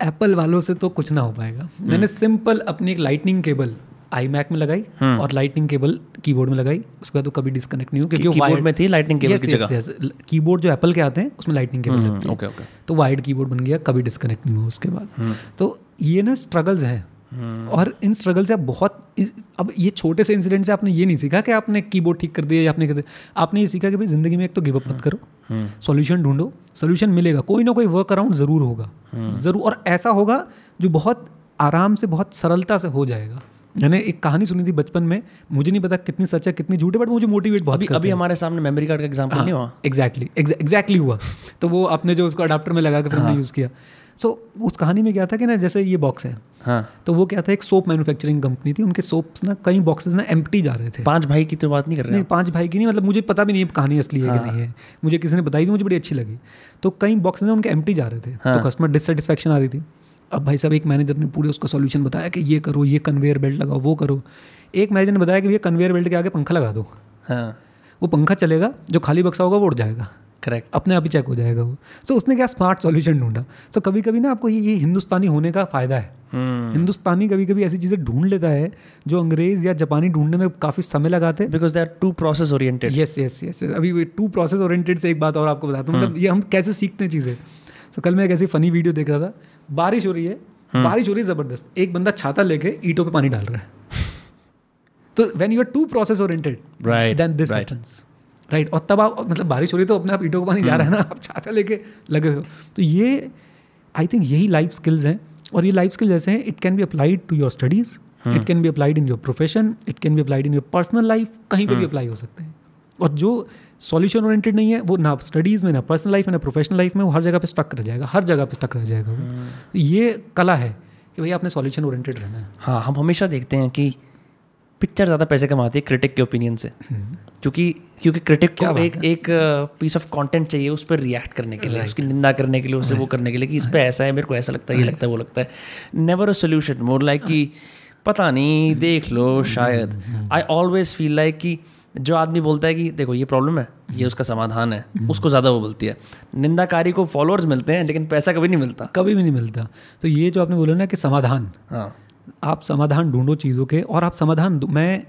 एप्पल वालों से तो कुछ ना हो पाएगा। मैंने सिंपल अपनी एक लाइटनिंग केबल आई मैक में लगाई और लाइटनिंग केबल कीबोर्ड में लगाई, उसके बाद तो कभी डिस्कनेक्ट नहीं हुआ क्योंकि कीबोर्ड में थी लाइटनिंग केबल की जगह। कीबोर्ड जो एप्पल के आते हैं उसमें लाइटनिंग केबल, ओके ओके, तो वायर्ड कीबोर्ड बन गया, कभी डिस्कनेक्ट नहीं हुआ उसके बाद। तो ये ना स्ट्रगल्स हैं और इन स्ट्रगल से आप बहुत, अब ये छोटे से इंसिडेंट से आपने ये नहीं सीखा कि आपने कीबोर्ड ठीक कर दिया या आपने कर दिया, आपने ये सीखा कि भाई ज़िंदगी में एक तो गिव अप मत करो, सॉल्यूशन ढूंढो, सॉल्यूशन मिलेगा, कोई ना कोई वर्क अराउंड ज़रूर होगा, ज़रूर, और ऐसा होगा जो बहुत आराम से बहुत सरलता से हो जाएगा। मैंने एक कहानी सुनी थी बचपन में, मुझे नहीं पता कितनी सच है कितनी झूठ है, बट मुझे मोटिवेट बहुत करती है। अभी हमारे सामने मेमोरी कार्ड का एग्जाम्पल नहीं हुआ, एग्जैक्टली हुआ, तो वो आपने जो उसको अडाप्टर में लगा के फिर यूज़ किया। सो उस कहानी में क्या था कि ना जैसे ये बॉक्स है, हाँ, तो वो क्या था, एक सोप मैन्युफैक्चरिंग कंपनी थी, उनके सोप्स ना कई बॉक्सेस ना एम्प्टी जा रहे थे। पांच भाई की तो बात नहीं कर रहे हैं, नहीं पांच भाई की नहीं, मतलब मुझे पता भी नहीं है कहानी असली है कि नहीं है, मुझे किसी ने बताई थी, मुझे बड़ी अच्छी लगी। तो कई बॉक्स ना उनके एम्प्टी जा रहे थे, तो कस्टमर डिससेटिस्फेक्शन आ रही थी। अब भाई साहब एक मैनेजर ने पूरे उसका सॉल्यूशन बताया कि ये करो, ये कन्वेयर बेल्ट लगाओ, वो करो। एक मैनेजर ने बताया कि ये कन्वेयर बेल्ट के आगे पंखा लगा दो, वो पंखा चलेगा, जो खाली बक्सा होगा वो उड़ जाएगा, करेक्ट, अपने आप ही चेक हो जाएगा वो। सो उसने क्या स्मार्ट सॉल्यूशन ढूंढा। सो कभी कभी ना आपको ये हिंदुस्तानी होने का फ़ायदा है, हिंदुस्तानी कभी कभी ऐसी चीज़ें ढूंढ लेता है जो अंग्रेज़ या जापानी ढूंढने में काफ़ी समय लगाते हैं, because they are too process oriented. Yes yes yes, अभी टू प्रोसेस ओरिएंटेड से एक बात और आपको बताता हूँ, मतलब ये हम कैसे सीखते हैं चीज़ें। सो कल मैं एक ऐसी फ़नी वीडियो देख रहा था, बारिश हो रही है, बारिश हो रही है ज़बरदस्त, एक बंदा छाता लेके ईंटों पर पानी डाल रहा है। तो when you are too process oriented then this happens, right. और तब आप, मतलब बारिश हो रही तो अपने आप ईंटों को पानी जा रहा है ना, आप छाता लेके लगे हो। तो ये आई थिंक यही लाइफ स्किल्स हैं, और ये लाइफ स्किल्स ऐसे हैं, it can be applied to your studies, it can be applied in your profession, it can be applied in your personal life, कहीं पर भी अप्लाई हो सकते हैं। और जो सॉल्यूशन ओरिएंटेड नहीं है वो ना स्टडीज़ में, ना पर्सनल लाइफ में, ना प्रोफेशनल लाइफ में, वो हर जगह पे स्टक रह जाएगा, हर जगह पे स्टक रह जाएगा वो। ये कला है कि भैया आपने सॉल्यूशन ओरिएंटेड रहना है। हाँ, हम हमेशा देखते हैं कि पिक्चर ज़्यादा पैसे कमाती है क्रिटिक के ओपिनियन से, क्योंकि क्रिटिक को एक पीस ऑफ कंटेंट चाहिए उस पर रिएक्ट करने के लिए, उसकी निंदा करने के लिए, उसे वो करने के लिए कि इस पर ऐसा है, मेरे को ऐसा लगता है, ये लगता है, वो लगता है। Never a solution, more like कि पता नहीं, देख लो, शायद। आई ऑलवेज फील लाइक कि जो आदमी बोलता है कि देखो ये प्रॉब्लम है, ये उसका समाधान है, उसको ज़्यादा वो बोलती है। निंदाकारी को फॉलोअर्स मिलते हैं लेकिन पैसा कभी नहीं मिलता, कभी भी नहीं मिलता। तो ये जो आपने बोला ना कि समाधान, हाँ, आप समाधान ढूंढो चीज़ों के, और आप समाधान, मैं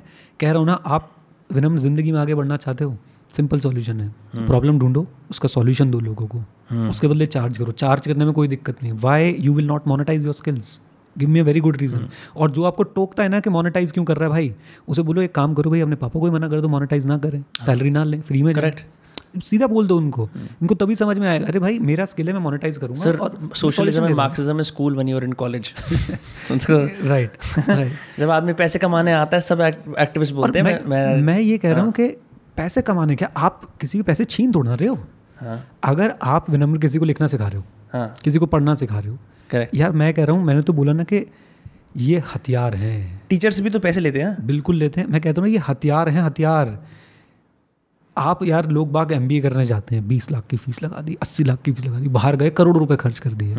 कह रहा हूँ ना, आप विनम्र ज़िंदगी में आगे बढ़ना चाहते हो, सिंपल सॉल्यूशन है, प्रॉब्लम ढूंढो, उसका सॉल्यूशन दो लोगों को, उसके बदले चार्ज करो। चार्ज करने में कोई दिक्कत नहीं। Why you will not monetise your skills, give me a very good reason. और जो आपको टोकता है ना कि मोनेटाइज क्यों कर रहा है भाई, उसे बोलो एक काम करो भाई, अपने पापा को ही मना कर दो मोनेटाइज ना करें, सैलरी ना लें, फ्री में, करेक्ट, सीधा बोल दो उनको, इनको तभी समझ में आएगा, अरे भाई मेरा स्किल है, मैं मोनेटाइज करूँगा। सर, और सोशलिज्म में, मार्क्सिज्म में, school one year in college, right, जब आदमी पैसे कमाने आता है सब एक्टिविस्ट बोलते हैं। मैं ये कह रहा हूँ कि पैसे कमाने, क्या आप किसी के पैसे छीन तोड़ना रहे हो? अगर आप विनम्र किसी को लिखना सिखा रहे हो, किसी को पढ़ना सिखा रहे हो, करेक्ट, यार मैं कह रहा हूँ, मैंने तो बोला ना कि ये हथियार हैं। टीचर्स भी तो पैसे लेते हैं। बिल्कुल लेते हैं। मैं कहता हूँ ये हथियार हैं, हथियार। आप यार, लोग बाग MBA करने जाते हैं, 20 लाख की फीस लगा दी, 80 लाख की फीस लगा दी, बाहर गए, करोड़ों रुपए खर्च कर दिए।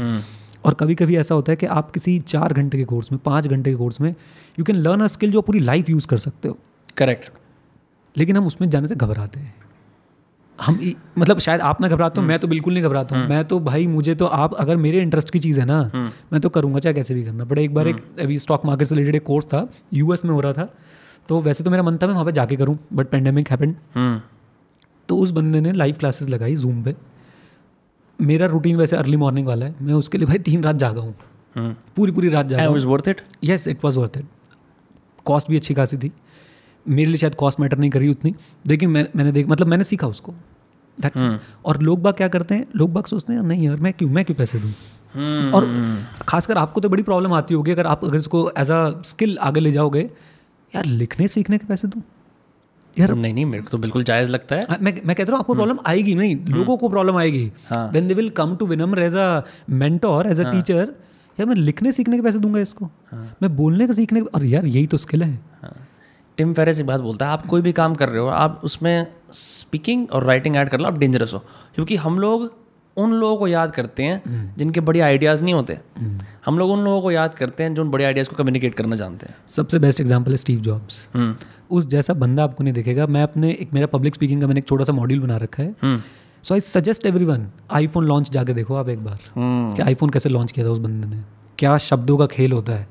और कभी कभी ऐसा होता है कि आप किसी 4 घंटे के कोर्स में, 5 घंटे के कोर्स में you can learn a skill जो पूरी लाइफ यूज़ कर सकते हो, करेक्ट। लेकिन हम उसमें जाने से घबराते हैं। हम मतलब शायद आप ना घबराते हो, मैं तो बिल्कुल नहीं घबराता हूँ। मैं तो भाई, मुझे तो आप, अगर मेरे इंटरेस्ट की चीज़ है ना, मैं तो करूँगा, चाहे कैसे भी करना पड़े। एक बार एक अभी स्टॉक मार्केट से रिलेटेड एक कोर्स था, US में हो रहा था, तो वैसे तो मेरा मन था मैं वहाँ पर जाके करूँ, बट पेंडेमिक हैपेंड। तो उस बंदे ने लाइव क्लासेस लगाई जूम पे। मेरा रूटीन वैसे अर्ली मॉर्निंग वाला है, मैं उसके लिए भाई 3 रात जागा हूँ, पूरी रात जागा। It was worth it. Yes, it was worth it. Cost भी अच्छी खासी थी, मेरे लिए शायद कॉस्ट मैटर नहीं करी उतनी, लेकिन मैंने सीखा उसको। और लोग बाग क्या करते हैं, लोग बाग सोचते हैं नहीं यार मैं क्यों पैसे दूँ। और खासकर आपको तो बड़ी प्रॉब्लम आती होगी, अगर आप इसको एज अ स्किल आगे ले जाओगे, यार लिखने सीखने के पैसे दूँ यार, नहीं मेरे को तो बिल्कुल जायज़ लगता है। मैं कहता हूँ आपको प्रॉब्लम आएगी, नहीं लोगों को प्रॉब्लम आएगी। When they will come to विनम्र as a mentor, as a teacher, यार मैं लिखने सीखने के पैसे दूंगा इसको, मैं बोलने का सीखने, और यार यही तो स्किल है। टिम फेरिस एक बात बोलता है, आप कोई भी काम कर रहे हो, आप उसमें स्पीकिंग और राइटिंग ऐड कर लो, आप डेंजरस हो। क्योंकि हम लोग उन लोगों को याद करते हैं जिनके बड़े आइडियाज़ नहीं होते, हम लोग उन लोगों को याद करते हैं जो उन बड़े आइडियाज़ को कम्युनिकेट करना जानते हैं। सबसे बेस्ट एग्जांपल है स्टीव जॉब्स। उस जैसा बंदा आपको नहीं दिखेगा। मैं अपने एक, मेरा पब्लिक स्पीकिंग का मैंने एक छोटा सा मॉड्यूल बना रखा है। So I suggest everyone, iPhone launch जाके देखो आप एक बार कि आईफोन कैसे लॉन्च किया था उस बंदे ने, क्या शब्दों का खेल होता है,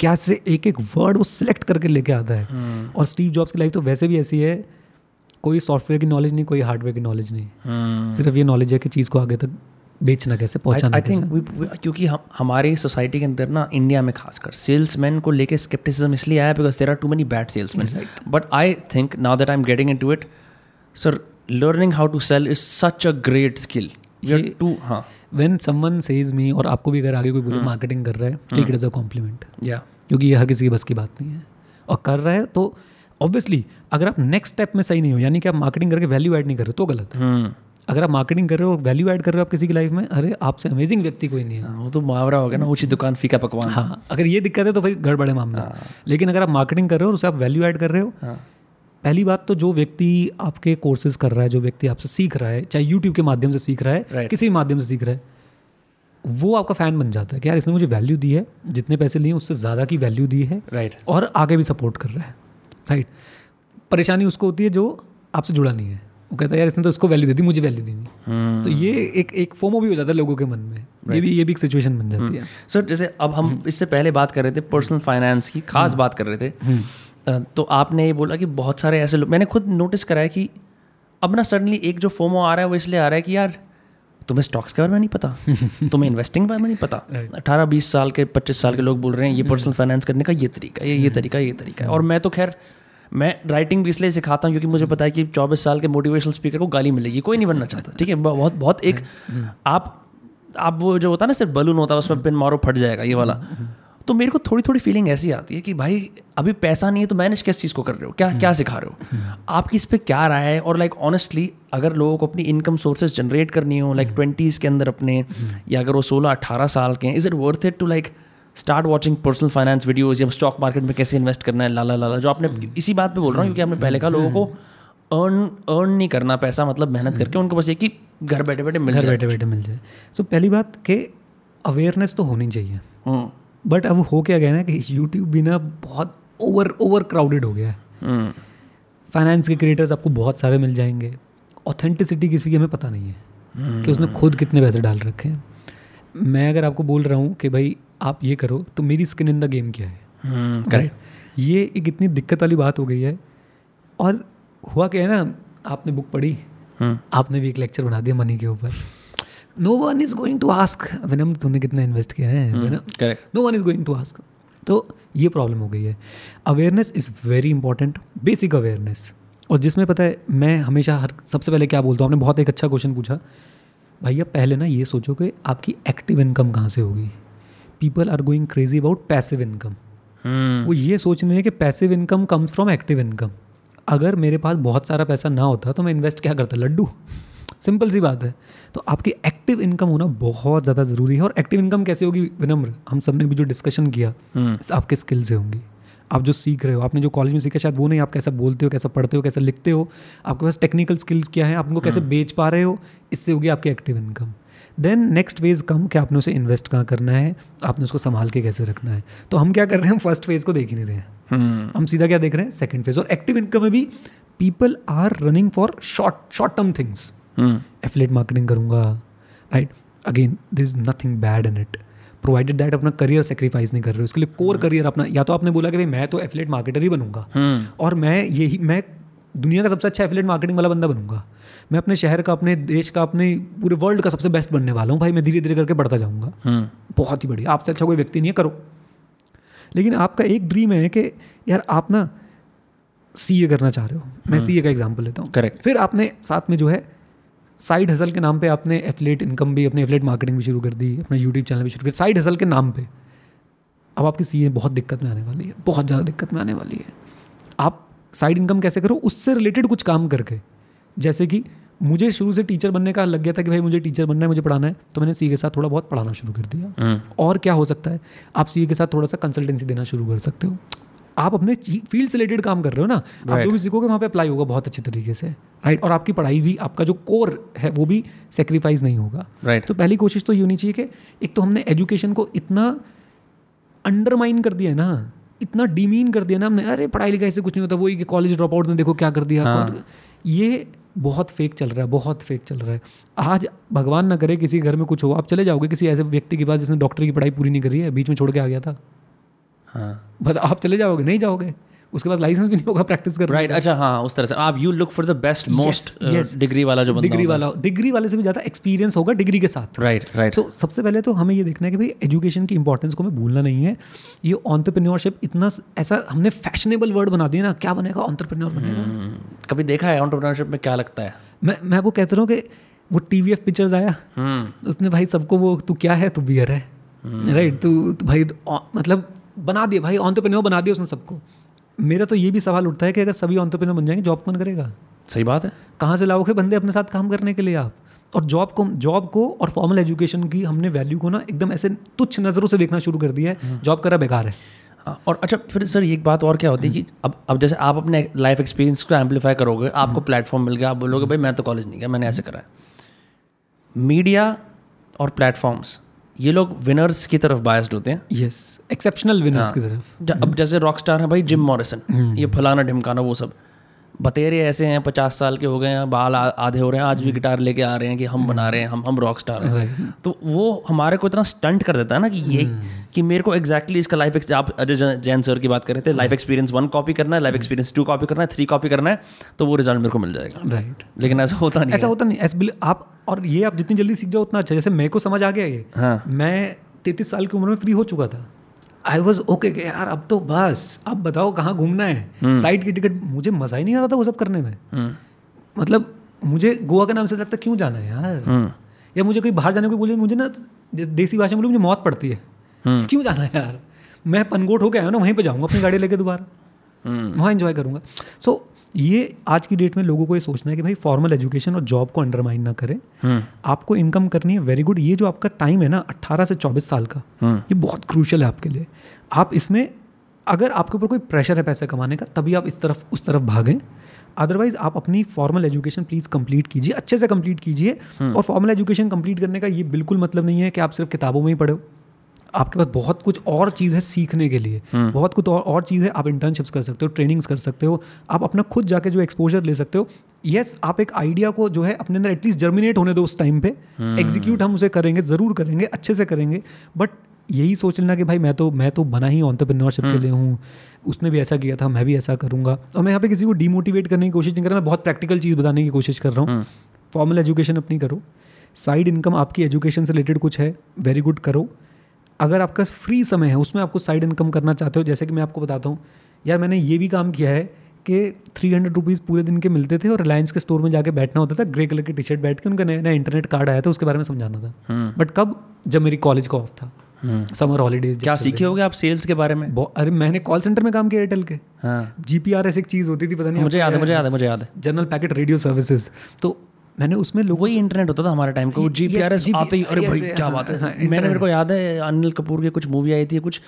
क्या से एक एक वर्ड वो सिलेक्ट करके लेके आता है। और स्टीव जॉब्स की लाइफ तो वैसे भी ऐसी है, कोई सॉफ्टवेयर की नॉलेज नहीं, कोई हार्डवेयर की नॉलेज नहीं, सिर्फ ये नॉलेज है कि चीज़ को आगे तक बेचना कैसे, पहुंचाना आई थिंक। क्योंकि हमारे सोसाइटी के अंदर ना, इंडिया में खासकर सेल्समैन को लेके स्केप्टिसिज्म इसलिए आया because there are too many bad salesman. But I think now that I am getting into it, sir learning how to sell is such a great skill. हाँ, व्हेन समवन सेज मी, और आपको भी अगर आगे कोई बोले marketing कर रहा है, take it as a compliment, क्योंकि ये हर किसी की बस की बात नहीं है। और कर रहा है तो ऑब्वियसली अगर आप नेक्स्ट स्टेप में सही नहीं हो, यानी कि आप मार्केटिंग करके वैल्यू ऐड नहीं कर रहे हो तो गलत है। अगर आप मार्केटिंग कर रहे हो और वैल्यू ऐड कर रहे हो आप किसी की लाइफ में, अरे आपसे अमेजिंग व्यक्ति कोई नहीं है। वो तो मुहावरा हो गया ना, ऊंची दुकान फीका पकवान। हाँ, अगर ये दिक्कत है तो फिर गड़बड़े मामला। लेकिन अगर आप मार्केटिंग कर रहे हो और उसे आप वैल्यू ऐड कर रहे हो, पहली बात तो जो व्यक्ति आपके कोर्सेज कर रहा है, जो व्यक्ति आपसे सीख रहा है, चाहे यूट्यूब के माध्यम से सीख रहा है, किसी भी माध्यम से सीख रहा है, वो आपका फ़ैन बन जाता है कि यार इसने मुझे वैल्यू दी है, जितने पैसे लिए उससे ज़्यादा की वैल्यू दी है, और आगे भी सपोर्ट कर रहा है। राइट, परेशानी उसको होती है जो आपसे जुड़ा नहीं है, वो कहता है यार इसने तो इसको वैल्यू दे दी, मुझे वैल्यू दी नहीं। तो ये एक फोमो भी हो जाता है लोगों के मन में। ये भी एक सिचुएशन बन जाती है। सर जैसे अब हम इससे पहले बात कर रहे थे पर्सनल फाइनेंस की, खास बात कर रहे थे, तो आपने ये बोला कि बहुत सारे ऐसे लोग, मैंने खुद नोटिस करा है कि अब ना सडनली एक जो फोमो आ रहा है वो इसलिए आ रहा है कि यार तुम्हें स्टॉक्स के बारे में नहीं पता, तुम्हें इन्वेस्टिंग के बारे में नहीं पता। 18-20 साल के, 25 साल के लोग बोल रहे हैं ये पर्सनल फाइनेंस करने का ये तरीका, ये तरीका है। और मैं तो खैर मैं राइटिंग भी इसलिए सिखाता हूँ क्योंकि मुझे पता है कि 24 साल के मोटिवेशनल स्पीकर को गाली मिलेगी, कोई नहीं बनना चाहता। ठीक है, बहुत बहुत एक आप वो जो होता है ना, सिर्फ बलून होता है उसमें पिन मारो फट जाएगा, ये वाला। तो मेरे को थोड़ी थोड़ी फीलिंग ऐसी आती है कि भाई अभी पैसा नहीं है तो मैनेज किस चीज़ को कर रहे हो, क्या सिखा रहे हो, आपकी इस पर क्या राय है। और लाइक ऑनेस्टली अगर लोगों को अपनी इनकम सोर्सेज जनरेट करनी हो लाइक 20s के अंदर अपने, या अगर वो 16-18 साल के हैं, is it worth it to like start watching personal finance videos, या स्टॉक मार्केट में कैसे इन्वेस्ट करना है, लाला जो आपने इसी बात पे बोल रहा हूँ क्योंकि आपने पहले कहा लोगों को अर्न नहीं करना पैसा, मतलब मेहनत करके, उनको बस ये कि घर बैठे बैठे मिल जाए। सो पहली बात कि अवेयरनेस तो होनी चाहिए, बट अब हो क्या गया ना कि यूट्यूब भी ना बहुत ओवर क्राउडेड हो गया है। फाइनेंस के क्रिएटर्स आपको बहुत सारे मिल जाएंगे, ऑथेंटिसिटी किसी की हमें पता नहीं है कि उसने खुद कितने पैसे डाल रखे हैं। मैं अगर आपको बोल रहा हूँ कि भाई आप ये करो तो मेरी स्किन इन द गेम क्या है, करेक्ट। ये एक इतनी दिक्कत वाली बात हो गई है। और हुआ क्या है ना, आपने बुक पढ़ी, आपने भी एक लेक्चर बना दिया मनी के ऊपर, no one is going to ask विनम तुमने कितना इन्वेस्ट किया है, correct, no one is going to ask. तो ये प्रॉब्लम हो गई है। Awareness is very important, basic awareness. और जिसमें पता है मैं हमेशा सबसे पहले क्या बोलता हूँ, आपने बहुत एक अच्छा क्वेश्चन पूछा भैया, पहले ना ये सोचो कि आपकी एक्टिव इनकम कहाँ से होगी। People are going crazy about passive income, वो ये सोच रहे हैं कि passive income comes from active income. अगर मेरे पास बहुत सारा पैसा ना होता तो मैं इन्वेस्ट क्या करता, लड्डू, सिंपल सी बात है। तो आपकी एक्टिव इनकम होना बहुत ज़्यादा ज़रूरी है। और एक्टिव इनकम कैसे होगी विनम्र, हम सब ने भी जो डिस्कशन किया, आपके स्किल से होंगी, आप जो सीख रहे हो, आपने जो कॉलेज में सीखा शायद वो नहीं, आप कैसा बोलते हो, कैसा पढ़ते हो, कैसा लिखते हो, आपके पास टेक्निकल स्किल्स क्या है, आप उनको कैसे बेच पा रहे हो, इससे होगी आपकी active income. Then next phase come कि आपने उसे इन्वेस्ट कहाँ करना है, आपने उसको संभाल के कैसे रखना है। तो हम क्या कर रहे हैं, हम फर्स्ट फेज को देख ही नहीं रहे हैं, हम सीधा क्या देख रहे हैं, सेकंड फेज। और एक्टिव इनकम में भी people are running for short term things, affiliate marketing करूँगा, right. Again there is nothing bad in it, provided that अपना करियर सेक्रीफाइस नहीं कर रहे हो। इसके लिए कोर करियर अपना, या तो आपने बोला कि भाई मैं तो एफिलिएट मार्केटर ही बनूंगा, और मैं दुनिया का सबसे अच्छा एफिलिएट मार्केटिंग वाला बंदा बनूंगा, मैं अपने शहर का, अपने देश का, अपने पूरे वर्ल्ड का सबसे बेस्ट बनने वाला हूँ भाई, मैं धीरे धीरे करके बढ़ता जाऊँगा, बहुत ही बढ़िया, आपसे अच्छा कोई व्यक्ति नहीं है, करो। लेकिन आपका एक ड्रीम है कि यार आप ना सीए करना चाह रहे हो, मैं सीए का एग्जाम्पल लेता हूँ, करेक्ट। फिर आपने साथ में जो है साइड हसल के नाम पे आपने एफिलिएट इनकम भी, अपने एफिलिएट मार्केटिंग भी शुरू कर दी, अपना यूट्यूब चैनल भी शुरू कर, साइड हसल के नाम पे। अब आपकी सीए बहुत दिक्कत में आने वाली है, बहुत ज़्यादा दिक्कत में आने वाली है। आप साइड इनकम कैसे करो, उससे रिलेटेड कुछ काम करके। जैसे कि मुझे शुरू से टीचर बनने का लग गया था कि भाई मुझे टीचर बनना है, मुझे पढ़ाना है, तो मैंने सीए के साथ थोड़ा बहुत पढ़ाना शुरू कर दिया। और क्या हो सकता है, आप सीए के साथ थोड़ा सा कंसल्टेंसी देना शुरू कर सकते हो। आप अपने फील्ड से रिलेटेड काम कर रहे हो ना, आप जो भी सीखोगे वहाँ पे अप्लाई होगा बहुत अच्छे तरीके से, राइट। और आपकी पढ़ाई भी, आपका जो कोर है वो भी सेक्रीफाइस नहीं होगा, राइट। तो पहली कोशिश तो ये होनी चाहिए कि एक तो हमने एजुकेशन को इतना अंडरमाइन कर दिया है ना, इतना डिमीन कर दिया ना हमने, अरे पढ़ाई लिखाई से कुछ नहीं होता, वही कि कॉलेज ड्रॉप आउट ने देखो क्या कर दिया। ये बहुत फेक चल रहा है। आज भगवान ना करे किसी घर में कुछ हो, आप चले जाओगे किसी ऐसे व्यक्ति के पास जिसने डॉक्टरी की पढ़ाई पूरी नहीं करी है, बीच में छोड़ के आ गया था, बट आप चले जाओगे, नहीं जाओगे, उसके बाद लाइसेंस भी नहीं होगा प्रैक्टिस कर, राइट? अच्छा हाँ, उस तरह से आप you look for the best most degree वाला जो बंदा, डिग्री वाले से भी ज़्यादा एक्सपीरियंस होगा डिग्री के साथ, राइट। तो सबसे पहले तो हमें ये देखना है कि भाई एजुकेशन की इंपॉर्टेंस को हमें भूलना नहीं है। ये एंटरप्रेन्योरशिप इतना ऐसा हमने फैशनेबल वर्ड बना दिया ना, क्या बनेगा एंटरप्रेन्योर बनेगा। कभी देखा है एंटरप्रेन्योरशिप में क्या लगता है? मैं वो कहता हूँ कि वो TVF पिक्चर्स आया, उसने भाई सबको वो तू क्या है, तू बियर है, राइट? तू भाई मतलब बना दिया भाई एंटरप्रेन्योर बना दिया उसने सबको। मेरा तो ये भी सवाल उठता है कि अगर सभी एंटरप्रेन्योर बन जाएंगे जॉब कौन करेगा? सही बात है, कहाँ से लाओगे बंदे अपने साथ काम करने के लिए आप? और जॉब को और फॉर्मल एजुकेशन की हमने वैल्यू को ना एकदम ऐसे तुच्छ नज़रों से देखना शुरू कर दिया है। जॉब करा बेकार है। और अच्छा फिर सर एक बात और क्या होती है कि अब जैसे आप अपने लाइफ एक्सपीरियंस को एम्पलीफाई करोगे, आपको प्लेटफॉर्म मिल गया, आप बोलोगे भाई मैं तो कॉलेज नहीं गया, मैंने ऐसे करा है। मीडिया और प्लेटफॉर्म्स ये लोग विनर्स की तरफ बायस्ड होते हैं। यस, एक्सेप्शनल विनर्स की तरफ। अब जैसे रॉकस्टार है भाई जिम मॉरिसन, ये फलाना ढिमकाना, वो सब बतेरे ऐसे हैं 50 साल के हो गए हैं, बाल आधे हो रहे हैं, आज भी गिटार लेके आ रहे हैं कि हम बना रहे हैं, हम रॉकस्टार हैं। तो वो हमारे को इतना स्टंट कर देता है ना कि ये कि मेरे को एग्जैक्टली इसका लाइफ, आप अजय जैन सर की बात कर रहे थे, लाइफ एक्सपीरियंस 1 कॉपी करना है, लाइफ एक्सपीरियंस 2 कॉपी करना है, 3 कॉपी करना है, तो वो रिजल्ट मेरे को मिल जाएगा, राइट? लेकिन ऐसा होता नहीं। आप और ये आप जितनी जल्दी सीख जाओ उतना अच्छा। जैसे मेरे को समझ आ गया ये, मैं 33 साल की उम्र में फ्री हो चुका था। आई वॉज ओके यार अब तो बस, अब बताओ कहाँ घूमना है, फ्लाइट की टिकट, मुझे मज़ा ही नहीं आ रहा था वो सब करने में। मतलब मुझे गोवा का नाम से लगता क्यों जाना है यार, या मुझे कोई बाहर जाने को बोले, मुझे ना देसी भाषा में बोले मुझे मौत पड़ती है, क्यों जाना है यार, मैं पनगोट होके आया ना, वहीं पे जाऊँगा अपनी गाड़ी लेके दोबारा, वहाँ इन्जॉय करूँगा। सो ये आज की डेट में लोगों को ये सोचना है कि भाई फॉर्मल एजुकेशन और जॉब को अंडरमाइन ना करें। आपको इनकम करनी है, वेरी गुड। ये जो आपका टाइम है ना 18 से 24 साल का, ये बहुत क्रूशियल है आपके लिए। आप इसमें अगर आपके ऊपर कोई प्रेशर है पैसे कमाने का, तभी आप इस तरफ उस तरफ भागें। अदरवाइज आप अपनी फॉर्मल एजुकेशन प्लीज़ कंप्लीट कीजिए, अच्छे से कंप्लीट कीजिए। और फॉर्मल एजुकेशन कंप्लीट करने का ये बिल्कुल मतलब नहीं है कि आप सिर्फ किताबों में ही पढ़ो, आपके पास बहुत कुछ और चीज़ है सीखने के लिए, बहुत कुछ और चीज़ है। आप इंटर्नशिप्स कर सकते हो, ट्रेनिंग्स कर सकते हो, आप अपना खुद जाके जो एक्सपोजर ले सकते हो। यस, आप एक आइडिया को जो है अपने अंदर एटलीस्ट जर्मिनेट होने दो, उस टाइम पे एग्जीक्यूट हम उसे करेंगे, ज़रूर करेंगे, अच्छे से करेंगे। बट यही सोच लेना कि भाई मैं तो बना ही एंटरप्रेन्योरशिप के लिए हूँ, उसने भी ऐसा किया था मैं भी ऐसा करूँगा। और मैं यहाँ पे किसी को डीमोटिवेट करने की कोशिश नहीं कर रहा, मैं बहुत प्रैक्टिकल चीज़ बताने की कोशिश कर रहा हूँ। फॉर्मल एजुकेशन अपनी करो, साइड इनकम आपकी एजुकेशन से रिलेटेड कुछ है, वेरी गुड, करो। अगर आपका फ्री समय है उसमें आपको साइड इनकम करना चाहते हो, जैसे कि मैं आपको बताता हूँ यार, मैंने ये भी काम किया है कि 300 रुपीज़ पूरे दिन के मिलते थे और रिलायंस के स्टोर में जाके बैठना होता था, ग्रे कलर की टी शर्ट बैठ के, उनका नया नया इंटरनेट कार्ड आया था, उसके बारे में समझाना था। बट कब? जब मेरी कॉलेज का ऑफ था, समर हॉलीडेज। क्या सीखे होगे आप सेल्स के बारे में? अरे मैंने कॉल सेंटर में काम किया एयरटेल के। GPRS एक चीज़ होती थी, पता नहीं, मुझे याद है, जनरल पैकेट रेडियो सर्विसेज। तो मैंने उसमें लोगों ही इंटरनेट होता था हमारे टाइम का, वो GPRS आते ही, अरे भाई क्या बात है। मेरे को याद है अनिल कपूर की कुछ मूवी आई थी, कुछ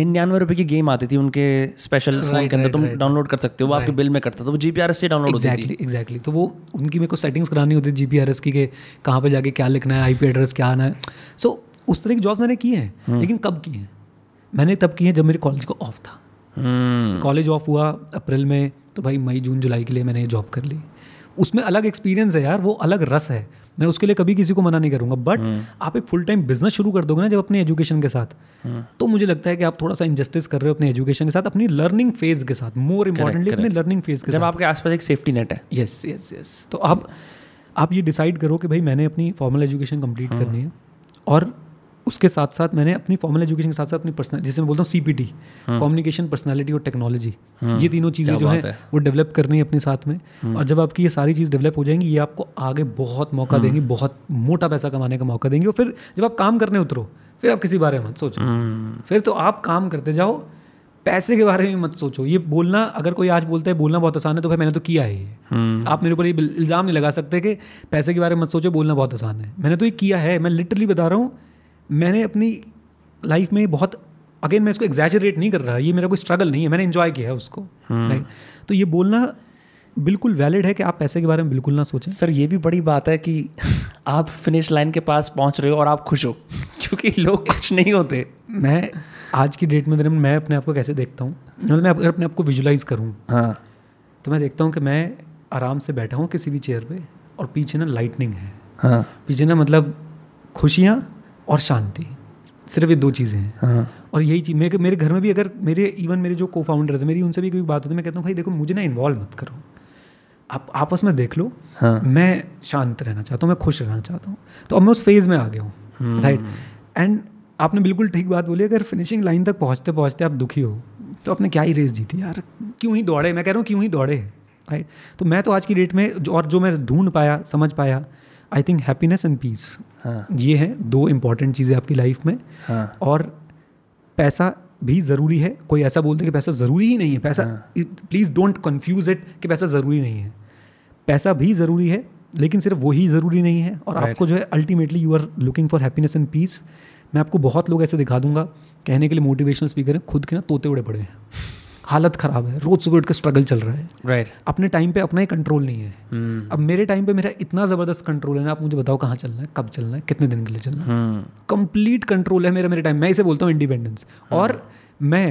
99 रुपये की गेम आती थी उनके स्पेशल फोन के अंदर, तुम डाउनलोड कर सकते हो, वो आपके बिल में करता था, वो GPRS से डाउनलोड होती थी। एग्जैक्टली। तो वो उनकी मेरे को सेटिंग्स करानी होती GPRS की, कहाँ पर जाके क्या लिखना है, IP एड्रेस क्या आना है। सो उस तरह की जॉब मैंने की है, लेकिन कब की है? मैंने तब की है जब मेरे कॉलेज का ऑफ था। कॉलेज ऑफ हुआ अप्रैल में, तो भाई मई जून जुलाई के लिए मैंने ये जॉब कर ली। उसमें अलग एक्सपीरियंस है यार, वो अलग रस है, मैं उसके लिए कभी किसी को मना नहीं करूँगा। बट आप एक फुल टाइम बिजनेस शुरू कर दोगे ना जब अपने एजुकेशन के साथ, तो मुझे लगता है कि आप थोड़ा सा इनजस्टिस कर रहे हो अपने एजुकेशन के साथ, अपनी लर्निंग फेज के साथ, मोर इम्पोर्टेंटली अपने लर्निंग फेज के साथ, जब आपके आसपास एक सेफ्टी नेट है। यस। तो आप ये डिसाइड करो कि भाई मैंने अपनी फॉर्मल एजुकेशन कंप्लीट करनी है, और उसके साथ साथ मैंने अपनी फॉर्मल एजुकेशन के साथ साथ अपनी पर्सनल, जिसे मैं बोलता हूँ CPT, कम्युनिकेशन, पर्सनालिटी और टेक्नोलॉजी, ये तीनों चीज़ें जो है वो डेवलप करनी है अपने साथ में। और जब आपकी ये सारी चीज़ डेवलप हो जाएंगी, ये आपको आगे बहुत मौका देंगी, बहुत मोटा पैसा कमाने का मौका देंगी। और फिर जब आप काम करने उतरो, फिर आप किसी बारे में मत सोचो, फिर तो आप काम करते जाओ, पैसे के बारे में मत सोचो। ये बोलना, अगर कोई आज बोलता है बोलना बहुत आसान है, तो भाई मैंने तो किया है ये, आप मेरे ऊपर ये इल्ज़ाम नहीं लगा सकते कि पैसे के बारे में मत सोचो, बोलना बहुत आसान है। मैंने तो ये किया है, मैं लिटरली बता रहा हूँ, मैंने अपनी लाइफ में बहुत, अगेन मैं इसको एग्जैजरेट नहीं कर रहा, ये मेरा कोई स्ट्रगल नहीं है, मैंने एंजॉय किया है उसको, राइट? तो ये बोलना बिल्कुल वैलिड है कि आप पैसे के बारे में बिल्कुल ना सोचें। सर ये भी बड़ी बात है कि आप फिनिश लाइन के पास पहुंच रहे हो और आप खुश हो, क्योंकि लोग खुश नहीं होते। मैं आज की डेट में मैं अपने आप को कैसे देखता हूँ, मैं अगर अपने आप को विजुलाइज़ करूँ, हाँ, तो मैं देखता हूँ कि मैं आराम से बैठा हूँ किसी भी चेयर पर, और पीछे ना लाइटनिंग है, पीछे ना मतलब खुशियाँ और शांति, सिर्फ ये दो चीज़ें हैं। हाँ। और यही चीज़ मेरे घर में भी, अगर मेरे इवन मेरे जो को फाउंडर्स हैं मेरी, उनसे भी कोई बात होती है, मैं कहता हूँ भाई देखो मुझे ना इन्वॉल्व मत करो, आप आपस में देख लो। हाँ। मैं शांत रहना चाहता हूँ, मैं खुश रहना चाहता हूँ। तो अब मैं उस फेज़ में आ गया हूँ, राइट। एंड आपने बिल्कुल ठीक बात बोली, अगर फिनिशिंग लाइन तक पहुँचते पहुँचते आप दुखी हो तो आपने क्या ही रेस जीती यार, क्यों ही दौड़े। मैं कह रहा हूँ क्यों ही दौड़े, राइट। तो मैं तो आज की डेट में और जो मैं ढूंढ पाया, समझ पाया, I think happiness and peace, ये हैं दो इंपॉर्टेंट चीज़ें आपकी लाइफ में। हाँ। और पैसा भी ज़रूरी है, कोई ऐसा बोलते कि पैसा ज़रूरी ही नहीं है, पैसा प्लीज़ डोंट कंफ्यूज इट कि पैसा ज़रूरी नहीं है, पैसा भी ज़रूरी है लेकिन सिर्फ वही ज़रूरी नहीं है। और right. आपको जो है ultimately you are looking for happiness and peace. मैं आपको बहुत लोग ऐसे दिखा दूंगा, कहने के लिए मोटिवेशनल स्पीकर हैं, खुद के ना तोते उड़े पड़े हैं, हालत ख़राब है, रोज सुबह उठ के स्ट्रगल चल रहा है, राइट। अपने टाइम पे अपना ही कंट्रोल नहीं है। अब मेरे टाइम पे मेरा इतना ज़बरदस्त कंट्रोल है ना, आप मुझे बताओ कहाँ चलना है, कब चलना है, कितने दिन के लिए चलना है, कंप्लीट कंट्रोल है मेरे टाइम। मैं इसे बोलता हूँ इंडिपेंडेंस। और मैं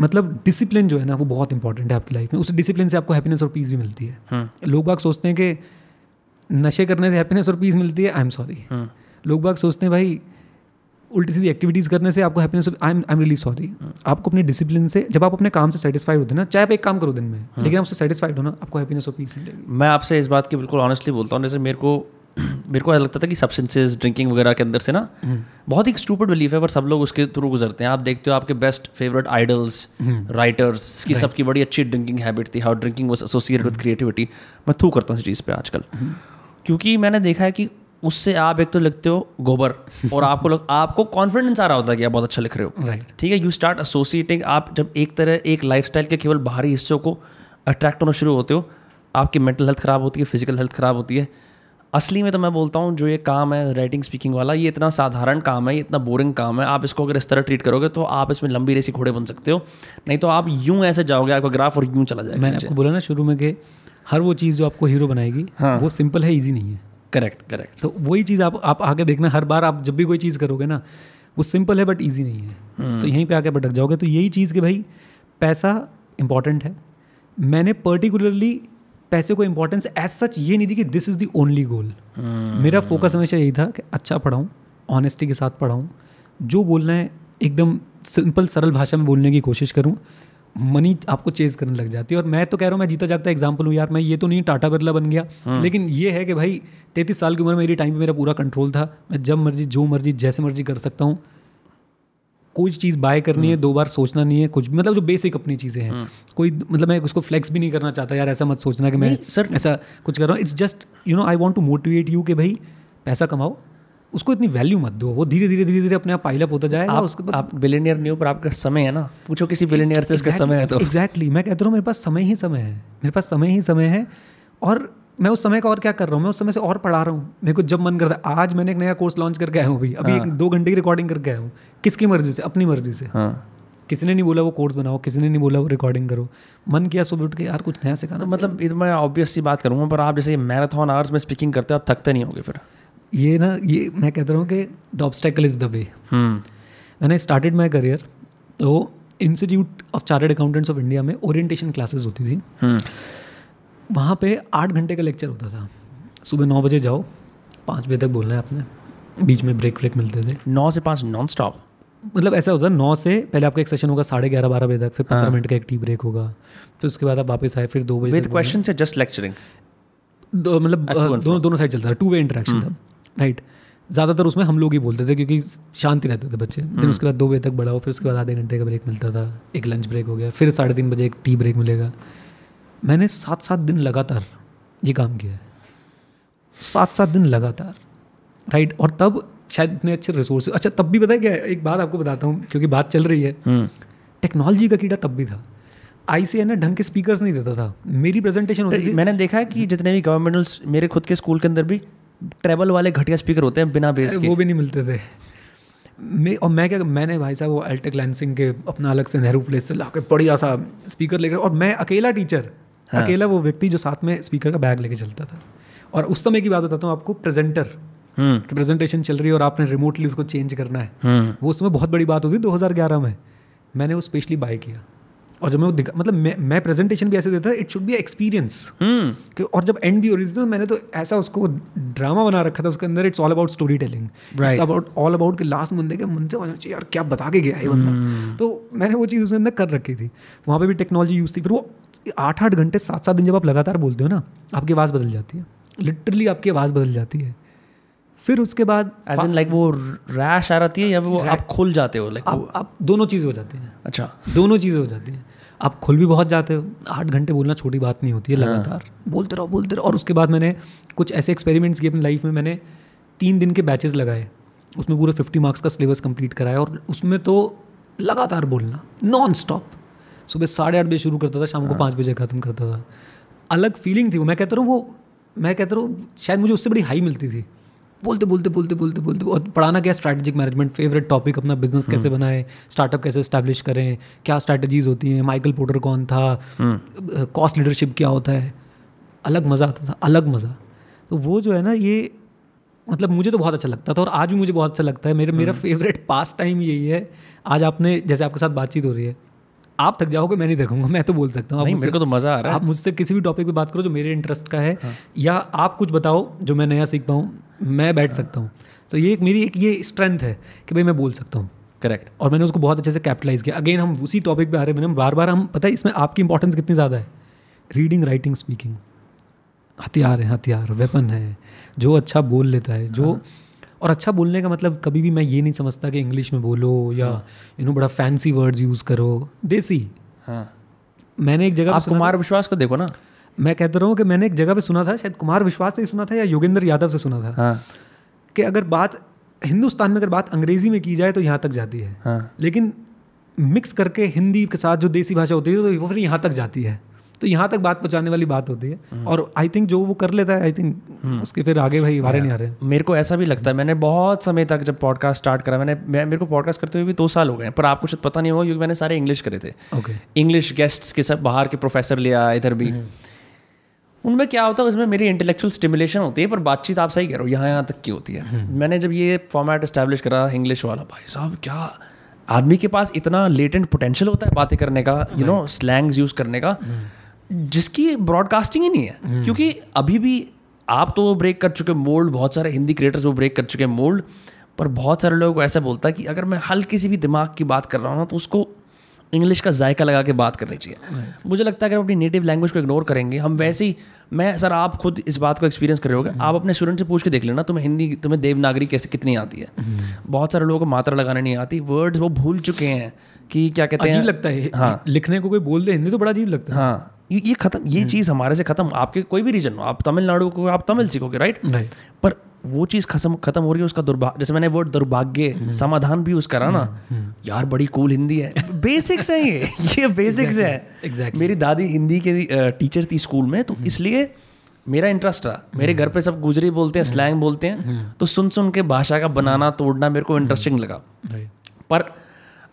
मतलब डिसिप्लिन जो है ना वो बहुत इंपॉर्टेंट है आपकी लाइफ में, उस डिसिप्लिन से आपको हैप्पीनेस और पीस भी मिलती है। लोग बाग सोचते हैं कि नशे करने से हैप्पीनेस और पीस मिलती है, आई एम सॉरी। लोग बाग सोचते हैं भाई उल्टी सीधी एक्टिविटीज़ करने से आपको happiness, I am really sorry. आपको अपने डिसिप्लिन से, जब आप अपने काम से सेटिस्फाइड होते हैं ना, चाहे आप एक काम करो दिन में लेकिन आपसे सेटिस्फाइड होना, आपको हैप्पीनेस और पीस मिलेगी। मैं आपसे इस बात की बिल्कुल ऑनेस्टली बोलता हूँ, जैसे मेरे को ऐसा लगता था कि सब्सटेंसेस ड्रिंकिंग वगैरह के अंदर से ना, बहुत ही स्टूपिड बिलीफ है पर सब लोग उसके थ्रू गुजरते हैं। आप देखते हो आपके बेस्ट फेवरेट आइडल्स, राइटर्स की सबकी बड़ी अच्छी ड्रिंकिंग हैबिट थी, how drinking was associated with creativity. मैं थू करता हूँ इस चीज़ पे आजकल, क्योंकि मैंने देखा है कि उससे आप एक तो लगते हो गोबर और आपको कॉन्फिडेंस आ रहा होता है कि आप बहुत अच्छा लिख रहे हो, राइट। ठीक है, यू स्टार्ट एसोसिएटिंग। आप जब एक तरह एक लाइफस्टाइल के केवल बाहरी हिस्सों को अट्रैक्ट होना शुरू होते हो, आपकी मेंटल हेल्थ ख़राब होती है, फिजिकल हेल्थ ख़राब होती है। असली में तो मैं बोलता हूँ जो ये काम है राइटिंग स्पीकिंग वाला, ये इतना साधारण काम है, ये इतना बोरिंग काम है। आप इसको अगर इस तरह ट्रीट करोगे तो आप इसमें लंबी रेसी घोड़े बन सकते हो, नहीं तो आप यूँ ऐसे जाओगे, आपका ग्राफ और यूँ चला जाएगा। मैंने आपको बोला ना शुरू में कि हर वो चीज़ जो आपको हीरो बनाएगी वो सिंपल है, ईजी नहीं है। करेक्ट। तो वही चीज़ आप आगे देखना, हर बार आप जब भी कोई चीज़ करोगे ना वो सिंपल है बट ईजी नहीं है, तो यहीं पे आके भटक जाओगे। तो यही चीज़ कि भाई पैसा इंपॉर्टेंट है। मैंने पर्टिकुलरली पैसे को इंपॉर्टेंस एज सच ये नहीं दी कि this is the only goal. मेरा फोकस हमेशा यही था कि अच्छा पढ़ाऊँ, ऑनेस्टी के साथ पढ़ाऊँ, जो बोलना है एकदम सिंपल सरल भाषा में बोलने की कोशिश करूँ। मनी आपको चेज करने लग जाती है। और मैं तो कह रहा हूँ मैं जीता जागता एग्जाम्पल हूँ यार, मैं ये तो नहीं टाटा बिरला बन गया, लेकिन ये है कि भाई 33 साल की उम्र में मेरी टाइम पे मेरा पूरा कंट्रोल था, मैं जब मर्जी जो मर्जी जैसे मर्जी कर सकता हूँ। कोई चीज़ बाय करनी है दो बार सोचना नहीं है कुछ, मतलब जो बेसिक अपनी चीज़ें हैं, कोई मतलब मैं उसको फ्लेक्स भी नहीं करना चाहता यार, ऐसा मत सोचना कि मैं सर ऐसा कुछ कर रहा हूँ। It's just you know I want to motivate you कि भाई पैसा कमाओ, उसको इतनी वैल्यू मत दो, वो धीरे धीरे अपने आप पाइलअप होता जाएगा। आप बिलियनियर नहीं हो पर आपका समय है ना, पूछो किसी बिलियनियर से उसका समय है तो एग्जैक्टली मैं कहता हूँ मेरे पास समय ही समय है। और मैं उस समय का और क्या कर रहा हूँ, मैं उस समय से और पढ़ा रहा हूँ, मेरे को जब मन करता है। आज मैंने एक नया कोर्स लॉन्च करके आया हूँ, अभी 2 घंटे की रिकॉर्डिंग करके आया हूँ, किसकी मर्जी से, अपनी मर्जी से। किसी ने नहीं बोला वो कोर्स बनाओ, किसी ने नहीं बोला वो रिकॉर्डिंग करो, मन किया सुबह उठ के यार कुछ नया सिखाना। मतलब मैं ऑब्वियसली बात करूँगा, पर आप जैसे मैराथन आवर्स में स्पीकिंग करते हो, आप थकते नहीं होगे फिर? ये ना, ये मैं कहता हूँ कि the obstacle is the way. मैंने स्टार्टेड माई करियर तो institute of chartered accountants of India में ओरिएंटेशन क्लासेस होती थी। वहाँ पे 8 घंटे का लेक्चर होता था। सुबह 9 बजे जाओ, 5 बजे तक बोलना है आपने, बीच में ब्रेक मिलते थे। 9 से 5 नॉन स्टॉप, मतलब ऐसा होता है 9 से पहले आपका एक सेशन होगा 11:30-12 बजे तक, फिर 15 मिनट का एक टी ब्रेक होगा, फिर उसके बाद आप वापस आए, फिर 2 बजे विद क्वेश्चन से जस्ट लेक्चरिंग, मतलब दोनों साइड चलता था, 2-वे इंटरेक्शन था, राइट। ज़्यादातर उसमें हम लोग ही बोलते थे क्योंकि शांति रहते थे बच्चे। फिर उसके बाद 2 बजे तक बढ़ाओ, फिर उसके बाद आधे घंटे का ब्रेक मिलता था, एक लंच ब्रेक हो गया, फिर 3:30 बजे एक टी ब्रेक मिलेगा। मैंने 7-7 दिन लगातार ये काम किया है, 7-7 दिन लगातार, राइट। और तब शायद इतने अच्छे रिसोर्स, अच्छा तब भी पता है क्या, एक बात आपको बताता हूँ क्योंकि बात चल रही है, टेक्नोलॉजी का कीड़ा तब भी था। ICAI ना ढंग के स्पीकर्स नहीं देता था, मेरी प्रेजेंटेशन होती थी। मैंने देखा है कि जितने भी गवर्नमेंटल्स, मेरे खुद के स्कूल के अंदर भी ट्रेबल वाले घटिया स्पीकर होते हैं बिना बेस के, वो भी नहीं मिलते थे। मैंने भाई साहब वो एयरटेल लैंसिंग के अपना अलग से नेहरू प्लेस से लाके बढ़िया सा स्पीकर लेकर, और मैं अकेला टीचर, अकेला वो व्यक्ति जो साथ में स्पीकर का बैग लेके चलता था। और उस समय की बात बताता हूँ आपको, प्रेजेंटर की प्रेजेंटेशन चल रही है और आपने रिमोटली उसको चेंज करना है, वो उस समय बहुत बड़ी बात होती है। 2011 में मैंने वो स्पेशली बाय किया और जब मैं वो मतलब मैं प्रेजेंटेशन भी ऐसे देता था, इट शुड बी एक्सपीरियंस, और जब एंड भी हो रही थी तो मैंने तो ऐसा उसको ड्रामा बना रखा था उसके अंदर. It's all about story telling, it's about all about के लास्ट बंदे के मन से बना चाहिए यार क्या बता के गया ये बंदा. तो मैंने वो चीज़ उसके अंदर कर रखी थी. वहाँ पर भी टेक्नोलॉजी यूज़ थी. फिर वो 8-8 घंटे 7-7 दिन जब आप लगातार बोलते हो ना, आपकी आवाज़ बदल जाती है, लिटरली आपकी आवाज़ बदल जाती है. फिर उसके बाद एज इन लाइक वो रैश आ जाती है या वो आप खुल जाते हो, लाइक आप दोनों चीज़ हो जाती हैं. अच्छा, दोनों चीज़ें हो जाती हैं. आप खुल भी बहुत जाते हो, 8 घंटे बोलना छोटी बात नहीं होती है, लगातार बोलते रहो बोलते रहो. और उसके बाद मैंने कुछ ऐसे एक्सपेरिमेंट्स किए अपनी लाइफ में. मैंने 3 दिन के बैचेस लगाए, उसमें पूरे 50 मार्क्स का सिलेबस कंप्लीट कराया. और उसमें तो लगातार बोलना नॉन स्टॉप, सुबह 8:30 बजे शुरू करता था, शाम को 5 बजे ख़त्म करता था. अलग फीलिंग थी वो. मैं कहता हूँ शायद मुझे उससे बड़ी हाई मिलती थी, बोलते बोलते बोलते बोलते बोलते. और पढ़ाना क्या, स्ट्रैटेजिक मैनेजमेंट, फेवरेट टॉपिक, अपना बिजनेस कैसे बनाएं, स्टार्टअप कैसे एस्टैब्लिश करें, क्या स्ट्रैटेजीज होती हैं, माइकल पोर्टर कौन था, कॉस्ट लीडरशिप क्या होता है. अलग मज़ा आता था, अलग मज़ा. तो वो जो है ना, ये मतलब मुझे तो बहुत अच्छा लगता था और आज भी मुझे बहुत अच्छा लगता है. मेरा फेवरेट पास टाइम यही है. आज आपने जैसे आपके साथ बातचीत हो रही है, आप थक जाओगे, मैं नहीं थकूंगा, मैं तो बोल सकता हूँ. मेरे को तो मज़ा आ रहा है. आप मुझसे किसी भी टॉपिक पे बात करो जो मेरे इंटरेस्ट का है, या आप कुछ बताओ जो मैं नया सीख पाऊँ, मैं बैठ सकता हूँ. तो ये एक मेरी एक ये स्ट्रेंथ है कि भाई मैं बोल सकता हूँ. करेक्ट. और मैंने उसको बहुत अच्छे से कैपिटलाइज़ किया. अगेन हम उसी टॉपिक पे आ रहे हैं, हम बार बार. हम पता है इसमें आपकी इंपॉर्टेंस कितनी ज़्यादा है. रीडिंग, राइटिंग, स्पीकिंग हथियार है, हथियार, वेपन है. जो अच्छा बोल लेता है, जो, और अच्छा बोलने का मतलब कभी भी मैं ये नहीं समझता कि इंग्लिश में बोलो या यू नो बड़ा फैंसी वर्ड्स यूज़ करो, देसी. हाँ, मैंने एक जगह आप कुमार विश्वास को देखो ना, मैं कहता रहा हूँ कि मैंने एक जगह पे सुना था, शायद कुमार विश्वास से सुना था या योगेंद्र यादव से सुना था, कि अगर बात हिंदुस्तान में अगर बात अंग्रेजी में की जाए तो यहाँ तक जाती है, लेकिन मिक्स करके हिंदी के साथ जो देसी भाषा होती है तो वो फिर यहाँ तक जाती है. तो यहाँ तक बात पहुँचाने वाली बात होती है. और आई थिंक जो वो कर लेता है, आई थिंक उसके फिर आगे भाई वारे नहीं आ रहे. मेरे को ऐसा भी लगता है. मैंने बहुत समय तक जब पॉडकास्ट स्टार्ट करा, मेरे को पॉडकास्ट करते हुए भी 2 साल हो गए, पर आपको शायद पता नहीं होगा क्योंकि मैंने सारे इंग्लिश करे थे. इंग्लिश गेस्ट्स के सब बाहर के प्रोफेसर लिया, इधर भी. उनमें क्या होता है, उसमें मेरी इंटेलेक्चुअल स्टिमुलेशन होती है, पर बातचीत आप सही कह रहे हो, यहाँ तक की होती है. मैंने जब ये फॉर्मेट इस्टेब्लिश करा इंग्लिश वाला, भाई साहब क्या आदमी के पास इतना लेटेंट पोटेंशियल होता है बातें करने का, यू नो स्लैंग्स यूज़ करने का, जिसकी ब्रॉडकास्टिंग ही नहीं है. क्योंकि अभी भी आप तो वो ब्रेक कर चुके मोल्ड, बहुत सारे हिंदी क्रिएटर्स वो ब्रेक कर चुके मोल्ड, पर बहुत सारे लोगों को ऐसा बोलता है कि अगर मैं हल्की सी भी दिमाग की बात कर रहा हूँ ना तो उसको इंग्लिश का जायका लगा के बात करनी चाहिए. मुझे लगता है कि हम अपनी नेटिव लैंग्वेज को इग्नोर करेंगे हम वैसे ही. मैं सर, आप खुद इस बात को एक्सपीरियंस कर रहे होगे. आप अपने स्टूडेंट से पूछ के देख लेना, तुम्हें देवनागरी कैसे कितनी आती है. बहुत सारे लोगों को मात्रा लगाना नहीं आती, वर्ड्स वो भूल चुके हैं कि क्या कहते हैं. अजीब लगता है. हाँ, लिखने को कोई बोल दे हिंदी तो बड़ा अजीब लगता है. हाँ, ये खत्म, ये चीज़ हमारे से खत्म. आपके कोई भी रीजन हो, आप तमिलनाडु को आप तमिल सीखोगे, राइट, पर वो चीज़ खत्म हो रही है. उसका दुर्भाग्य, जैसे मैंने वर्ड दुर्भाग्य समाधान भी यूज़ करा ना, यार बड़ी कूल हिंदी है. बेसिक्स है ये बेसिक्स है. एग्जैक्टली. मेरी दादी हिंदी की टीचर थी स्कूल में, तो इसलिए मेरा इंटरेस्ट रहा. मेरे घर पे सब गुजरी बोलते हैं, स्लैंग बोलते हैं, तो सुन सुन के भाषा का बनाना तोड़ना मेरे को इंटरेस्टिंग लगा. पर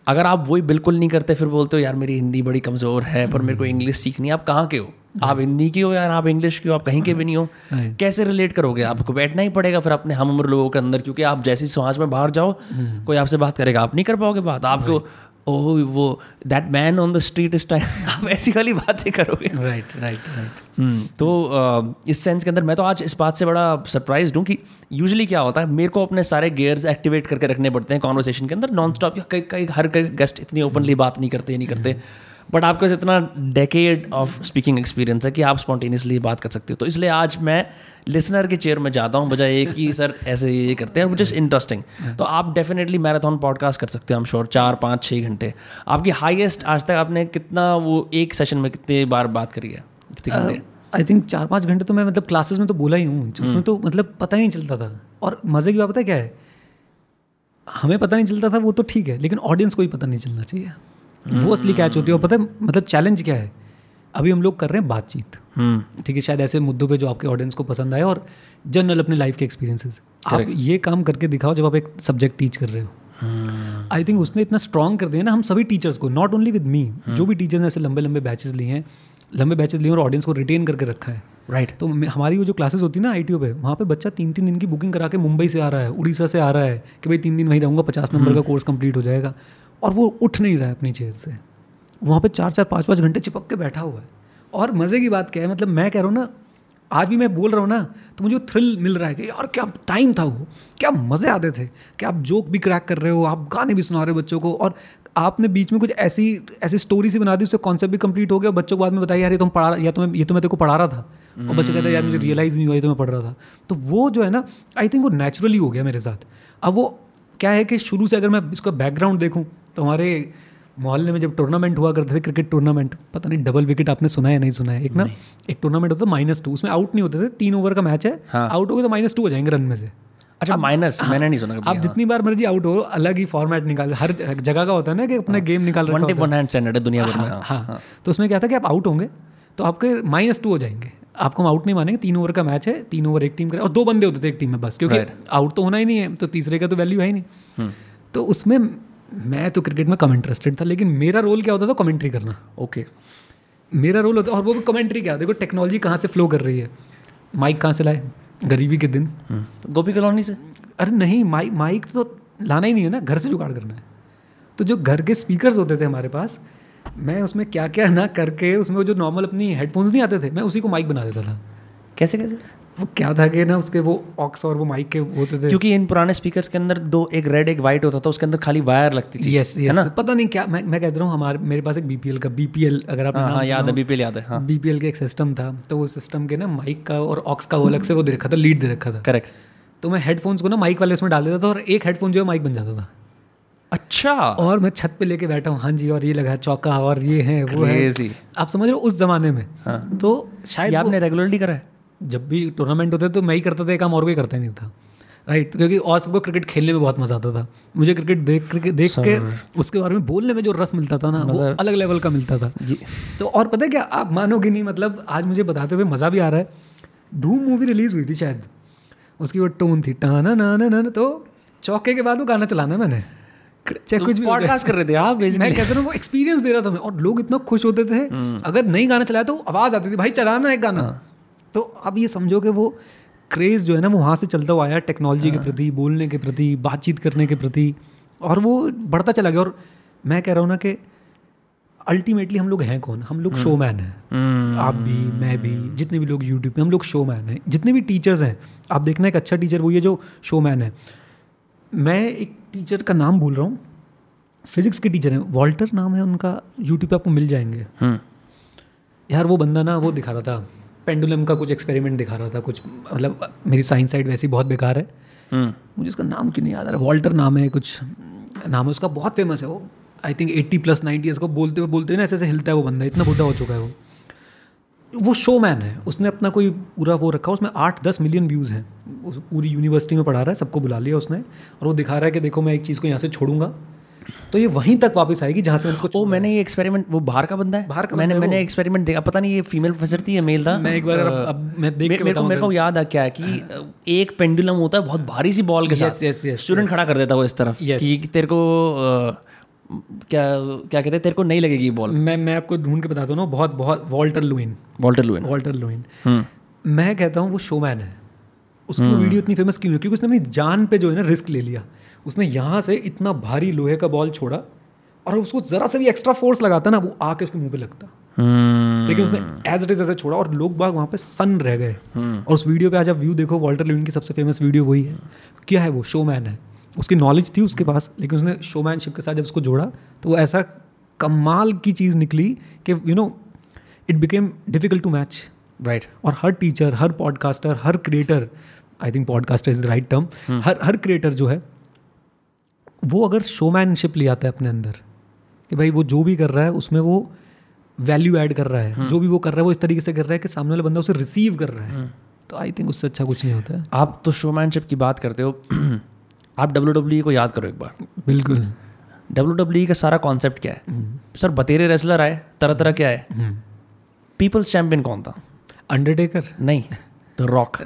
अगर आप वही बिल्कुल नहीं करते, फिर बोलते हो यार मेरी हिंदी बड़ी कमज़ोर है पर मेरे को इंग्लिश सीखनी है. आप कहाँ के हो, आप हिंदी की हो यार, आप इंग्लिश की हो, आप कहीं के भी नहीं हो. कैसे रिलेट करोगे? आपको बैठना ही पड़ेगा फिर अपने हम उम्र लोगों के अंदर, क्योंकि आप जैसी समाज में बाहर जाओ कोई आपसे बात करेगा, आप नहीं कर पाओगे बात. आपको ओह वो that man on the street is time, आप ऐसी खाली बातें करोगे. Right right right. तो इस सेंस के अंदर मैं तो आज इस बात से बड़ा सरप्राइज्ड हूँ कि यूजुअली क्या होता है, मेरे को अपने सारे गियर्स एक्टिवेट करके रखने पड़ते हैं कॉन्वर्सेशन के अंदर नॉन स्टॉप. या कई हर गेस्ट इतनी ओपनली बात नहीं करते बट आपके पास इतना डेकेड ऑफ स्पीकिंग एक्सपीरियंस है कि आप स्पॉन्टेनियसली बात कर सकते हो. तो इसलिए आज मैं लिसनर के चेयर में जाता हूँ बजाय एक ही सर ऐसे ये करते हैं, विच इज़ इंटरेस्टिंग. तो आप डेफिनेटली मैराथन पॉडकास्ट कर सकते हो, आई एम श्योर. 4-5-6 घंटे आपकी हाईएस्ट आज तक आपने कितना, वो एक सेशन में कितने बार बात करी है? आई थिंक 4-5 घंटे तो मैं मतलब क्लासेस में तो बोला ही हूँ, उसमें तो मतलब पता ही नहीं चलता था. और मज़े की बात पता है क्या है, हमें पता नहीं चलता था वो तो ठीक है, लेकिन ऑडियंस को ही पता नहीं चलना चाहिए. वो असली कैच होती है. और पता है मतलब चैलेंज क्या है, अभी हम लोग कर रहे हैं बातचीत, ठीक है, शायद ऐसे मुद्दों पे जो आपके ऑडियंस को पसंद आए, और जनरल अपने लाइफ के एक्सपीरियंसेस. आप ये काम करके दिखाओ जब आप एक सब्जेक्ट टीच कर रहे हो. आई थिंक उसने इतना स्ट्रॉन्ग कर दिया ना हम सभी टीचर्स को, नॉट ओनली विद मी, जो भी टीचर्स ने ऐसे लंबे बैचेस लिए और ऑडियंस को रिटेन करके रखा है. राइट. तो हमारी वो जो क्लासेस होती है ना ITO पे, वहाँ पे बच्चा 3-3 दिन की बुकिंग करा के मुंबई से आ रहा है, उड़ीसा से आ रहा है कि भाई 3 दिन वहीं रहूँगा, 50 नंबर का कोर्स कंप्लीट हो जाएगा, और वो उठ नहीं रहा है अपनी चेयर से. वहाँ पे 4-4, 5-5 घंटे चिपक के बैठा हुआ है। और मज़े की बात क्या है, मतलब मैं कह रहा हूँ ना, आज भी मैं बोल रहा हूँ ना तो मुझे थ्रिल मिल रहा है कि यार क्या टाइम था वो, क्या मज़े आते थे कि आप जोक भी क्रैक कर रहे हो, आप गाने भी सुना रहे हो बच्चों को, और आपने बीच में कुछ ऐसी स्टोरी सी बना दी, उससे कॉन्सेप्ट भी कंप्लीट हो गया, बच्चों को बाद में बताया यार ये तो मैं तेरे को पढ़ा रहा था, और बच्चे कहते हैं यार मुझे रियलाइज़ नहीं हुआ ये तो मैं पढ़ रहा था। तो वो जो है ना, आई थिंक वो नेचुरली हो गया मेरे साथ। अब वो क्या है कि शुरू से अगर मैं इसका बैकग्राउंड देखूँ तो हमारे मोहल्ले में जब टूर्नामेंट हुआ करते थे, क्रिकेट टूर्नामेंट, पता नहीं डबल विकेट आपने सुना है नहीं सुना है, एक टूर्नामेंट होता था -2, उसमें आउट नहीं होते थे, 3 ओवर का मैच है, आउट हो गए तो -2 हो जाएंगे रन में से। अच्छा माइनस, मैंने नहीं सुना। आप जितनी बार मर्जी आउट हो, अलग ही फॉर्मेट निकाल, हर जगह का होता है ना कि अपने गेम निकाल रखा होता है, 1 हैंड स्टैंडर्ड है दुनिया भर में। हाँ, तो उसमें क्या था कि आप आउट होंगे तो आपके -2 हो जाएंगे, आपको हम आउट नहीं मानेंगे, 3 ओवर का मैच है, 3 ओवर एक टीम का, और 2 बंदे होते थे एक टीम में बस, क्योंकि आउट तो होना ही नहीं है तो तीसरे का तो वैल्यू है ही नहीं। तो उसमें मैं तो क्रिकेट में कम इंटरेस्टेड था, लेकिन मेरा रोल क्या होता था, कमेंट्री करना। ओके, मेरा रोल होता, और वो कमेंट्री क्या, देखो टेक्नोलॉजी कहाँ से फ्लो कर रही है, माइक कहाँ से लाए, गरीबी के दिन गोपी कॉलोनी से, अरे नहीं माइक तो लाना ही नहीं है ना, घर से जुगाड़ करना है। तो जो घर के स्पीकर्स होते थे हमारे पास, मैं उसमें क्या क्या ना करके, उसमें वो जो नॉर्मल अपनी हेडफोन्स नहीं आते थे, मैं उसी को माइक बना देता था। कैसे कैसे वो क्या था कि ना उसके वो ऑक्स और वो माइक के होते थे, क्योंकि इन पुराने स्पीकर्स के अंदर 2, एक रेड एक वाइट होता था, उसके अंदर खाली वायर लगती थी। यस है ना, पता नहीं क्या, मैं कहता रहा हूँ, हमारे मेरे पास एक बीपीएल अगर आप नाम याद है, बीपीएल याद है, हाँ बीपीएल के एक सिस्टम था, तो वो सिस्टम के ना माइक का और ऑक्स का वो अलग से वो दे रखा था, लीड दे रखा था। करेक्ट, तो मैं हेडफोन्स को ना माइक वाले उसमें डाल देता था, और एक हेडफोन जो है माइक बन जाता था। अच्छा, और मैं छत पे लेके बैठा हूँ, हाँ जी, और ये लगा चौका, और ये है वो है, आप समझ रहे हो उस जमाने में। तो शायद आपने रेगुलरली करा है, जब भी टूर्नामेंट होते तो मैं ही करता था, एक काम और कोई करता ही नहीं था, राइट, क्योंकि और सबको क्रिकेट खेलने में बहुत मज़ा आता था, मुझे क्रिकेट देख के उसके बारे में बोलने में जो रस मिलता था ना, वो अलग लेवल का मिलता था। तो और पता है क्या, आप मानोगे नहीं, मतलब आज मुझे बताते हुए मज़ा भी आ रहा है, धूम मूवी रिलीज़ हुई थी शायद, उसकी वो टोन थी टाना ना ना ना, तो चौके के बाद वो गाना चलाना मैंने, चाहे कुछ भी पॉडकास्ट कर रहे थे आप, मैं कहता हूँ वो एक्सपीरियंस दे रहा था मैं, और लोग इतना खुश होते थे, अगर नहीं गाना चलाया तो आवाज़ आती थी, भाई चलाना एक गाना। तो अब ये समझो कि वो क्रेज़ जो है ना, वो वहाँ से चलता हुआ आया, टेक्नोलॉजी के प्रति, बोलने के प्रति, बातचीत करने के प्रति, और वो बढ़ता चला गया। और मैं कह रहा हूँ ना कि अल्टीमेटली हम लोग हैं कौन, हम लोग शोमैन हैं, आप भी, मैं भी, जितने भी लोग यूट्यूब पे, हम लोग शोमैन हैं। जितने भी टीचर्स हैं, आप देखना एक अच्छा टीचर वही है जो शोमैन है। मैं एक टीचर का नाम भूल रहा हूँ, फिजिक्स के टीचर हैं, वॉल्टर नाम है उनका, यूट्यूब पे आपको मिल जाएंगे। यार वो बंदा ना वो दिखा रहा था, पेंडुलम का कुछ एक्सपेरिमेंट दिखा रहा था, कुछ मतलब मेरी साइंस साइड वैसी बहुत बेकार है, मुझे उसका नाम क्यों नहीं याद आ रहा, वॉल्टर नाम है, कुछ नाम है उसका, बहुत फेमस है वो, आई थिंक 80+ 90 इसको बोलते हुए ना ऐसे ऐसे हिलता है वो बंदा, इतना बुढ़ा हो चुका है वो शोमैन है। उसने अपना कोई पूरा वो रखा, उसमें 8-10 मिलियन व्यूज़ हैं, पूरी यूनिवर्सिटी में पढ़ा रहा है, सबको बुला लिया उसने, और वो दिखा रहा है कि देखो मैं एक चीज़ को यहाँ से छोड़ूंगा तो ये वहीं तक वापस आएगी जहाँ से इसको। ओ मैंने ये एक्सपेरिमेंट, वो बाहर का बंदा है, बाहर का मैंने एक्सपेरिमेंट देखा, पता नहीं ये फीमेल प्रोफेसर थी या मेल था, मैं एक बार अब मैं देख के मेरे को याद आ क्या है कि एक पेंडुलम होता है बहुत भारी सी बॉल के साथ, स्टूडेंट खड़ा कर देता वो इस तरफ कि तेरे को क्या कहते हैं, तेरे को नहीं लगेगी बॉल। मैं आपको ढूंढ के बताता हूँ ना, बहुत वॉल्टर लुइन, मैं कहता हूँ वो शोमैन है। उसकी वीडियो इतनी फेमस क्यों है, क्योंकि उसने अपनी जान पे जो है ना रिस्क ले लिया। उसने यहाँ से इतना भारी लोहे का बॉल छोड़ा, और उसको ज़रा सा भी एक्स्ट्रा फोर्स लगाता ना, वो आके उसके मुंह पे लगता, लेकिन उसने एज इट इज ऐसे छोड़ा, और लोग बाग वहाँ पे सन रह गए। और उस वीडियो पे आज आप व्यू देखो, वॉल्टर लुइन की सबसे फेमस वीडियो वही है। क्या है वो शोमैन है, उसकी नॉलेज थी उसके पास, लेकिन उसने शोमैनशिप के साथ जब उसको जोड़ा तो वो ऐसा कमाल की चीज़ निकली कि you know it became difficult to match, right. और हर टीचर, हर पॉडकास्टर, हर creator, I think podcaster is the right term, हर क्रिएटर जो है वो अगर शोमैनशिप ले आता है अपने अंदर कि भाई वो जो भी कर रहा है उसमें वो वैल्यू ऐड कर रहा है, जो भी वो कर रहा है वो इस तरीके से कर रहा है कि सामने वाला बंदा उसे रिसीव कर रहा है, तो आई थिंक उससे अच्छा कुछ नहीं होता है। आप तो शोमैनशिप की बात करते हो, आप WWE को याद करो एक बार। बिल्कुल, WWE का सारा कॉन्सेप्ट क्या है सर, बतेरे रेसलर आए, तरह तरह के आए। पीपल्स चैम्पियन कौन था, अंडरटेकर नहीं, द रॉक,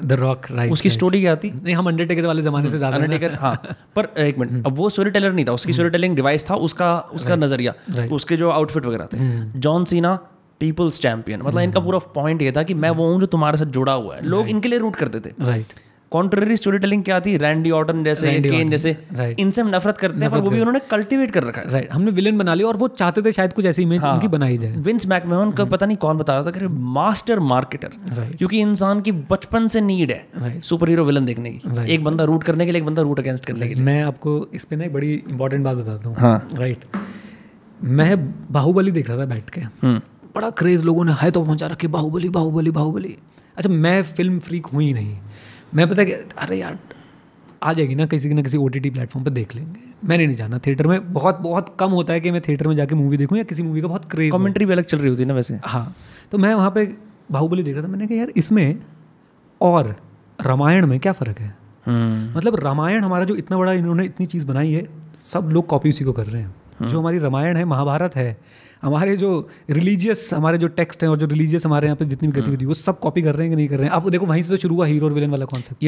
राइट। उसकी स्टोरी क्या थी, नहीं हम अंडरटेकर वाले जमाने से ज़्यादा अंडरटेकर, हाँ पर एक मिनट, अब वो स्टोरी टेलर नहीं था, उसकी स्टोरी टेलिंग डिवाइस था, उसका नजरिया, उसके जो आउटफिट वगैरह थे। जॉन सीना पीपल्स चैम्पियन, मतलब इनका पूरा पॉइंट ये था कि मैं वो हूँ जो तुम्हारे साथ जुड़ा हुआ है, लोग इनके लिए रूट करते थे, राइट। कॉन्ट्ररी स्टोरी टेलिंग क्या थी, रैंडी ऑर्टन जैसे, केन जैसे, इनसे हम नफरत करते हैं, पर वो भी उन्होंने कल्टीवेट कर रखा है। राइट, हमने विलेन बना लिया और वो चाहते थे शायद कुछ ऐसी इमेज उनकी बनाई जाए। विंस मैकमोहन का पता नहीं कौन बता रहा था कि मास्टर मार्केटर, क्योंकि इंसान की बचपन से नीड है सुपर हीरो विलन देखने की, एक बंदा रूट करने के लिए, एक बंदा रूट अगेंस्ट करने के लिए। मैं आपको इस पर ना एक बड़ी इंपॉर्टेंट बात बताता हूँ। राइट, मैं बाहुबली देख रहा था बैठ के, बड़ा क्रेज लोगों ने हाई तो पहुंचा रखे, बाहुबली बाहुबली बाहुबली। अच्छा, मैं फिल्म फ्रीक हुई नहीं, मैं पता है कि अरे यार आ जाएगी ना किसी OTT प्लेटफॉर्म पर देख लेंगे, मैंने नहीं जाना थिएटर में। बहुत बहुत कम होता है कि मैं थिएटर में जाके मूवी देखूँ या किसी मूवी का बहुत क्रेज, कमेंट्री भी अलग चल रही होती है ना वैसे। हाँ, तो मैं वहाँ पे बाहुबली देख रहा था, मैंने कहा यार इसमें और रामायण में क्या फ़र्क है। मतलब रामायण हमारा जो इतना बड़ा इन्होंने इतनी चीज़ बनाई है, सब लोग कॉपी उसी को कर रहे हैं। जो हमारी रामायण है, महाभारत है, हमारे जो रिलीजियस हमारे जो टेक्स्ट हैं और जो रिलीजियस हमारे यहाँ पे जितनी भी गतिविधि वो सब कॉपी कर रहे हैं कि नहीं कर रहे हैं। आप देखो वहीं से तो शुरू हुआ हीरो और विलेन वाला कॉन्सेप्ट।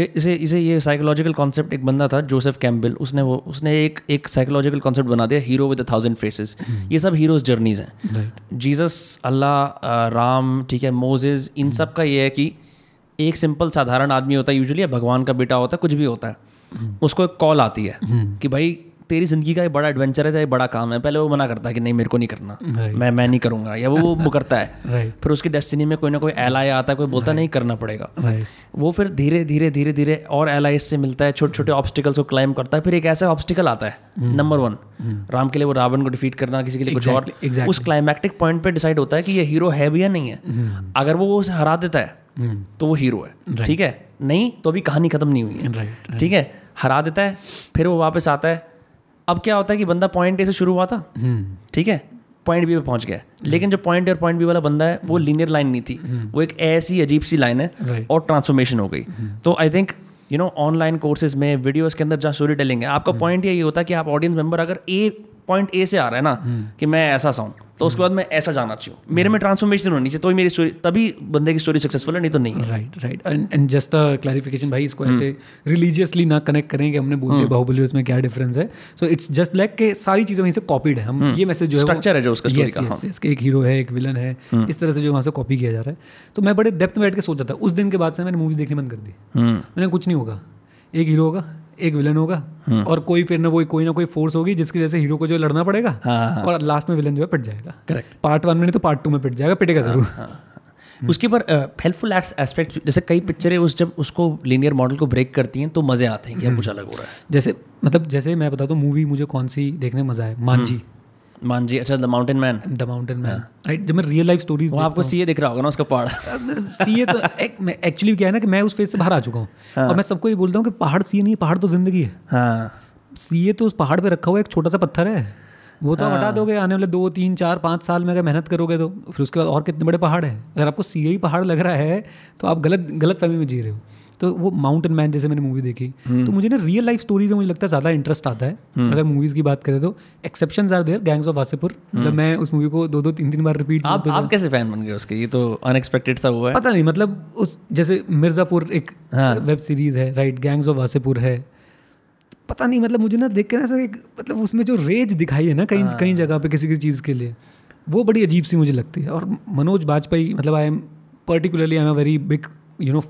ये साइकोलॉजिकल कॉन्सेप्ट, एक बंदा था जोसेफ कैम्बेल, उसने एक साइकोलॉजिकल कॉन्सेप्ट बना दिया, हीरो विद 1000 फेसेस। ये सब हीरोज जर्नीज हैं, जीसस, अल्लाह, राम, ठीक है, मोजेस, इन सब का ये है कि एक सिंपल साधारण आदमी होता है यूजुअली, भगवान का बेटा होता है, कुछ भी होता है, उसको एक कॉल आती है कि भाई तेरी जिंदगी का ये बड़ा एडवेंचर है, ये बड़ा काम है। पहले वो मना करता है कि नहीं मेरे को नहीं करना, मैं नहीं करूँगा, या वो मुकरता है। फिर उसकी डेस्टिनी में कोई ना कोई एलाय आता है, कोई बोलता नहीं करना पड़ेगा, वो फिर धीरे धीरे धीरे धीरे और एलाइज से मिलता है, छोटे छोटे ऑब्स्टिकल्स को क्लाइम करता है। फिर एक ऐसा ऑब्स्टिकल आता है, नंबर 1, राम के लिए वो रावण को डिफीट करना, किसी के लिए कुछ और। उस क्लाइमैक्टिक पॉइंट पे डिसाइड होता है कि ये हीरो है भी या नहीं है। अगर वो उसे हरा देता है तो वो हीरो है, ठीक है, नहीं तो अभी कहानी खत्म नहीं हुई है, ठीक है। हरा देता है, फिर वो वापस आता है। अब क्या होता है कि बंदा पॉइंट ए से शुरू हुआ था, ठीक है, पॉइंट बी पे पहुंच गया, लेकिन जो पॉइंट ए और पॉइंट बी वाला बंदा है वो लीनियर लाइन नहीं थी, वो एक ऐसी अजीब सी लाइन है और ट्रांसफॉर्मेशन हो गई। तो I think you know online courses में, वीडियोस के अंदर जहाँ स्टोरी टेलिंग है, आपका पॉइंट यही होता है कि आप ऑडियंस मेंबर अगर ए पॉइंट ए से आ रहा है ना कि मैं ऐसा सा हूँ, तो उसके बाद मैं ऐसा जाना चाहिए, मेरे में ट्रांसफॉर्मेशन होनी चाहिए, तो मेरी स्टोरी, तभी बंदे की स्टोरी सक्सेसफुल है, नहीं तो नहीं। Right right, and just a clarification भाई, इसको ऐसे रिलीजियसली ना कनेक्ट करें कि हमने बोलते बाहुबली उसमें क्या डिफरेंस है। सो इट्स जस्ट लाइक कि सारी चीज़ें वहीं से कॉपीड है। हम ये मैसेज जो स्ट्रक्चर है जो उसका स्टोरी का, एक हीरो है, एक विलन है, इस तरह से जो वहाँ से कॉपी किया जा रहा है। तो मैं बड़े डेप्थ में बैठ के सोच रहा था। उस दिन के बाद से मैंने मूवीज़ देखनी बंद कर दी। मैंने कुछ नहीं होगा, एक हीरो होगा, एक विलन होगा, और कोई फिर ना कोई ना कोई फोर्स होगी जिसकी वजह से हीरो को जो लड़ना पड़ेगा, और लास्ट में विलन जो है पिट जाएगा। करेक्ट, पार्ट 1 में नहीं तो पार्ट 2 में पिट जाएगा, पिटेगा जरूर। उसके पर हेल्पफुल एस्पेक्ट, जैसे कई पिक्चरें जब उसको लीनियर मॉडल को ब्रेक करती हैं तो मज़े आते हैं कि कुछ अलग हो रहा है। जैसे मतलब जैसे मैं बताता हूँ मूवी मुझे कौन सी देखने मज़ा आया, मांझी, अच्छा, द माउंटेन मैन, राइट। जब मैं रियल लाइफ स्टोरीज, आपको सीए दिख रहा होगा ना उसका पहाड़। सीए तो एक्चुअली क्या है ना कि मैं उस फेज से बाहर आ चुका हूँ, और मैं सबको ये बोलता हूँ कि पहाड़ सीए नहीं, पहाड़ तो जिंदगी है। हाँ, सीए तो उस पहाड़ पे रखा हुआ एक छोटा सा पत्थर है, वो तो हटा दोगे आने वाले 2, 3, 4, 5 साल में अगर मेहनत करोगे तो। फिर उसके बाद और कितने बड़े पहाड़ हैं। अगर आपको सीए ही पहाड़ लग रहा है तो आप गलत फहमी में जी रहे हो। तो वो माउंटेन मैन जैसे मैंने मूवी देखी, तो मुझे ना रियल लाइफ स्टोरीज में मुझे लगता है ज़्यादा इंटरेस्ट आता है। अगर मूवीज़ की बात करें तो exceptions are there, gangs of Wasseypur, जब मैं उस मूवी को 2-3 बार रिपीट। आप कैसे फ़ैन बन गए उसके? ये तो अनएक्सपेक्टेड सा हुआ है, पता नहीं। मतलब उस जैसे मिर्ज़ापुर एक वेब सीरीज़ है, राइट, गैंग्स ऑफ वासेपुर है, पता नहीं, मतलब मुझे ना देख के ना ऐसा एक, मतलब उसमें जो रेज दिखाई है ना कहीं जगह पर किसी चीज़ के लिए, वो बड़ी अजीब सी मुझे लगती है। और मनोज बाजपेयी, मतलब I am a very big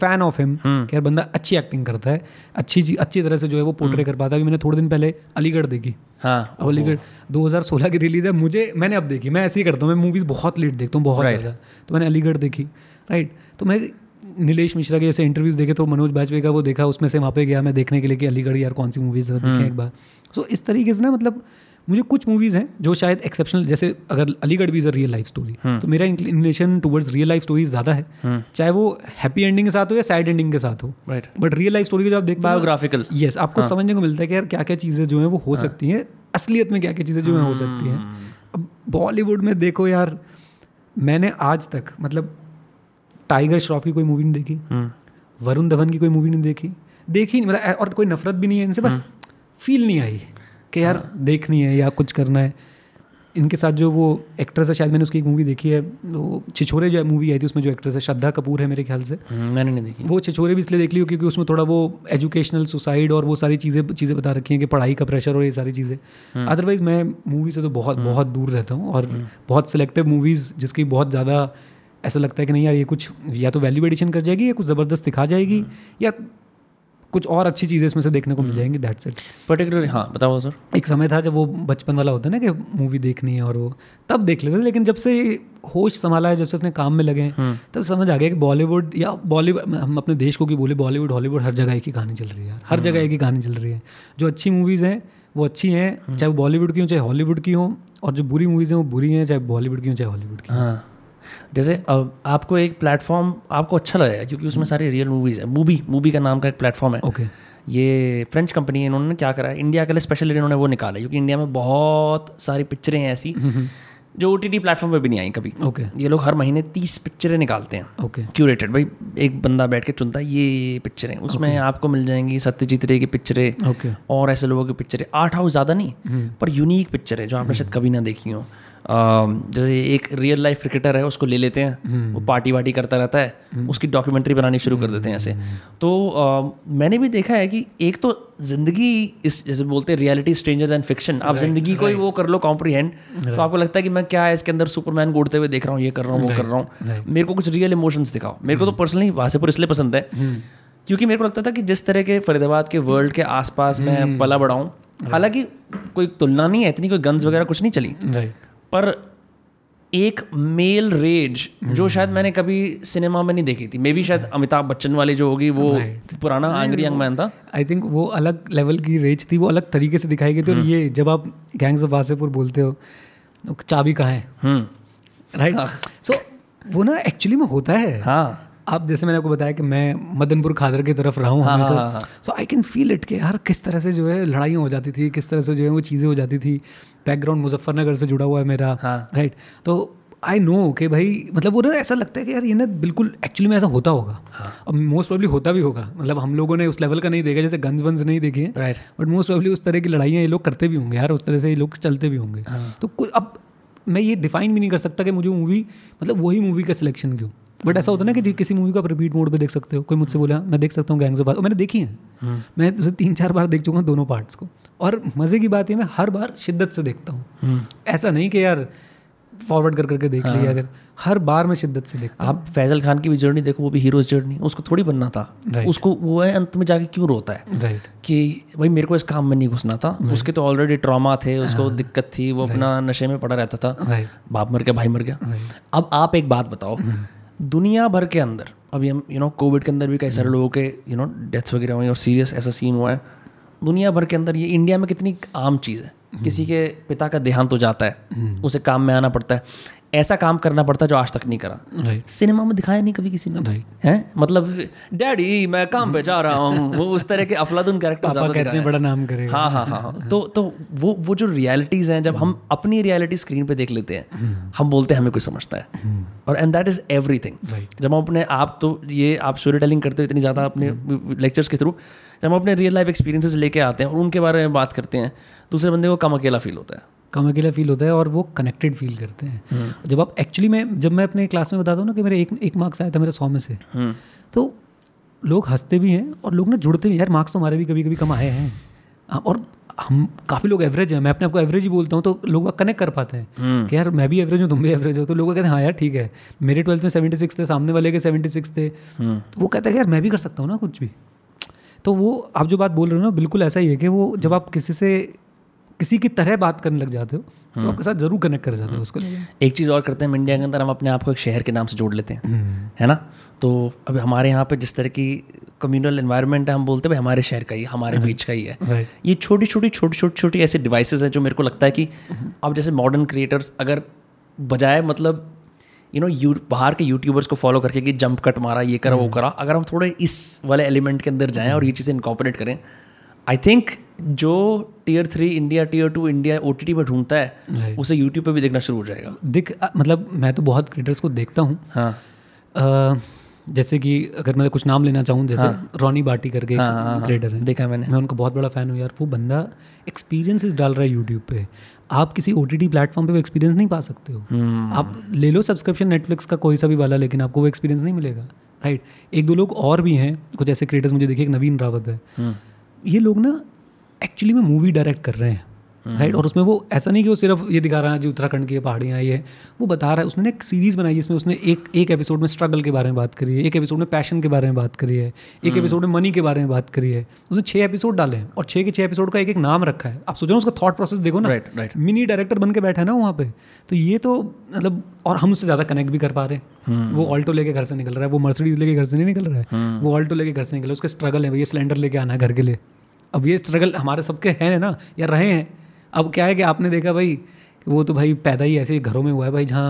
fan of him, कि यार बंदा अच्छी एक्टिंग करता है, अच्छी तरह से जो है वो पोर्ट्रे कर पाता है। अभी मैंने थोड़े दिन पहले अलीगढ़ देखी। हाँ, अलीगढ़ 2016 की रिलीज़ है। मैंने अब देखी। मैं ऐसे ही करता हूँ, मैं मूवीज़ बहुत लेट देखता हूँ, बहुत ज़्यादा। तो मैंने अलीगढ़ देखी, राइट। तो मैं नीलेश मिश्रा के जैसे इंटरव्यूज़ देखे, तो मनोज बाजपेयी का वो देखा, उसमें से वहाँ पे गया मैं देखने के लिए कि अलीगढ़ यार कौन सी मूवीज़ देखें एक बार। सो इस तरीके से ना, मतलब मुझे कुछ मूवीज़ हैं जो शायद एक्सेप्शनल, जैसे अगर अलीगढ़ भी is a real life story, तो मेरा inclination towards real life story ज़्यादा है, चाहे वो हैप्पी एंडिंग के साथ हो या सैड एंडिंग के साथ हो, right. But real life story के जो आप देखते हो, बायोग्राफिकल, यस, आपको समझने को मिलता है कि यार क्या क्या चीज़ें जो हैं वो हो सकती हैं, असलियत में क्या क्या चीज़ें जो हैं हो सकती हैं। अब बॉलीवुड में देखो यार, मैंने आज तक मतलब टाइगर श्रॉफ की कोई मूवी नहीं देखी, वरुण धवन की कोई मूवी नहीं देखी, मतलब, और कोई नफरत भी नहीं है इनसे, बस फील नहीं आई कि यार देखनी है या कुछ करना है। इनके साथ जो वो एक्ट्रेस है, शायद मैंने उसकी एक मूवी देखी है, वो छिछोरे जो मूवी आई थी, उसमें जो एक्ट्रेस है श्रद्धा कपूर है मेरे ख्याल से, मैंने नहीं देखी। वो छिछोरे भी इसलिए देख ली क्योंकि उसमें थोड़ा वो एजुकेशनल सुसाइड और वो सारी चीज़ें बता रखी हैं कि पढ़ाई का प्रेशर और ये सारी चीज़ें। अदरवाइज़ मैं मूवी से तो बहुत बहुत दूर रहता हूँ, और बहुत सिलेक्टिव मूवीज़ जिसकी बहुत ज़्यादा ऐसा लगता है कि नहीं यार ये कुछ या तो वैल्यू एडिशन कर जाएगी या कुछ ज़बरदस्त दिखा जाएगी या कुछ और अच्छी चीज़ें इसमें से देखने को मिल जाएंगी, दैट्स इट पर्टिकुलरली। हाँ बताओ सर। एक समय था जब वो बचपन वाला होता है ना कि मूवी देखनी है और वो तब देख लेते थे, लेकिन जब से होश संभाला है, जब से अपने काम में लगे हैं तब समझ आ गया कि बॉलीवुड या बॉलीवुड, हम अपने देश को कि बोले बॉलीवुड हॉलीवुड, हर जगह एक ही कहानी चल रही है, हर जगह एक ही कहानी चल रही है। जो अच्छी मूवीज़ हैं वो अच्छी हैं, चाहे बॉलीवुड की हो चाहे हॉलीवुड की हो, और जो बुरी मूवीज़ हैं वो बुरी हैं, चाहे बॉलीवुड की हो चाहे हॉलीवुड की। हाँ, जैसे अब आपको एक प्लेटफॉर्म आपको अच्छा लगेगा क्योंकि उसमें सारी रियल मूवीज़ है। मूवी का नाम का एक प्लेटफॉर्म है। ओके, ये फ्रेंच कंपनी है, इन्होंने क्या करा है इंडिया के लिए स्पेशली इन्होंने वो निकाला क्योंकि इंडिया में बहुत सारी पिक्चरें हैं ऐसी जो OTT प्लेटफॉर्म पे भी नहीं आई कभी। ओके, ये लोग हर महीने 30 पिक्चरें निकालते हैं। ओके, क्यूरेटेड, भाई एक बंदा बैठ के चुनता है ये पिक्चरें, उसमें आपको मिल जाएंगी सत्यजीत रे की पिक्चरें। ओके, और ऐसे लोगों की पिक्चरें, 8 आवर्स ज़्यादा नहीं पर यूनिक पिक्चरें जो आपने शायद कभी ना देखी हो। जैसे एक रियल लाइफ क्रिकेटर है, उसको ले लेते हैं, वो पार्टी वार्टी करता रहता है, उसकी डॉक्यूमेंट्री बनानी शुरू कर देते हैं ऐसे। तो मैंने भी देखा है कि एक तो जिंदगी इस जैसे बोलते हैं रियलिटी स्ट्रेंजर एंड फिक्शन, आप जिंदगी को ही वो कर लो कॉम्प्रीहेंड, तो आपको लगता है कि मैं क्या है इसके अंदर सुपरमैन गोड़ते हुए देख रहा हूँ, ये कर रहा हूँ वो कर रहा हूँ, मेरे को कुछ रियल इमोशंस दिखाओ। मेरे को तो पर्सनली वासेपुर इसलिए पसंद है क्योंकि मेरे को लगता था कि जिस तरह के फरीदाबाद के वर्ल्ड के आसपास मैं पला बढ़ा हूँ, हालांकि कोई तुलना नहीं है, इतनी कोई गन्स वगैरह कुछ नहीं चली, पर एक मेल रेज जो शायद मैंने कभी सिनेमा में नहीं देखी थी। मे बी शायद अमिताभ बच्चन वाली जो होगी वो पुराना एंग्री यंग मैन था, आई थिंक वो अलग लेवल की रेज थी, वो अलग तरीके से दिखाई गई थी। और ये जब आप गैंग्स ऑफ वासेपुर बोलते हो, चाबी कहाँ है, राइट, सो वो ना एक्चुअली में होता है। हाँ, आप जैसे मैंने आपको बताया कि मैं मदनपुर खादर की तरफ रहा हूँ हमेशा, so I can feel it कि यार किस तरह से जो है लड़ाइयाँ हो जाती थी, किस तरह से जो है वो चीज़ें हो जाती थी। बैकग्राउंड मुजफ्फरनगर से जुड़ा हुआ है मेरा, राइट, तो आई नो कि भाई मतलब वो ना ऐसा लगता है कि यार ये ना बिल्कुल एक्चुअली में ऐसा होता होगा, और मोस्ट प्रोबेबली होता भी होगा। मतलब हम लोगों ने उस लेवल का नहीं देखा, जैसे गन्स वन्स नहीं देखे हैं, राइट, बट मोस्ट प्रोबेबली उस तरह की लड़ाइयाँ ये लोग करते भी होंगे यार, उस तरह से ये लोग चलते भी होंगे। तो अब मैं ये डिफाइन भी नहीं कर सकता कि मुझे मूवी मतलब वही मूवी का सिलेक्शन क्यों, बट ऐसा होता है ना कि किसी मूवी को आप रिपीट मोड पे देख सकते हो। कोई मुझसे बोला मैं देख सकता हूँ गैंग्स ऑफ वासेपुर, मैंने देखी है, मैं उसे 3-4 बार देख चुका हूँ दोनों पार्ट्स को, और मज़े की बात है मैं हर बार शिद्दत से देखता हूँ, ऐसा नहीं कि यार फॉरवर्ड कर करके देख लिया, अगर हर बार मैं शिद्दत से देखता हूँ। आप फैजल खान की भी जर्नी देखो, वो भी हीरोज जर्नी, उसको थोड़ी बनना था, उसको वो है अंत में जाके क्यों रोता है, राइट, कि भाई मेरे को इस काम में नहीं घुसना था, उसके तो ऑलरेडी ट्रॉमा थे, उसको दिक्कत थी, वो अपना नशे में पड़ा रहता था, बाप मर गया भाई मर गया। अब आप एक बात बताओ, दुनिया भर के अंदर अभी हम कोविड के अंदर भी कई सारे लोगों के डेथ्स वगैरह हुई और सीरियस ऐसा सीन हुआ है दुनिया भर के अंदर, ये इंडिया में कितनी आम चीज़ है। किसी के पिता का देहांत हो जाता है, उसे काम में आना पड़ता है, ऐसा काम करना पड़ता है जो आज तक नहीं करा, right. सिनेमा में दिखाया नहीं कभी किसी ने, right. है मतलब डैडी मैं काम पे जा रहा हूँ, वो उस तरह के अफलातून कैरेक्टर ज़्यादा दिखाया है, बड़ा नाम करेगा। हाँ। तो वो जो रियलिटीज़ हैं, जब हम अपनी रियलिटी स्क्रीन पे देख लेते हैं, हम बोलते हैं हमें कोई समझता है, और एंड दैट इज़ एवरीथिंग। जब हम अपने आप, तो ये आप स्टोरी टेलिंग करते हो इतनी ज़्यादा अपने लेक्चर्स के थ्रू, जब हम अपने रियल लाइफ एक्सपीरियंसेस लेके आते हैं और उनके बारे में बात करते हैं, दूसरे बंदे को कम अकेला फील होता है और वो कनेक्टेड फील करते हैं। जब आप एक्चुअली में, जब मैं अपने क्लास में बताता हूँ ना कि मेरे एक मार्क्स आया था मेरे 100 में से, तो लोग हंसते भी हैं और लोग ना जुड़ते भी हैं, यार मार्क्स तो हमारे भी कभी कभी कम आए हैं, और हम काफ़ी लोग एवरेज हैं, मैं अपने आपको एवरेज ही बोलता हूँ, तो लोग कनेक्ट कर पाते हैं कि यार मैं भी एवरेज हूँ तुम भी एवरेज हो, तो लोग कहते हैं हाँ यार ठीक है, मेरे 12th में 76 थे, सामने वाले के 76 थे, वो कहते हैं यार मैं भी कर सकता हूँ ना कुछ भी। तो वो आप जो बात बोल रहे हो ना बिल्कुल ऐसा ही है कि वो जब आप किसी से किसी की तरह बात करने लग जाते हो तो आपके साथ जरूर कनेक्ट कर जाते हो उसको। एक चीज़ और करते हैं इंडिया के अंदर, हम अपने आप को एक शहर के नाम से जोड़ लेते हैं, है ना। तो अभी हमारे यहाँ पे जिस तरह की कम्युनल एनवायरनमेंट है, हम बोलते हैं भाई हमारे शहर का ही, हमारे बीच का ही है। ये छोटी छोटी ऐसे डिवाइसेस हैं जो मेरे को लगता है कि अब जैसे मॉडर्न क्रिएटर्स अगर बजाय मतलब बाहर के यूट्यूबर्स को फॉलो करके कि जंप कट मारा ये करा वो करा, अगर हम थोड़े इस वाले एलिमेंट के अंदर जाएँ और ये चीज़ें इनकॉर्पोरेट करें, आई थिंक जो Tier 3 India, Tier 2 India OTT में ढूंढता है, right. उसे YouTube पे भी देखना शुरू हो जाएगा। मतलब मैं तो बहुत क्रिएटर्स को देखता हूँ, हाँ। जैसे कि अगर मैं कुछ नाम लेना चाहूँ, जैसे हाँ। रॉनी बाटी करके क्रिएटर है, देखा मैंने, मैं उनका बहुत बड़ा फ़ैन हूँ यार। वो बंदा एक्सपीरियंसेस डाल रहा है YouTube पे, आप किसी OTT प्लेटफॉर्म पे वो एक्सपीरियंस नहीं पा सकते हो। आप ले लो सब्सक्रिप्शन नेटफ्लिक्स का कोई सा भी वाला, लेकिन आपको वो एक्सपीरियंस नहीं मिलेगा, राइट। एक दो लोग और भी हैं कुछ ऐसे क्रिएटर्स, मुझे देखिए एक नवीन रावत है, ये लोग ना एक्चुअली में मूवी डायरेक्ट कर रहे हैं, राइट। और उसमें वो ऐसा नहीं कि वो सिर्फ ये दिखा रहा है जी उत्तराखंड की पहाड़ियाँ ये है, वो बता रहा है। उसने एक सीरीज़ बनाई जिसमें उसने एक एपिसोड में स्ट्रगल के बारे में बात करी है, एक एपिसोड में पैशन के बारे में बात करी है, एक एपिसोड में मनी के बारे में बात करी है। उसने 6 एपिसोड डाले हैं और 6 के 6 एपिसोड का एक एक नाम रखा है। आप सोचो ना उसका थॉट प्रोसेस देखो ना, मिनी डायरेक्टर बन के बैठा है ना वहाँ पे। तो ये तो मतलब, और हम उससे ज़्यादा कनेक्ट भी कर पा रहे हैं। वो ऑल्टो लेके घर से निकल रहा है, वो मर्सिडीज लेके घर से नहीं निकल रहा है, वो ऑल्टो लेके घर से निकल रहा है। उसके स्ट्रगल है, ये सिलेंडर लेके आना है घर के लिए। अब ये स्ट्रगल हमारे सबके हैं ना, या रहे हैं। अब क्या है कि आपने देखा भाई वो तो भाई पैदा ही ऐसे घरों में हुआ है भाई जहाँ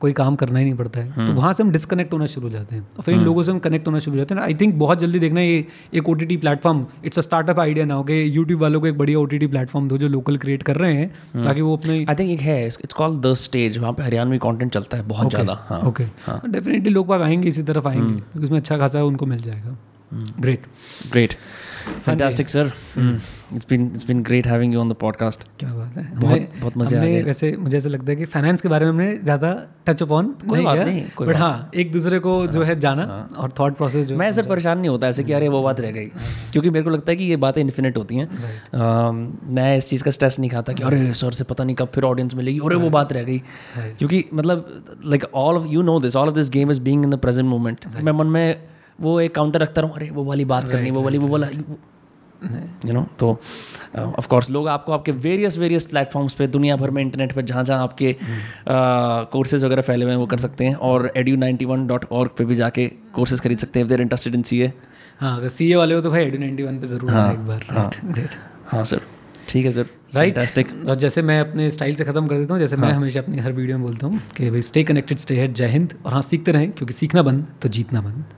कोई काम करना ही नहीं पड़ता है, तो वहाँ से हम डिस्कनेक्ट होना शुरू हो जाते हैं और फिर इन लोगों से हम कनेक्ट होना शुरू हो जाते हैं। आई थिंक बहुत जल्दी देखना ये एक OTT platform, it's a startup idea ना हो कि यूट्यूब वालों को एक बढ़िया OTT प्लेटफॉर्म दो जो लोकल क्रिएट कर रहे हैं ताकि वो अपने, आई थिंक एक है इट्स कॉल्ड द स्टेज, वहाँ पे हरियाणवी कंटेंट चलता है बहुत ज़्यादा। ओके, डेफिनेटली लोग बाग आएंगे, इसी तरफ आएंगे क्योंकि उसमें अच्छा खासा उनको मिल जाएगा। Great great, fantastic sir, it's been great having you on the podcast. क्या बात है, बहुत बहुत मजे आ गए। वैसे मुझे ऐसा लगता है कि फाइनेंस के बारे में हमने ज़्यादा टच अपॉन नहीं किया, बट हाँ एक दूसरे को जो है जाना और थॉट प्रोसेस जो, मैं ऐसे परेशान नहीं होता ऐसे कि अरे वो बात रह गई, क्योंकि मेरे को लगता है कि ये बातें इन्फिनिट होती हैं। मैं इस चीज़ का स्ट्रेस नहीं खाता कि अरे सर से पता नहीं कब फिर ऑडियंस मिलेगी, अरे वो बात रह गई, क्योंकि मतलब like all of you know this, all of this game is being in the present moment. मैं मन में वो एक काउंटर रखता रहूँ, अरे वो वाली बात करनी, वो वाला यू नो। तो ऑफ कोर्स लोग आपको आपके वेरियस प्लेटफॉर्म्स पे दुनिया भर में इंटरनेट पे जहाँ आपके कोर्सेज वगैरह फैले हुए हैं वो कर सकते हैं, और edu91.org पे भी जाके कोर्सेज खरीद सकते हैं if they are interested in CA। हाँ, अगर CA वाले हो तो भाई edu91 पे ज़रूर एक बार। हाँ सर, ठीक है सर, राइट। और जैसे मैं अपने स्टाइल से ख़त्म कर देता हूँ, जैसे मैं हमेशा अपनी हर वीडियो में बोलता हूँ कि भाई स्टे कनेक्टेड, स्टे हेड, जय हिंद। और हाँ, सीखते रहें क्योंकि सीखना बंद तो जीतना बंद।